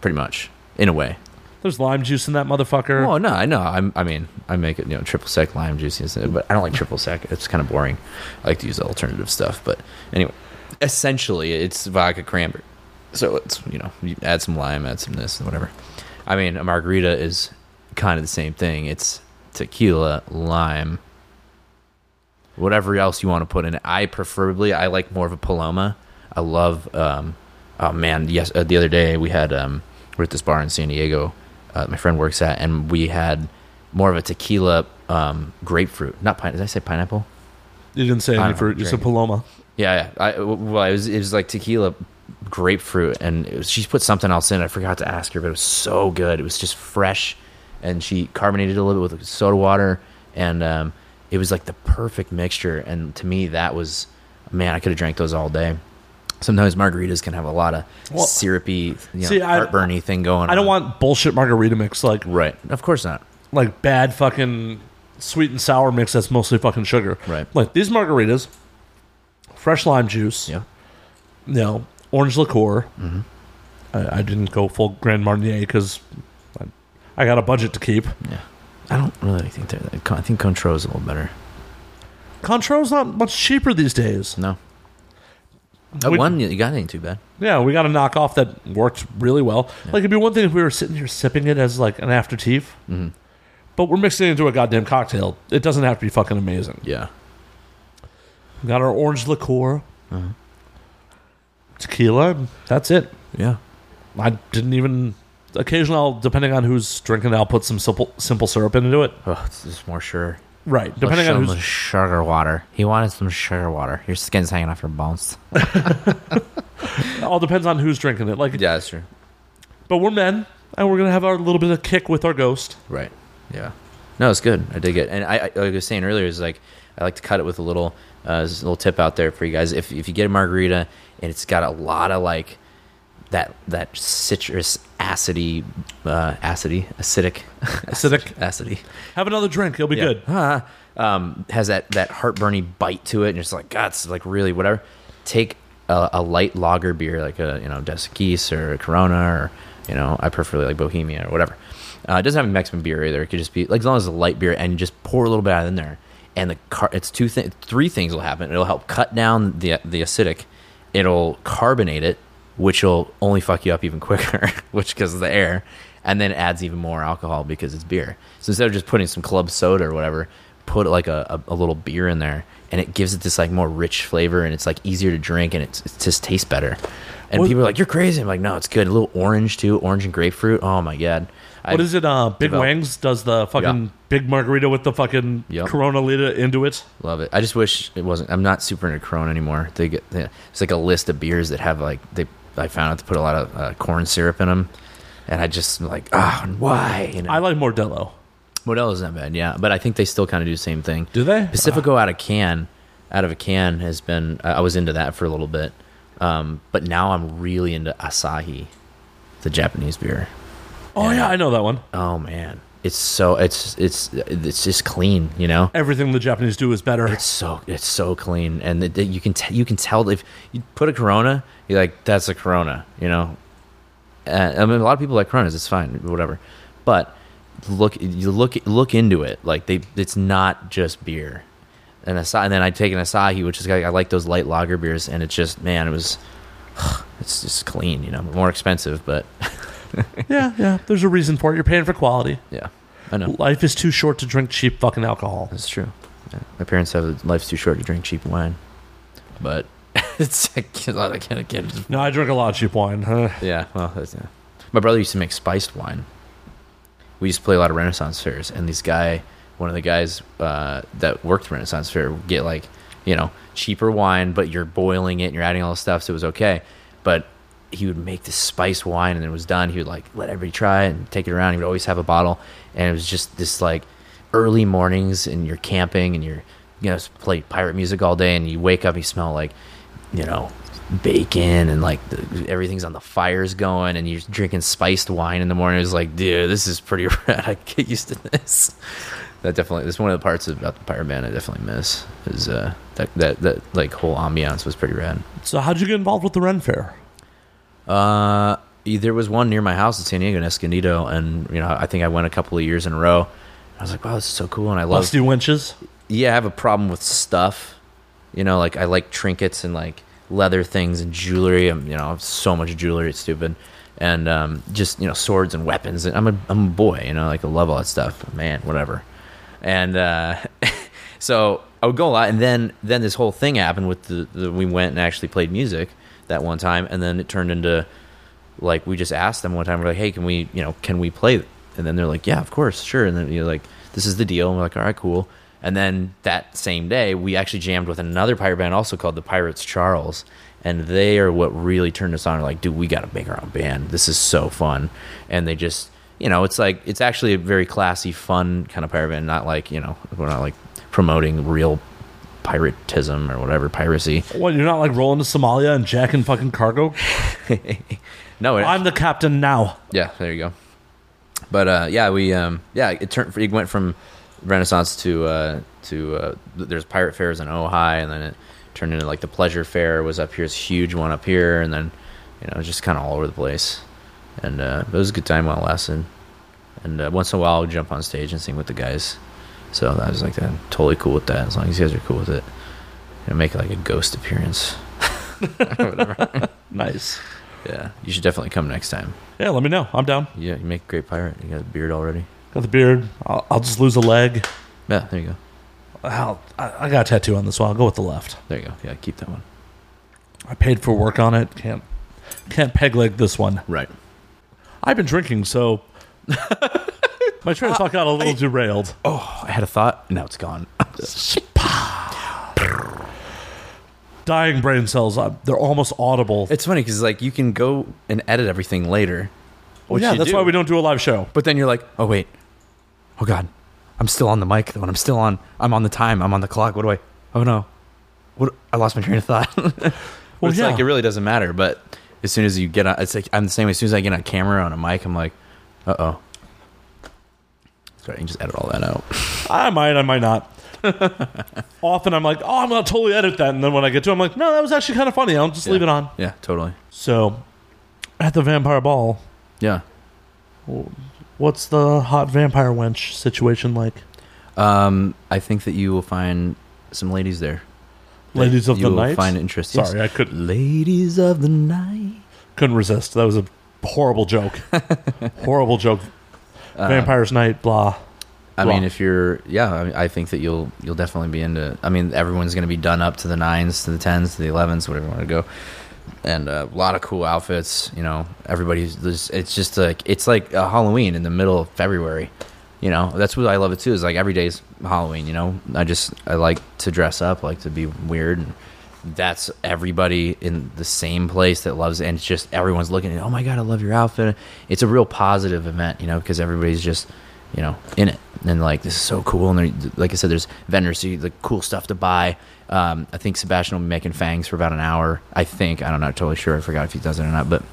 Pretty much, in a way. There's lime juice in that motherfucker. Oh, no, I know. I'm, I mean, I make it, you know, triple sec lime juice, but I don't like triple sec. It's kind of boring. I like to use the alternative stuff. But anyway, essentially, it's vodka cranberry. So it's, you know, you add some lime, add some this and whatever. I mean, a margarita is kind of the same thing. It's tequila, lime, whatever else you want to put in it. I preferably, I like more of a Paloma. I love, um, oh man, yes. Uh, the other day we had, um, we're at this bar in San Diego, uh, my friend works at, and we had more of a tequila, um, grapefruit, not pine. Did I say pineapple? You didn't say any fruit. You said Paloma. Yeah. yeah. I, well, it was, it was like tequila grapefruit, and it was, she put something else in. I forgot to ask her, but it was so good. It was just fresh, and she carbonated it a little bit with soda water, and um, it was like the perfect mixture. And to me, that was, man, I could have drank those all day. Sometimes margaritas can have a lot of well, syrupy, you know, see, heartburny I, thing going on. I don't on. want bullshit margarita mix, like, right? Of course not. Like bad fucking sweet and sour mix that's mostly fucking sugar, right? Like these margaritas, fresh lime juice, yeah, you know, orange liqueur. Mm-hmm. I, I didn't go full Grand Marnier because I, I got a budget to keep. Yeah, I don't really think they're that. I think Contro's a little better. Contro's not much cheaper these days. No. That we, one you got ain't too bad. Yeah, we got a knockoff that worked really well. Yeah. Like, it'd be one thing if we were sitting here sipping it as like an aftertaste, mm-hmm. but we're mixing it into a goddamn cocktail. It doesn't have to be fucking amazing. Yeah. We got our orange liqueur. Mm-hmm. Tequila, that's it. Yeah. I didn't even... Occasionally, I'll, depending on who's drinking, I'll put some simple simple syrup into it. Oh, it's just more sugar. Right. Let's depending on who's... sugar water. He wanted some sugar water. Your skin's hanging off your bones. All depends on who's drinking it. Like, yeah, that's true. But we're men, and we're going to have our little bit of kick with our Ghost. Right. Yeah. No, it's good. I dig it. And I, I like I was saying earlier, is like, I like to cut it with a little... Uh, there's a little tip out there for you guys. If if you get a margarita and it's got a lot of like that that citrus acidy, uh, acidy, acidic, acidic, acidy. Have another drink. You'll be yeah. good. Uh, um, has that that heartburny bite to it, and it's like God, it's like really whatever. Take a, a light lager beer, like a you know Dos Equis or a Corona, or you know I prefer like Bohemia or whatever. Uh, it doesn't have a Mexican beer either. It could just be like as long as it's a light beer, and just pour a little bit out in there. And the car, it's two things, three things will happen. It'll help cut down the the acidic. It'll carbonate it, which will only fuck you up even quicker, which because of the air, and then adds even more alcohol because it's beer. So instead of just putting some club soda or whatever, put like a, a, a little beer in there, and it gives it this like more rich flavor, and it's like easier to drink, and it's, it just tastes better. And what, people are like, "You're crazy." I'm like, "No, it's good." A little orange too, orange and grapefruit. Oh my god. What I've is it? Uh, Big developed. Wang's does the fucking yeah. big margarita with the fucking yep. Corona Lita into it. Love it. I just wish it wasn't. I'm not super into Corona anymore. They get they, it's like a list of beers that have like they. I found out to put a lot of uh, corn syrup in them, and I just like ah oh, why. You know? I like Modelo. Modelo's not bad, yeah, but I think they still kind of do the same thing. Do they? Pacifico uh. out of can, out of a can has been. I was into that for a little bit, um, but now I'm really into Asahi, the Japanese beer. Oh, yeah, yeah, I know that one. Oh, man. it's so it's it's it's just clean, you know. Everything the Japanese do is better. It's so it's so clean, and it, it, you can t- you can tell if you put a Corona, you're like, that's a Corona, you know. Uh, I mean, a lot of people like Coronas. It's fine, whatever. But look, you look look into it. Like they, it's not just beer. And Asahi, and then I take an Asahi, which is I, I like those light lager beers, and it's just man, it was, it's just clean, you know. More expensive, but. yeah, yeah. There's a reason for it. You're paying for quality. Yeah, I know. Life is too short to drink cheap fucking alcohol. That's true. Yeah. My parents have life's too short to drink cheap wine, but it's I can't, I can't, I can't just... No, I drink a lot of cheap wine. Huh? Yeah, well, that's, yeah. My brother used to make spiced wine. We used to play a lot of Renaissance fairs, and this guy, one of the guys uh, that worked Renaissance fair, would get like, you know, cheaper wine, but you're boiling it and you're adding all the stuff, so it was okay, but. He would make this spice wine, and it was done. He would like let everybody try it and take it around. He would always have a bottle, and it was just this like early mornings, and you're camping, and you're you know play pirate music all day, and you wake up, and you smell like you know bacon, and like the, everything's on the fires going, and you're drinking spiced wine in the morning. It was like, dude, this is pretty rad. I get used to this. That definitely. That's one of the parts about the pirate band I definitely miss. Is uh that that that like whole ambiance was pretty rad. So how'd you get involved with the Ren Fair? Uh, there was one near my house in San Diego in Escondido, and you know I think I went a couple of years in a row. I was like, wow, this is so cool, and I love Busty winches. Yeah, I have a problem with stuff. You know, like I like trinkets and like leather things and jewelry. I'm, you know, I have so much jewelry, it's stupid, and um, just you know swords and weapons. And I'm a I'm a boy, you know, like I love all that stuff. Man, whatever. And uh, so I would go a lot, and then then this whole thing happened with the, the we went and actually played music. That one time, and then it turned into like we just asked them one time, we're like, hey, can we you know can we play? And then they're like, yeah, of course, sure. And then you're like, this is the deal, and we're like, all right, cool. And then that same day we actually jammed with another pirate band also called the Pirates Charles, and they are what really turned us on. We're like, dude, we gotta make our own band, this is so fun. And they just you know it's like it's actually a very classy, fun kind of pirate band, not like you know we're not like promoting real piratism or whatever, piracy. What, you're not like rolling to Somalia and jacking fucking cargo? No, it, I'm the captain now. Yeah, there you go. But uh, yeah, we um, yeah, it turned. It went from Renaissance to uh, to uh, there's pirate fairs in Ojai, and then it turned into like the Pleasure Fair was up here, it's a huge one up here, and then you know just kind of all over the place. And uh, it was a good time while it lasted. And uh, once in a while, I would jump on stage and sing with the guys. So I was like, I'm totally cool with that, as long as you guys are cool with it. You know, make like a ghost appearance. Whatever. Nice. Yeah. You should definitely come next time. Yeah, let me know. I'm down. Yeah, you make a great pirate. You got a beard already. Got the beard. I'll, I'll just lose a leg. Yeah, there you go. I'll, I, I got a tattoo on this one. I'll go with the left. There you go. Yeah, keep that one. I paid for work on it. Can't, can't peg leg this one. Right. I've been drinking, so... My train of thought got a little I, derailed. Oh, I had a thought. Now it's gone. Dying brain cells. They're almost audible. It's funny because like you can go and edit everything later. Well, yeah, that's do. why we don't do a live show. But then you're like, oh, wait. Oh, God. I'm still on the mic, though. And I'm still on. I'm on the time. I'm on the clock. What do I? Oh, no. What? I lost my train of thought. Well, it's yeah. like it really doesn't matter. But as soon as you get on. It's like I'm the same way. As soon as I get on camera on a mic, I'm like, uh-oh. Sorry, you can just edit all that out. I might, I might not. Often I'm like, oh, I'm going to totally edit that. And then when I get to it, I'm like, no, that was actually kind of funny. I'll just yeah. leave it on. Yeah, totally. So, at the Vampire Ball. Yeah. What's the hot vampire wench situation like? Um, I think that you will find some ladies there. Ladies of the night? You will find interesting. Sorry, I couldn't. Ladies of the night. Couldn't resist. That was a horrible joke. Horrible joke. Vampire's uh, Night, blah, blah. I mean, if you're, yeah, I, mean, I think that you'll you'll definitely be into. I mean, everyone's going to be done up to the nines, to the tens, to the elevens, whatever you want to go, and a uh, lot of cool outfits. You know, everybody's. It's just like it's like a Halloween in the middle of February. You know, that's what I love it too. Is like every day's Halloween. You know, I just I like to dress up, like to be weird. And that's everybody in the same place that loves it, and it's just everyone's looking at, oh my God, I love your outfit. It's a real positive event, you know, because everybody's just, you know, in it, and like, this is so cool. And like I said, there's vendors, so you, the cool stuff to buy. um I think Sebastian will be making fangs for about an hour. I think I don't know, totally sure. I forgot if he does it or not, but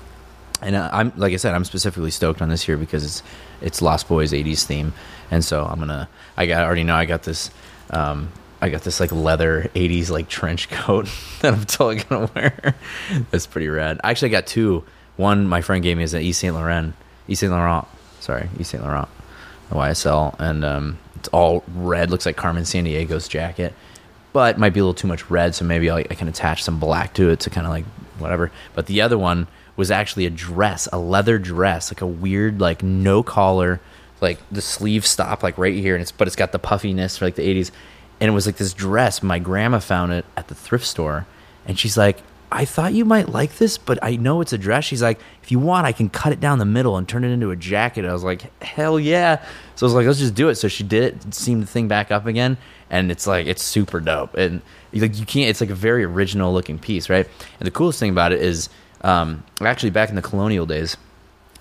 And I'm, like I said, I'm specifically stoked on this here because it's it's Lost Boys eighties theme, and so I'm gonna. I got I already know I got this. Um, I got this like leather eighties like trench coat that I'm totally gonna wear. That's pretty rad. I actually got two. One my friend gave me is an Yves Saint Laurent. Yves Saint Laurent. Sorry, Yves Saint Laurent. Y S L, and um, it's all red. Looks like Carmen Sandiego's jacket, but might be a little too much red. So maybe I'll, I can attach some black to it to kind of like whatever. But the other one was actually a dress, a leather dress, like a weird, like no collar, like the sleeves stop like right here, and it's but it's got the puffiness for like the eighties, and it was like this dress. My grandma found it at the thrift store, and she's like, "I thought you might like this, but I know it's a dress." She's like, "If you want, I can cut it down the middle and turn it into a jacket." I was like, "Hell yeah!" So I was like, "Let's just do it." So she did it, seamed the thing back up again, and it's like it's super dope, and like you can't. It's like a very original looking piece, right? And the coolest thing about it is. Um, actually, back in the colonial days,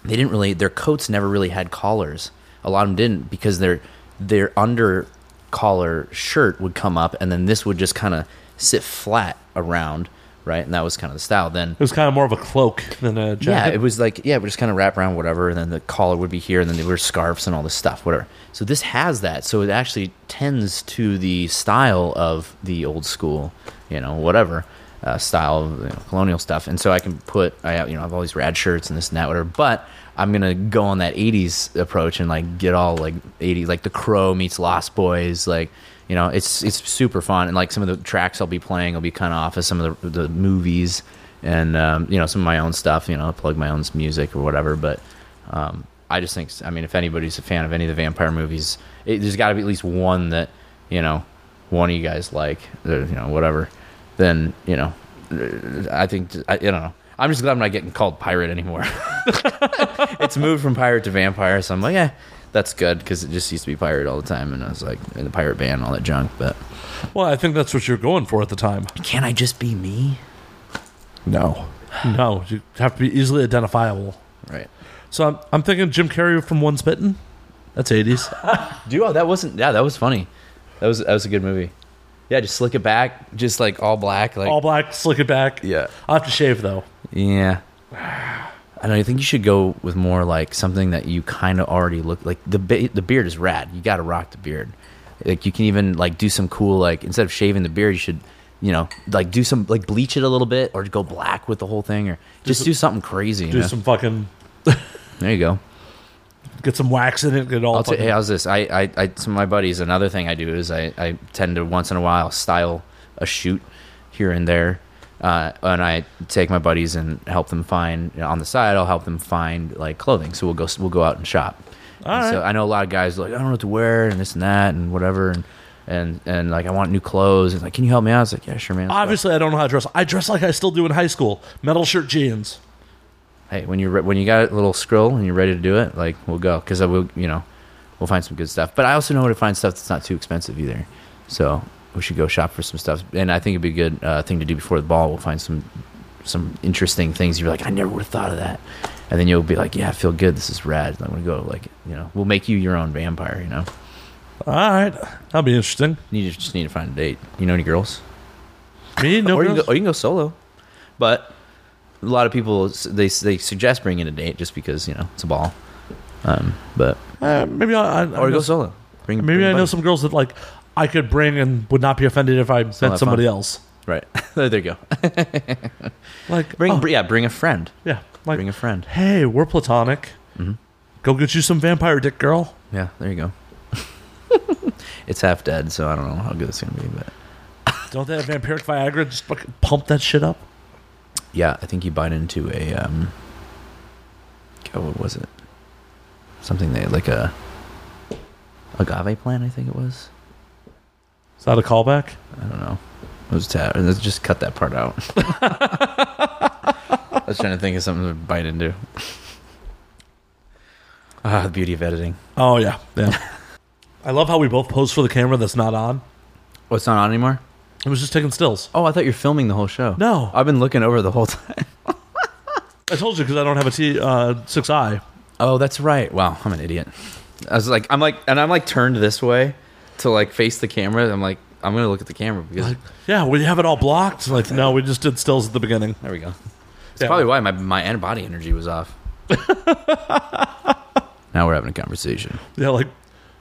they didn't really. Their coats never really had collars. A lot of them didn't because their their under collar shirt would come up, and then this would just kind of sit flat around, right? And that was kind of the style. Then it was kind of more of a cloak than a jacket. Yeah, it was like yeah, it would just kind of wrap around whatever, and then the collar would be here, and then they were scarves and all this stuff, whatever. So this has that, so it actually tends to the style of the old school, you know, whatever. Uh, style of, you know, colonial stuff, and so I can put I have, you know I have all these rad shirts and this and that whatever, but I'm gonna go on that eighties approach and like get all like eighties like The Crow meets Lost Boys, like you know it's it's super fun, and like some of the tracks I'll be playing will be kind of off of some of the, the movies and um, you know some of my own stuff, you know plug my own music or whatever, but um, I just think I mean if anybody's a fan of any of the vampire movies, it, there's got to be at least one that you know one of you guys like or, you know whatever. Then, you know, I think, I, I don't know. I'm just glad I'm not getting called pirate anymore. It's moved from pirate to vampire, so I'm like, eh, that's good, because it just used to be pirate all the time, and I was like, in the pirate band, all that junk, but. Well, I think that's what you're going for at the time. Can't I just be me? No. No, you have to be easily identifiable. Right. So I'm, I'm thinking Jim Carrey from Once Bitten. That's eighties. Dude, oh, that wasn't, yeah, that was funny. That was, that was a good movie. Yeah, just slick it back, just like all black, like all black, slick it back. Yeah, I'll have to shave though. Yeah, I don't know, I think you should go with more like something that you kind of already look like. The be- the beard is rad. You got to rock the beard. Like you can even like do some cool like instead of shaving the beard, you should you know like do some like bleach it a little bit or go black with the whole thing or just do, do some, something crazy. Do you know? Some fucking. There you go. Get some wax in it. Get all. I'll t- hey, how's this? I, I, I, some of my buddies. Another thing I do is I, I tend to once in a while style a shoot here and there, uh, and I take my buddies and help them find you know, on the side. I'll help them find like clothing. So we'll go, we'll go out and shop. All and right. So I know a lot of guys are like I don't know what to wear and this and that and whatever and and, and like I want new clothes. And like, can you help me out? I was like, yeah, sure, man. Obviously, I don't know how to dress. I dress like I still do in high school: metal shirt, jeans. Hey, when you re- when you got a little scroll and you're ready to do it, like we'll go because I will, you know, we'll find some good stuff. But I also know where to find stuff that's not too expensive either, so we should go shop for some stuff. And I think it'd be a good uh, thing to do before the ball. We'll find some some interesting things. You're like, I never would have thought of that, and then you'll be like, yeah, I feel good. This is rad. I'm gonna go like, you know, we'll make you your own vampire. You know. All right, that'll be interesting. You just need to find a date. You know any girls? Me, no. Or girls? You can go, or you can go solo, but. A lot of people they they suggest bringing a date just because you know it's a ball, um, but uh, maybe I, I or I go solo. Bring, maybe bring I know some girls that like I could bring and would not be offended if I met somebody fun. Else. Right there, you go. Like bring oh. yeah, bring a friend. Yeah, like, bring a friend. Hey, we're platonic. Mm-hmm. Go get you some vampire dick, girl. Yeah, there you go. It's half dead, so I don't know how good it's gonna be, but don't they have vampiric Viagra? Just fucking pump that shit up. Yeah, I think you bite into a, um, oh, what was it? Something that, like a agave plant, I think it was. Is that a callback? I don't know. It was tab- Let's just cut that part out. I was trying to think of something to bite into. Ah, the beauty of editing. Oh, yeah. yeah. I love how we both pose for the camera that's not on. Oh, it's not on anymore? It was just taking stills. Oh, I thought you were filming the whole show. No. I've been looking over the whole time. I told you because I don't have a T, uh, six I. Oh, that's right. Wow, I'm an idiot. I was like, I'm like, and I'm like turned this way to like face the camera. I'm like, I'm going to look at the camera. Because like, yeah, we have it all blocked. Like, no, we just did stills at the beginning. There we go. That's probably why my, my antibody energy was off. Now we're having a conversation. Yeah, like,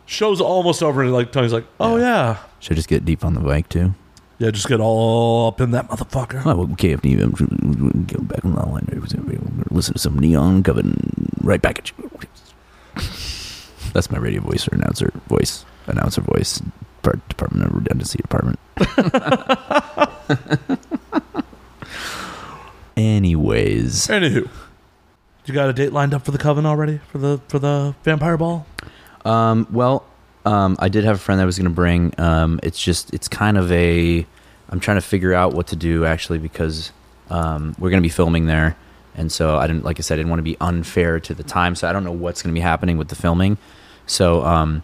show's almost over, and like Tony's like, oh, yeah. yeah. Should I just get deep on the bike, too? Yeah, just get all up in that motherfucker. Well, okay, if you go back on the line, or listen to some Neon Coven right back at you. That's my radio voice or announcer voice. Announcer voice. Part, department of redundancy department. Anyways. Anywho. You got a date lined up for the Coven already? For the for the Vampire Ball? Um, well, um, I did have a friend that I was going to bring. Um, it's just, it's kind of a, I'm trying to figure out what to do, actually, because um, we're going to be filming there. And so I didn't, like I said, I didn't want to be unfair to the time. So I don't know what's going to be happening with the filming. So um,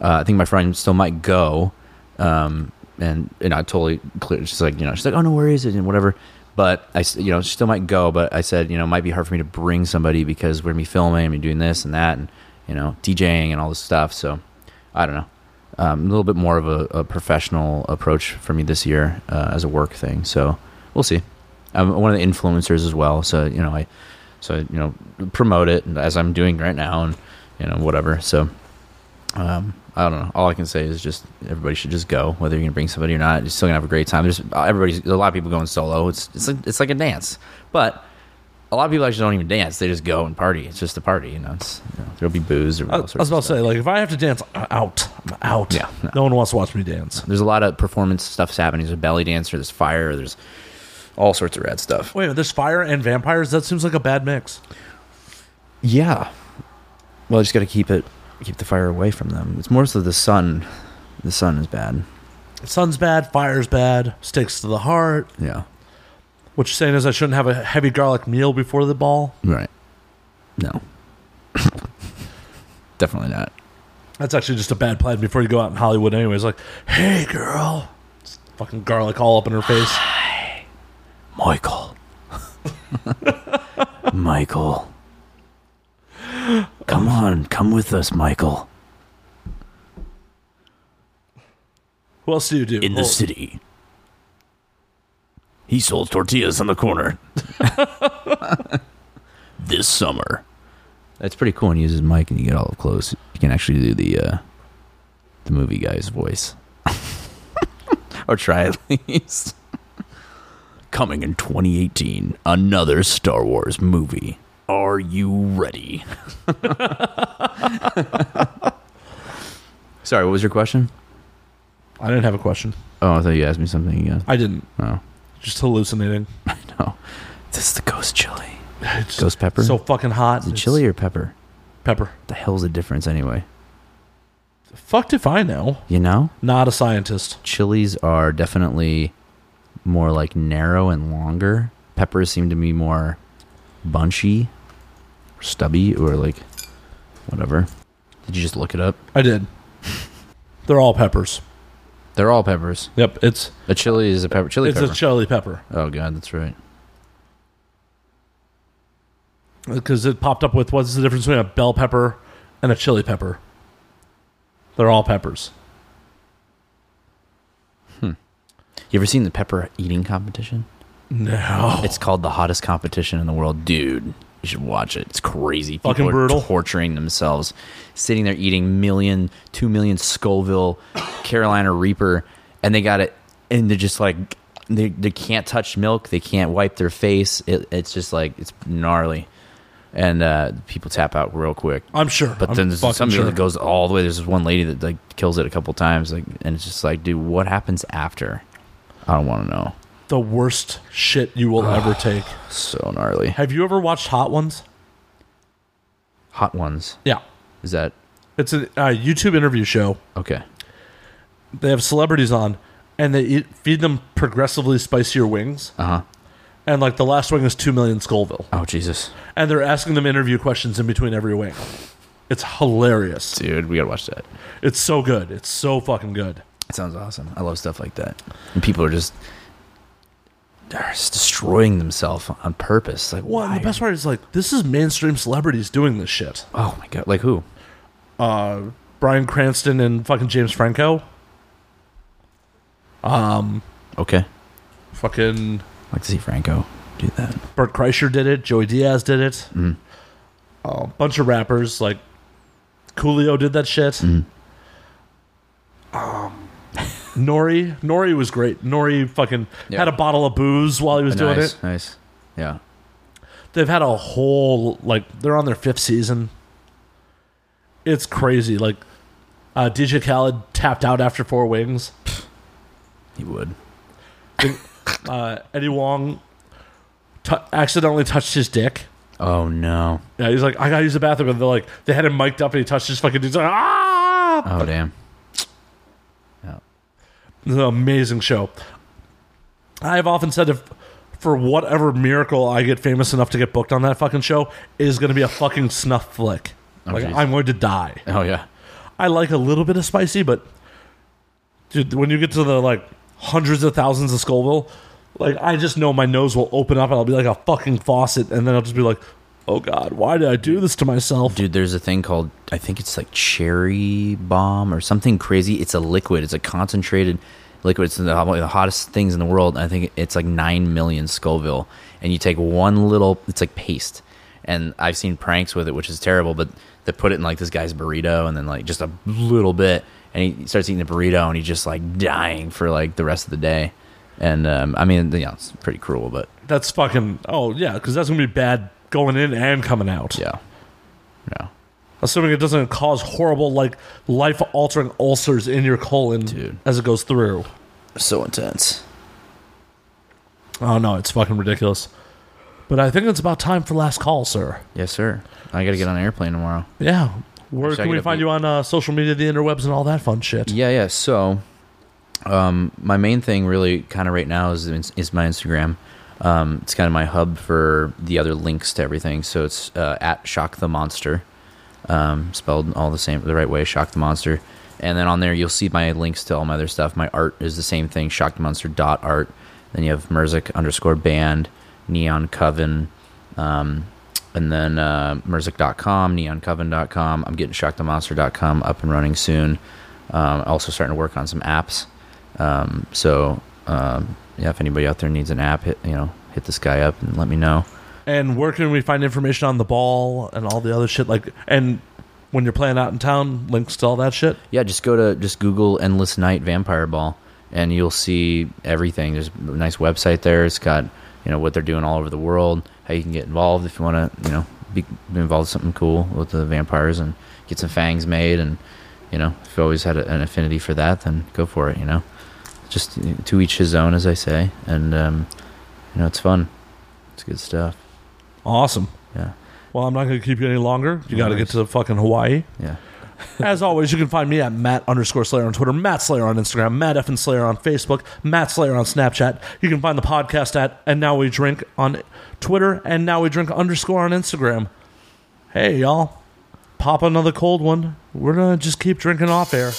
uh, I think my friend still might go. Um, and, and I totally clear. She's like, you know, she's like, oh, no worries and whatever. But I, you know, she still might go. But I said, you know, it might be hard for me to bring somebody because we're going to be filming and doing this and that and, you know, DJing and all this stuff. So I don't know. Um, a little bit more of a, a professional approach for me this year uh, as a work thing. So we'll see. I'm one of the influencers as well, so you know I, so you know promote it as I'm doing right now, and you know whatever. So um, I don't know. All I can say is just everybody should just go, whether you're gonna bring somebody or not. You're still gonna have a great time. There's everybody's there's a lot of people going solo. It's it's like, it's like a dance, but a lot of people actually don't even dance. They just go and party. It's just a party, you know. It's, you know there'll be booze. Or all I, sorts I was about to say, like if I have to dance, I'm out. I'm out. Yeah, no. no one wants to watch me dance. There's a lot of performance stuff's happening. There's a belly dancer. There's fire. There's all sorts of rad stuff. Wait, there's fire and vampires? That seems like a bad mix. Yeah. Well, I just got to keep it, keep the fire away from them. It's more so the sun. The sun is bad. The sun's bad. Fire's bad. Sticks to the heart. Yeah. What you're saying is I shouldn't have a heavy garlic meal before the ball? Right. No. Definitely not. That's actually just a bad plan before you go out in Hollywood anyways. Like, hey, girl. Just fucking garlic all up in her face. Michael. Michael. Come on. Come with us, Michael. Who else do you do? In the oh. city. He sold tortillas on the corner. This summer. That's pretty cool when you use his mic and you get all up close. You can actually do the, uh, the movie guy's voice. Or try at least. Coming in twenty eighteen, another Star Wars movie. Are you ready? Sorry, what was your question? I didn't have a question. Oh, I thought you asked me something again. I didn't. Oh. Just hallucinating. I know. This is the ghost chili. It's ghost pepper? So fucking hot. Is it it's chili or pepper? Pepper. The hell's the difference anyway? The fuck if I know. You know? Not a scientist. Chilies are definitely more like narrow and longer. Peppers seem to be more bunchy, or stubby, or like whatever. Did you just look it up? I did. They're all peppers. They're all peppers. Yep, it's a chili is a pepper. Chili it's pepper. It's a chili pepper. Oh god, that's right. Because it popped up with what's the difference between a bell pepper and a chili pepper? They're all peppers. You ever seen the pepper eating competition? No. It's called the hottest competition in the world. Dude, you should watch it. It's crazy. People Fucking brutal. Are torturing themselves, sitting there eating million, two million Scoville, Carolina Reaper, and they got it, and they're just like, they they can't touch milk. They can't wipe their face. It, it's just like, it's gnarly. And uh, people tap out real quick. I'm sure. But then I'm there's somebody sure. that goes all the way. There's this one lady that like kills it a couple times, like, and it's just like, dude, what happens after? I don't want to know. The worst shit you will oh, ever take. So gnarly. Have you ever watched Hot Ones? Hot Ones? Yeah. Is that? It's a uh, YouTube interview show. Okay. They have celebrities on, and they eat, feed them progressively spicier wings. Uh-huh. And, like, the last wing is two million Scoville. Oh, Jesus. And they're asking them interview questions in between every wing. It's hilarious. Dude, we got to watch that. It's so good. It's so fucking good. It sounds awesome. I love stuff like that. And people are just, they're just destroying themselves on purpose. Like, well, why? The best part is like this is mainstream celebrities doing this shit. Oh my god! Like who? Uh, Bryan Cranston and fucking James Franco. Um. Okay. Fucking. I'd like to see Franco. do that. Bert Kreischer did it. Joey Diaz did it. Mm-hmm. A bunch of rappers, like Coolio did that shit. Mm-hmm. Um, Nori. Nori was great. Nori fucking yeah. had a bottle of booze while he was nice, doing it. Nice. Yeah. They've had a whole, like, they're on their fifth season. It's crazy. Like, uh, D J Khaled tapped out after Four Wings. He would. Uh, Eddie Wong t- accidentally touched his dick. Oh, no. Yeah, he's like, I gotta use the bathroom. And they're like, they had him mic'd up and he touched his fucking dude's like, ah! Oh, but, damn. Yeah. It's an amazing show. I've often said if... for whatever miracle I get famous enough to get booked on that fucking show is going to be a fucking snuff flick. Oh, like, geez. I'm going to die. Oh, yeah. I like a little bit of spicy, but dude, when you get to the, like, hundreds of thousands of Scoville, like, I just know my nose will open up and I'll be like a fucking faucet, and then I'll just be like, oh, God, why did I do this to myself? Dude, there's a thing called, I think it's like cherry bomb or something crazy. It's a liquid. It's a concentrated... liquids and the hottest things in the world. I think it's like nine million Scoville, and you take one little. It's like paste, and I've seen pranks with it, which is terrible. But they put it in like this guy's burrito, and then like just a little bit, and he starts eating the burrito, and he's just like dying for like the rest of the day. And um, I mean, yeah, it's pretty cruel, but that's fucking. Oh yeah, because that's gonna be bad going in and coming out. Yeah, yeah. Assuming it doesn't cause horrible, like, life-altering ulcers in your colon Dude. As it goes through. So intense. Oh, no, it's fucking ridiculous. But I think it's about time for last call, sir. Yes, sir. I got to get on an airplane tomorrow. Yeah. Where Actually, can we find be- you on uh, social media, the interwebs, and all that fun shit? Yeah, yeah. So, um, my main thing really kind of right now is is my Instagram. Um, it's kind of my hub for the other links to everything. So it's uh, at Shock the Monster. Um, spelled all the same, the right way, Shock the Monster. And then on there, you'll see my links to all my other stuff. My art is the same thing, shock the monster dot art. Then you have Merzik underscore band, Neon Coven, um, and then uh, Merzik dot com, neon coven dot com. I'm getting shock the monster dot com up and running soon. Um, also starting to work on some apps. Um, so, um, yeah, if anybody out there needs an app, hit, you know, hit this guy up and let me know. And where can we find information on the ball and all the other shit? Like, and when you're playing out in town, links to all that shit? Yeah, just go to, just Google Endless Night Vampire Ball, and you'll see everything. There's a nice website there. It's got, you know, what they're doing all over the world, how you can get involved if you want to, you know, be involved in something cool with the vampires and get some fangs made. And, you know, if you always had a, an affinity for that, then go for it, you know. Just to each his own, as I say. And, um, you know, it's fun. It's good stuff. Awesome. Yeah. Well, I'm not going to keep you any longer. You got to get to fucking Hawaii. Yeah. As always, you can find me at Matt underscore Slayer on Twitter, Matt Slayer on Instagram, Matt F and Slayer on Facebook, Matt Slayer on Snapchat. You can find the podcast at And Now We Drink on Twitter, And Now We Drink underscore on Instagram. Hey, y'all. Pop another cold one. We're going to just keep drinking off air.